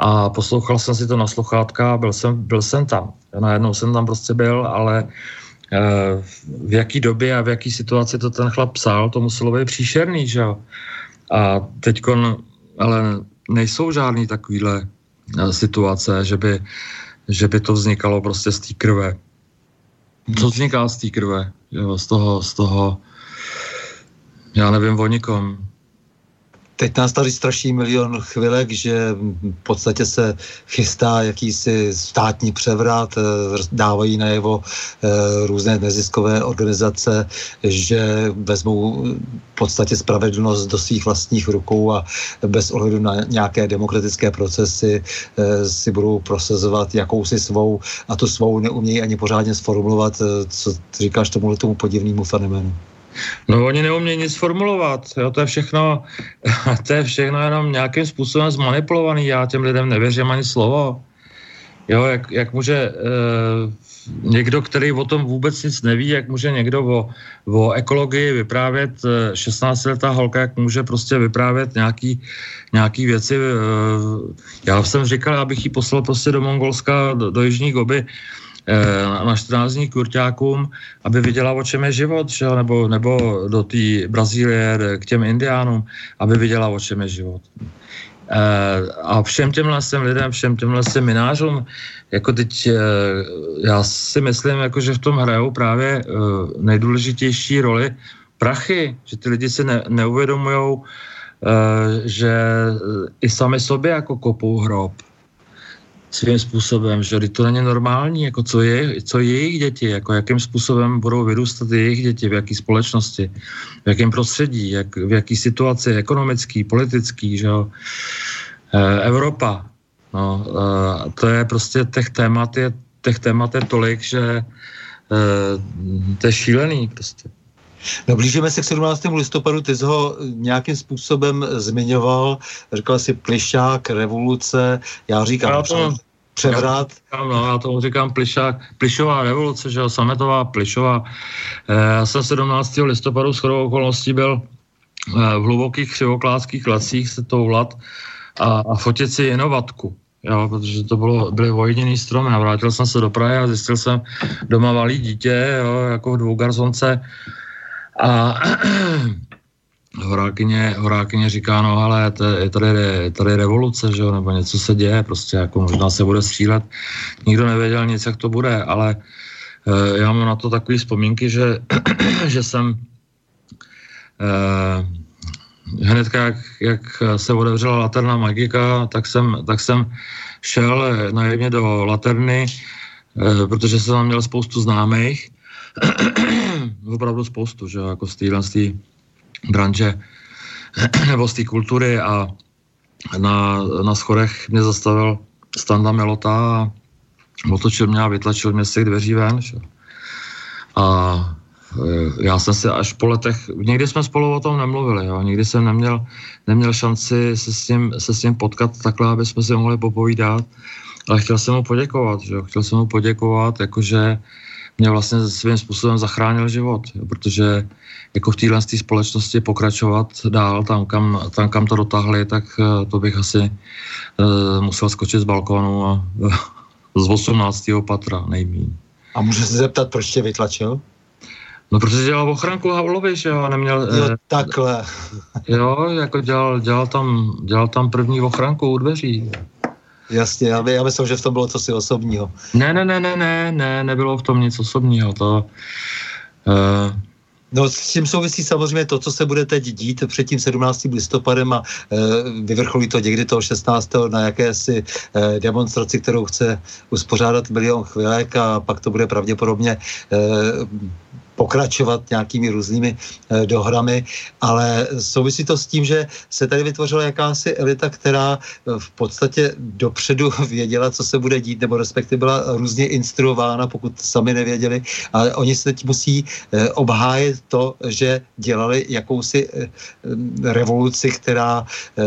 a poslouchal jsem si to na sluchátka, byl jsem, byl jsem tam. Najednou jsem tam prostě byl, ale v jaký době a v jaký situaci to ten chlap psal, to muselo být příšerný, že jo. A teďkon, ale nejsou žádný takovýhle situace, že by, že by to vznikalo prostě z té krve. Co vzniká z té krve? Jo, z toho, z toho, já nevím o nikom. Teď nás tady straší milion chvilek, že v podstatě se chystá jakýsi státní převrat, dávají najevo různé neziskové organizace, že vezmou v podstatě spravedlnost do svých vlastních rukou a bez ohledu na nějaké demokratické procesy si budou prosazovat jakousi svou, a tu svou neumějí ani pořádně sformulovat, co říkáš tomuhle tomu podivnému fenoménu. No oni neumějí nic formulovat, jo, to je všechno, to je všechno jenom nějakým způsobem zmanipulovaný, já těm lidem nevěřím ani slovo. Jo, jak, jak může e, někdo, který o tom vůbec nic neví, jak může někdo o, o ekologii vyprávět, šestnáctiletá holka, jak může prostě vyprávět nějaký, nějaký věci. E, já jsem říkal, abych ji poslal prostě do Mongolska, do, do Jižní Goby, na čtrnáct dní kurťákům, aby viděla, o čem je život, že? Nebo, nebo do té Brazílie, k těm Indiánům, aby viděla, o čem je život. E, a všem těmhle sem lidem, všem těmhle sem minářům, jako teď e, já si myslím, jako, že v tom hrajou právě e, nejdůležitější roli prachy, že ty lidi si ne, neuvědomujou, e, že i sami sobě jako kopou hrob. Svým způsobem, že to není normální, jako co je, co jejich děti, jako jakým způsobem budou vyrůstat jejich děti, v jaký společnosti, v jakém prostředí, jak, v jaký situaci, ekonomický, politický, že jo. E, Evropa, no, e, to je prostě, těch témat je, těch témat je tolik, že e, to je šílený prostě. No, blížíme se k sedmnáctému listopadu, ty jsi ho nějakým způsobem zmiňoval, říkal jsi plišák, revoluce, já říkám já to, převrat. Já, no, já tomu říkám plišák, plišová revoluce, že jo, sametová, plišová. Já jsem sedmnáctého listopadu shodou okolností byl v hlubokých křivokláckých lesích se toulat a, a fotit si jinovatku. Jo, protože to bylo, byly ojediný stromy a vrátil jsem se do Prahy a zjistil jsem doma malý dítě, jo, jako v dvougarzonce. A horákyně, horákyně říká, no ale je tady, je tady revoluce, že jo, nebo něco se děje, prostě jako možná se bude střílet. Nikdo nevěděl nic, jak to bude, ale e, já mám na to takové vzpomínky, že, že jsem e, hnedka, jak, jak se otevřela laterna Magika, tak jsem, tak jsem šel najedně do laterny, e, protože jsem tam měl spoustu známých, opravdu spoustu, že jako z téhle z té branže nebo z té kultury a na, na schodech mě zastavil Standa Milota a otočil mě a vytlačil mě z těch dveří ven, že? A já jsem se až po letech, někdy jsme spolu o tom nemluvili, jo? Nikdy jsem neměl, neměl šanci se s ním, se s ním potkat takhle, aby jsme se mohli popovídat, ale chtěl jsem mu poděkovat, že? Chtěl jsem mu poděkovat, jakože mě vlastně svým způsobem zachránil život, protože jako v téhle společnosti pokračovat dál tam kam, tam, kam to dotáhli, tak to bych asi e, musel skočit z balkonu a z osmnáctého patra nejmíň. A můžu se zeptat, proč tě vytlačil? No, protože dělal ochranku Havlovi, že jo, a neměl... Jo, takhle. Jo, jako dělal, dělal, tam, dělal tam první ochranku u dveří. Jasně, já, by, já myslím, že v tom bylo cosi osobního. Ne, ne, ne, ne, ne, ne, nebylo v tom nic osobního, to... Uh... No, s tím souvisí samozřejmě to, co se bude teď dít před tím sedmnáctým listopadem a e, vyvrcholí to někdy toho šestnáctého na jakési e, demonstraci, kterou chce uspořádat milion chvilek a pak to bude pravděpodobně... E, pokračovat nějakými různými e, dohrami, ale souvisí to s tím, že se tady vytvořila jakási elita, která v podstatě dopředu věděla, co se bude dít, nebo respektive byla různě instruována, pokud sami nevěděli, ale oni se teď musí e, obhájit to, že dělali jakousi e, revoluci, která, e,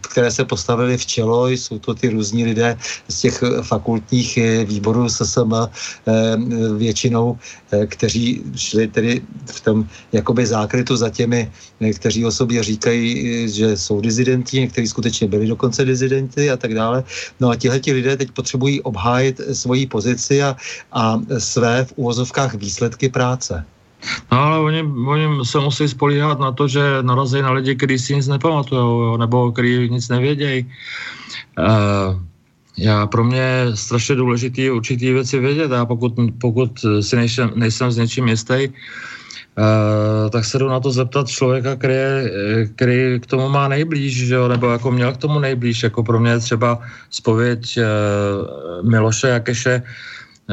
které se postavili v čelo, jsou to ty různí lidé z těch fakultních výborů S S M e, většinou, e, kteří šli tedy v tom jakoby zákrytu za těmi, kteří o sobě říkají, že jsou dizidenti, někteří skutečně byli dokonce dizidenti a tak dále. No a tihleti lidé teď potřebují obhájit svoji pozici a, a své v uvozovkách výsledky práce. No ale oni, oni se musí spolíhat na to, že narazí na lidi, kteří si nic nepamatujou, nebo kteří nic nevědějí. Uh, já pro mě je strašně důležitý určitý věci vědět a pokud, pokud si nejsem, nejsem s něčím jistý, Uh, tak se jdu na to zeptat člověka, který, je, který k tomu má nejblíž, že jo? Nebo jako měl k tomu nejblíž, jako pro mě třeba zpověď uh, Miloše Jakeše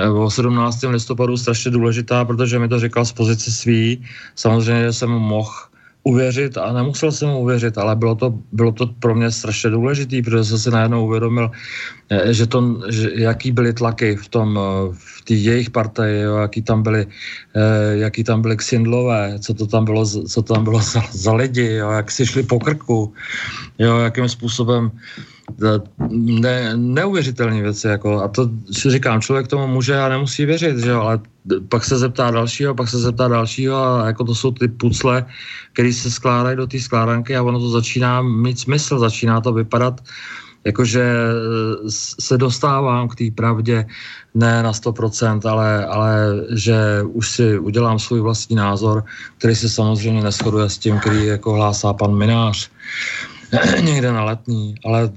uh, o sedmnáctého listopadu strašně důležitá, protože mi to říkal z pozice svý, samozřejmě jsem mu mohl uvěřit a nemusel jsem mu uvěřit, ale bylo to, bylo to pro mě strašně důležitý, protože jsem si najednou uvědomil, že to, že, jaký byly tlaky v tom, v té jejich partii, jo, jaký tam byly, jaký tam byly ksindlové, co to tam bylo, co tam bylo za, za lidi, jo, jak si šli po krku, jo, jakým způsobem ne, neuvěřitelné věci, jako, a to si říkám, člověk tomu může a nemusí věřit, že jo, ale pak se zeptá dalšího, pak se zeptá dalšího a jako to jsou ty pucle, které se skládají do té skládanky a ono to začíná mít smysl, začíná to vypadat, jakože se dostávám k té pravdě, ne na sto procent, ale, ale že už si udělám svůj vlastní názor, který se samozřejmě neshoduje s tím, který jako hlásá pan Mynář někde na Letní, ale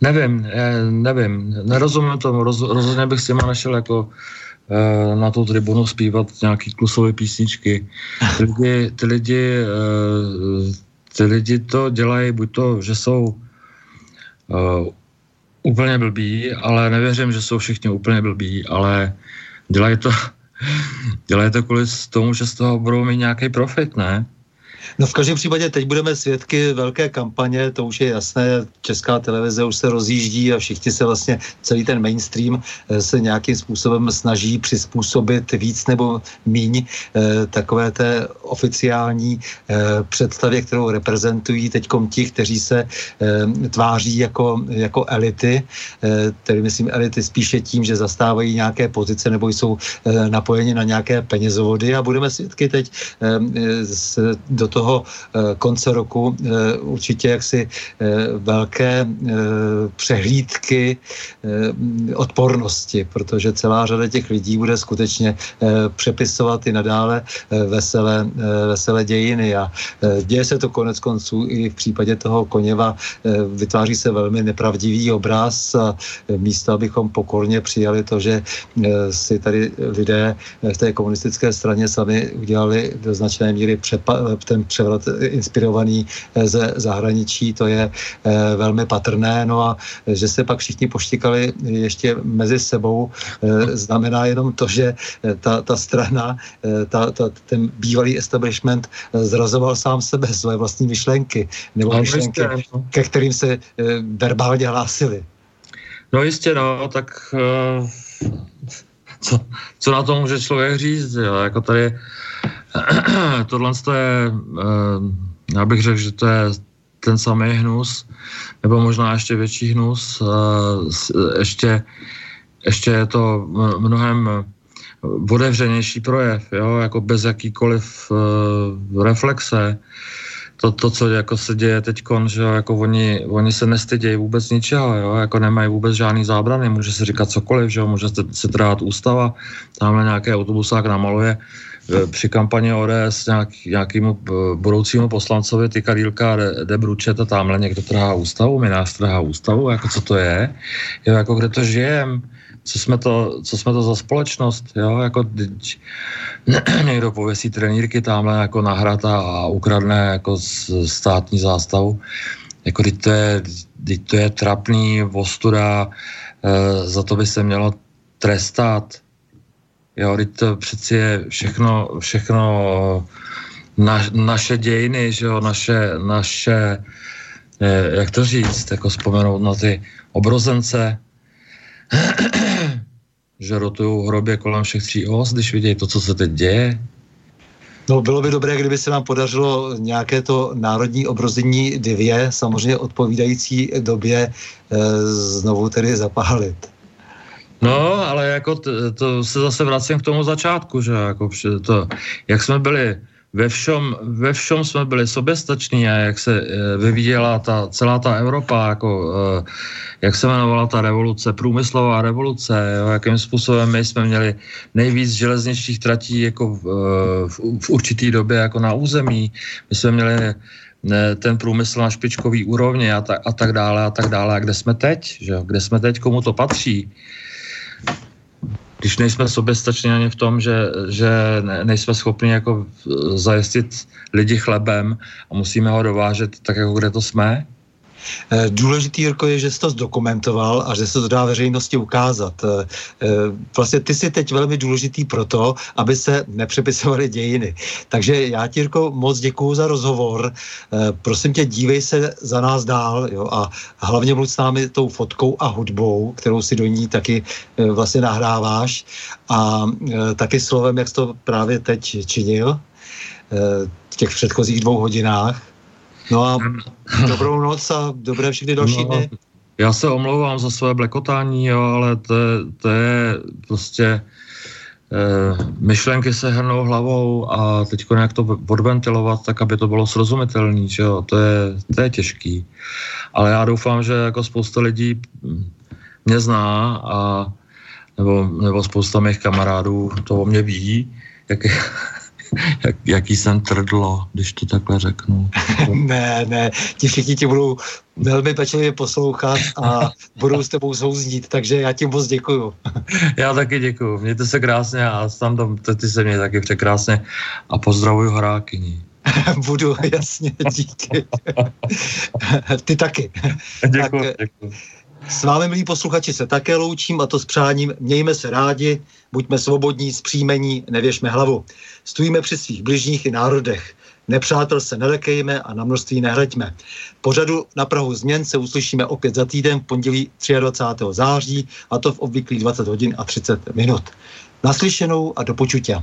nevím, nevím, nerozumím tomu, roz, rozhodně bych s těma našel jako na tu tribunu zpívat nějaký klusové písničky. Ty lidi, ty lidi, ty lidi to dělají, buď to, že jsou úplně blbí, ale nevěřím, že jsou všichni úplně blbí, ale dělají to, dělají to kvůli tomu, že z toho budou mít nějaký profit, ne? No v každém případě teď budeme svědky velké kampaně, to už je jasné, Česká televize už se rozjíždí a všichni se vlastně, celý ten mainstream se nějakým způsobem snaží přizpůsobit víc nebo míň takové té oficiální představě, kterou reprezentují teďkom ti, kteří se tváří jako, jako elity, tedy myslím elity spíše tím, že zastávají nějaké pozice nebo jsou napojeni na nějaké penězovody a budeme svědky teď do toho konce roku určitě jaksi velké přehlídky odpornosti, protože celá řada těch lidí bude skutečně přepisovat i nadále veselé, veselé dějiny a děje se to konec konců i v případě toho Koněva, vytváří se velmi nepravdivý obraz a místo, abychom pokorně přijali to, že si tady lidé v té komunistické straně sami udělali do značné míry přepa- ten převrat inspirovaný ze zahraničí, to je e, velmi patrné, no a že se pak všichni poštikali ještě mezi sebou, e, znamená jenom to, že ta, ta strana, e, ta, ta, ten bývalý establishment zrazoval sám sebe, své vlastní myšlenky, nebo no, myšlenky, no. Ke kterým se e, verbálně hlásili. No jistě, no, tak e, co, co na to může člověk říct, jo, jako tady tohle je, já bych řekl, že to je ten samý hnus, nebo možná ještě větší hnus, ještě, ještě je to mnohem otevřenější projev, jo? Jako bez jakýkoliv reflexe. To, to co jako se děje teďkon, že jako oni, oni se nestydějí vůbec ničeho, jo? Jako nemají vůbec žádný zábrany, může se říkat cokoliv, že jo? Může se trhat ústava, tamhle nějaký autobusák namaluje při kampani O D S nějak, nějakému budoucímu poslancovi ty Kadýlka jde bručet a tamhle někdo trhá ústavu, Mynář trhá ústavu, jako co to je, jo, jako kde to žijem, co jsme to, co jsme to za společnost, jo, jako někdo pověsí trenýrky tamhle jako na hrad a ukradne jako státní zástavu, jako teď to je, teď to je trapný, ostuda, e, za to by se mělo trestat. Jo, teď to přeci je všechno, všechno na, naše dějiny, že jo, naše, naše, jak to říct, jako vzpomenout na ty obrozence, že rotují hrobě kolem všech tří os, když vidějí to, co se teď děje. No, bylo by dobré, kdyby se nám podařilo nějaké to národní obrození dvě, samozřejmě odpovídající době, znovu tedy zapálit. No, ale jako t, to se zase vracím k tomu začátku, že jako to, jak jsme byli ve všem, ve všem jsme byli soběstační a jak se vyvíjela ta, celá ta Evropa, jako, jak se jmenovala ta revoluce, průmyslová revoluce, jo, jakým způsobem my jsme měli nejvíc železničních tratí jako v, v, v určitý době jako na území, my jsme měli ten průmysl na špičkový úrovni a, ta, a tak dále a tak dále. A kde jsme teď? Že? Kde jsme teď? Komu to patří? Když nejsme soběstační ani v tom, že, že nejsme schopni jako zajistit lidi chlebem a musíme ho dovážet tak, jako kde to jsme. Důležitý, Jirko, je, že jsi to zdokumentoval a že se to dá veřejnosti ukázat. Vlastně ty jsi teď velmi důležitý proto, aby se nepřepisovaly dějiny. Takže já ti, Jirko, moc děkuju za rozhovor. Prosím tě, dívej se za nás dál, jo, a hlavně mluv s námi tou fotkou a hudbou, kterou si do ní taky vlastně nahráváš a taky slovem, jak jsi to právě teď činil v těch předchozích dvou hodinách. No a dobrou noc a dobré všechny další dny. No, já se omlouvám za své blekotání, jo, ale to, to je prostě e, myšlenky se hrnou hlavou a teďko nějak to podventilovat, tak aby to bylo srozumitelný, že jo, to je, to je těžký. Ale já doufám, že jako spousta lidí mě zná a nebo, nebo spousta mých kamarádů to o mě ví, jak je, Jak, jaký jsem trdlo, když to takhle řeknu. Ne, ne, ti všichni ti budou velmi pečlivě poslouchat a budou s tebou souznít, takže já ti moc děkuju. Já taky děkuju, mějte se krásně a tam, tam ty se mě taky překrásně a pozdravuju Horákyni. Budu, jasně, díky. Ty taky. Děkuju, tak, děkuju. S vámi, milí posluchači, se také loučím a to s přáním. Mějme se rádi, buďme svobodní, zpříjmení, nevěšme hlavu. Stojíme při svých bližních i národech. Nepřátel se nelekejme a na množství nehraďme. Pořadu Na prahu změn se uslyšíme opět za týden v pondělí dvacátého třetího září a to v obvyklých dvacet hodin a třicet minut. Naslyšenou a do počutě.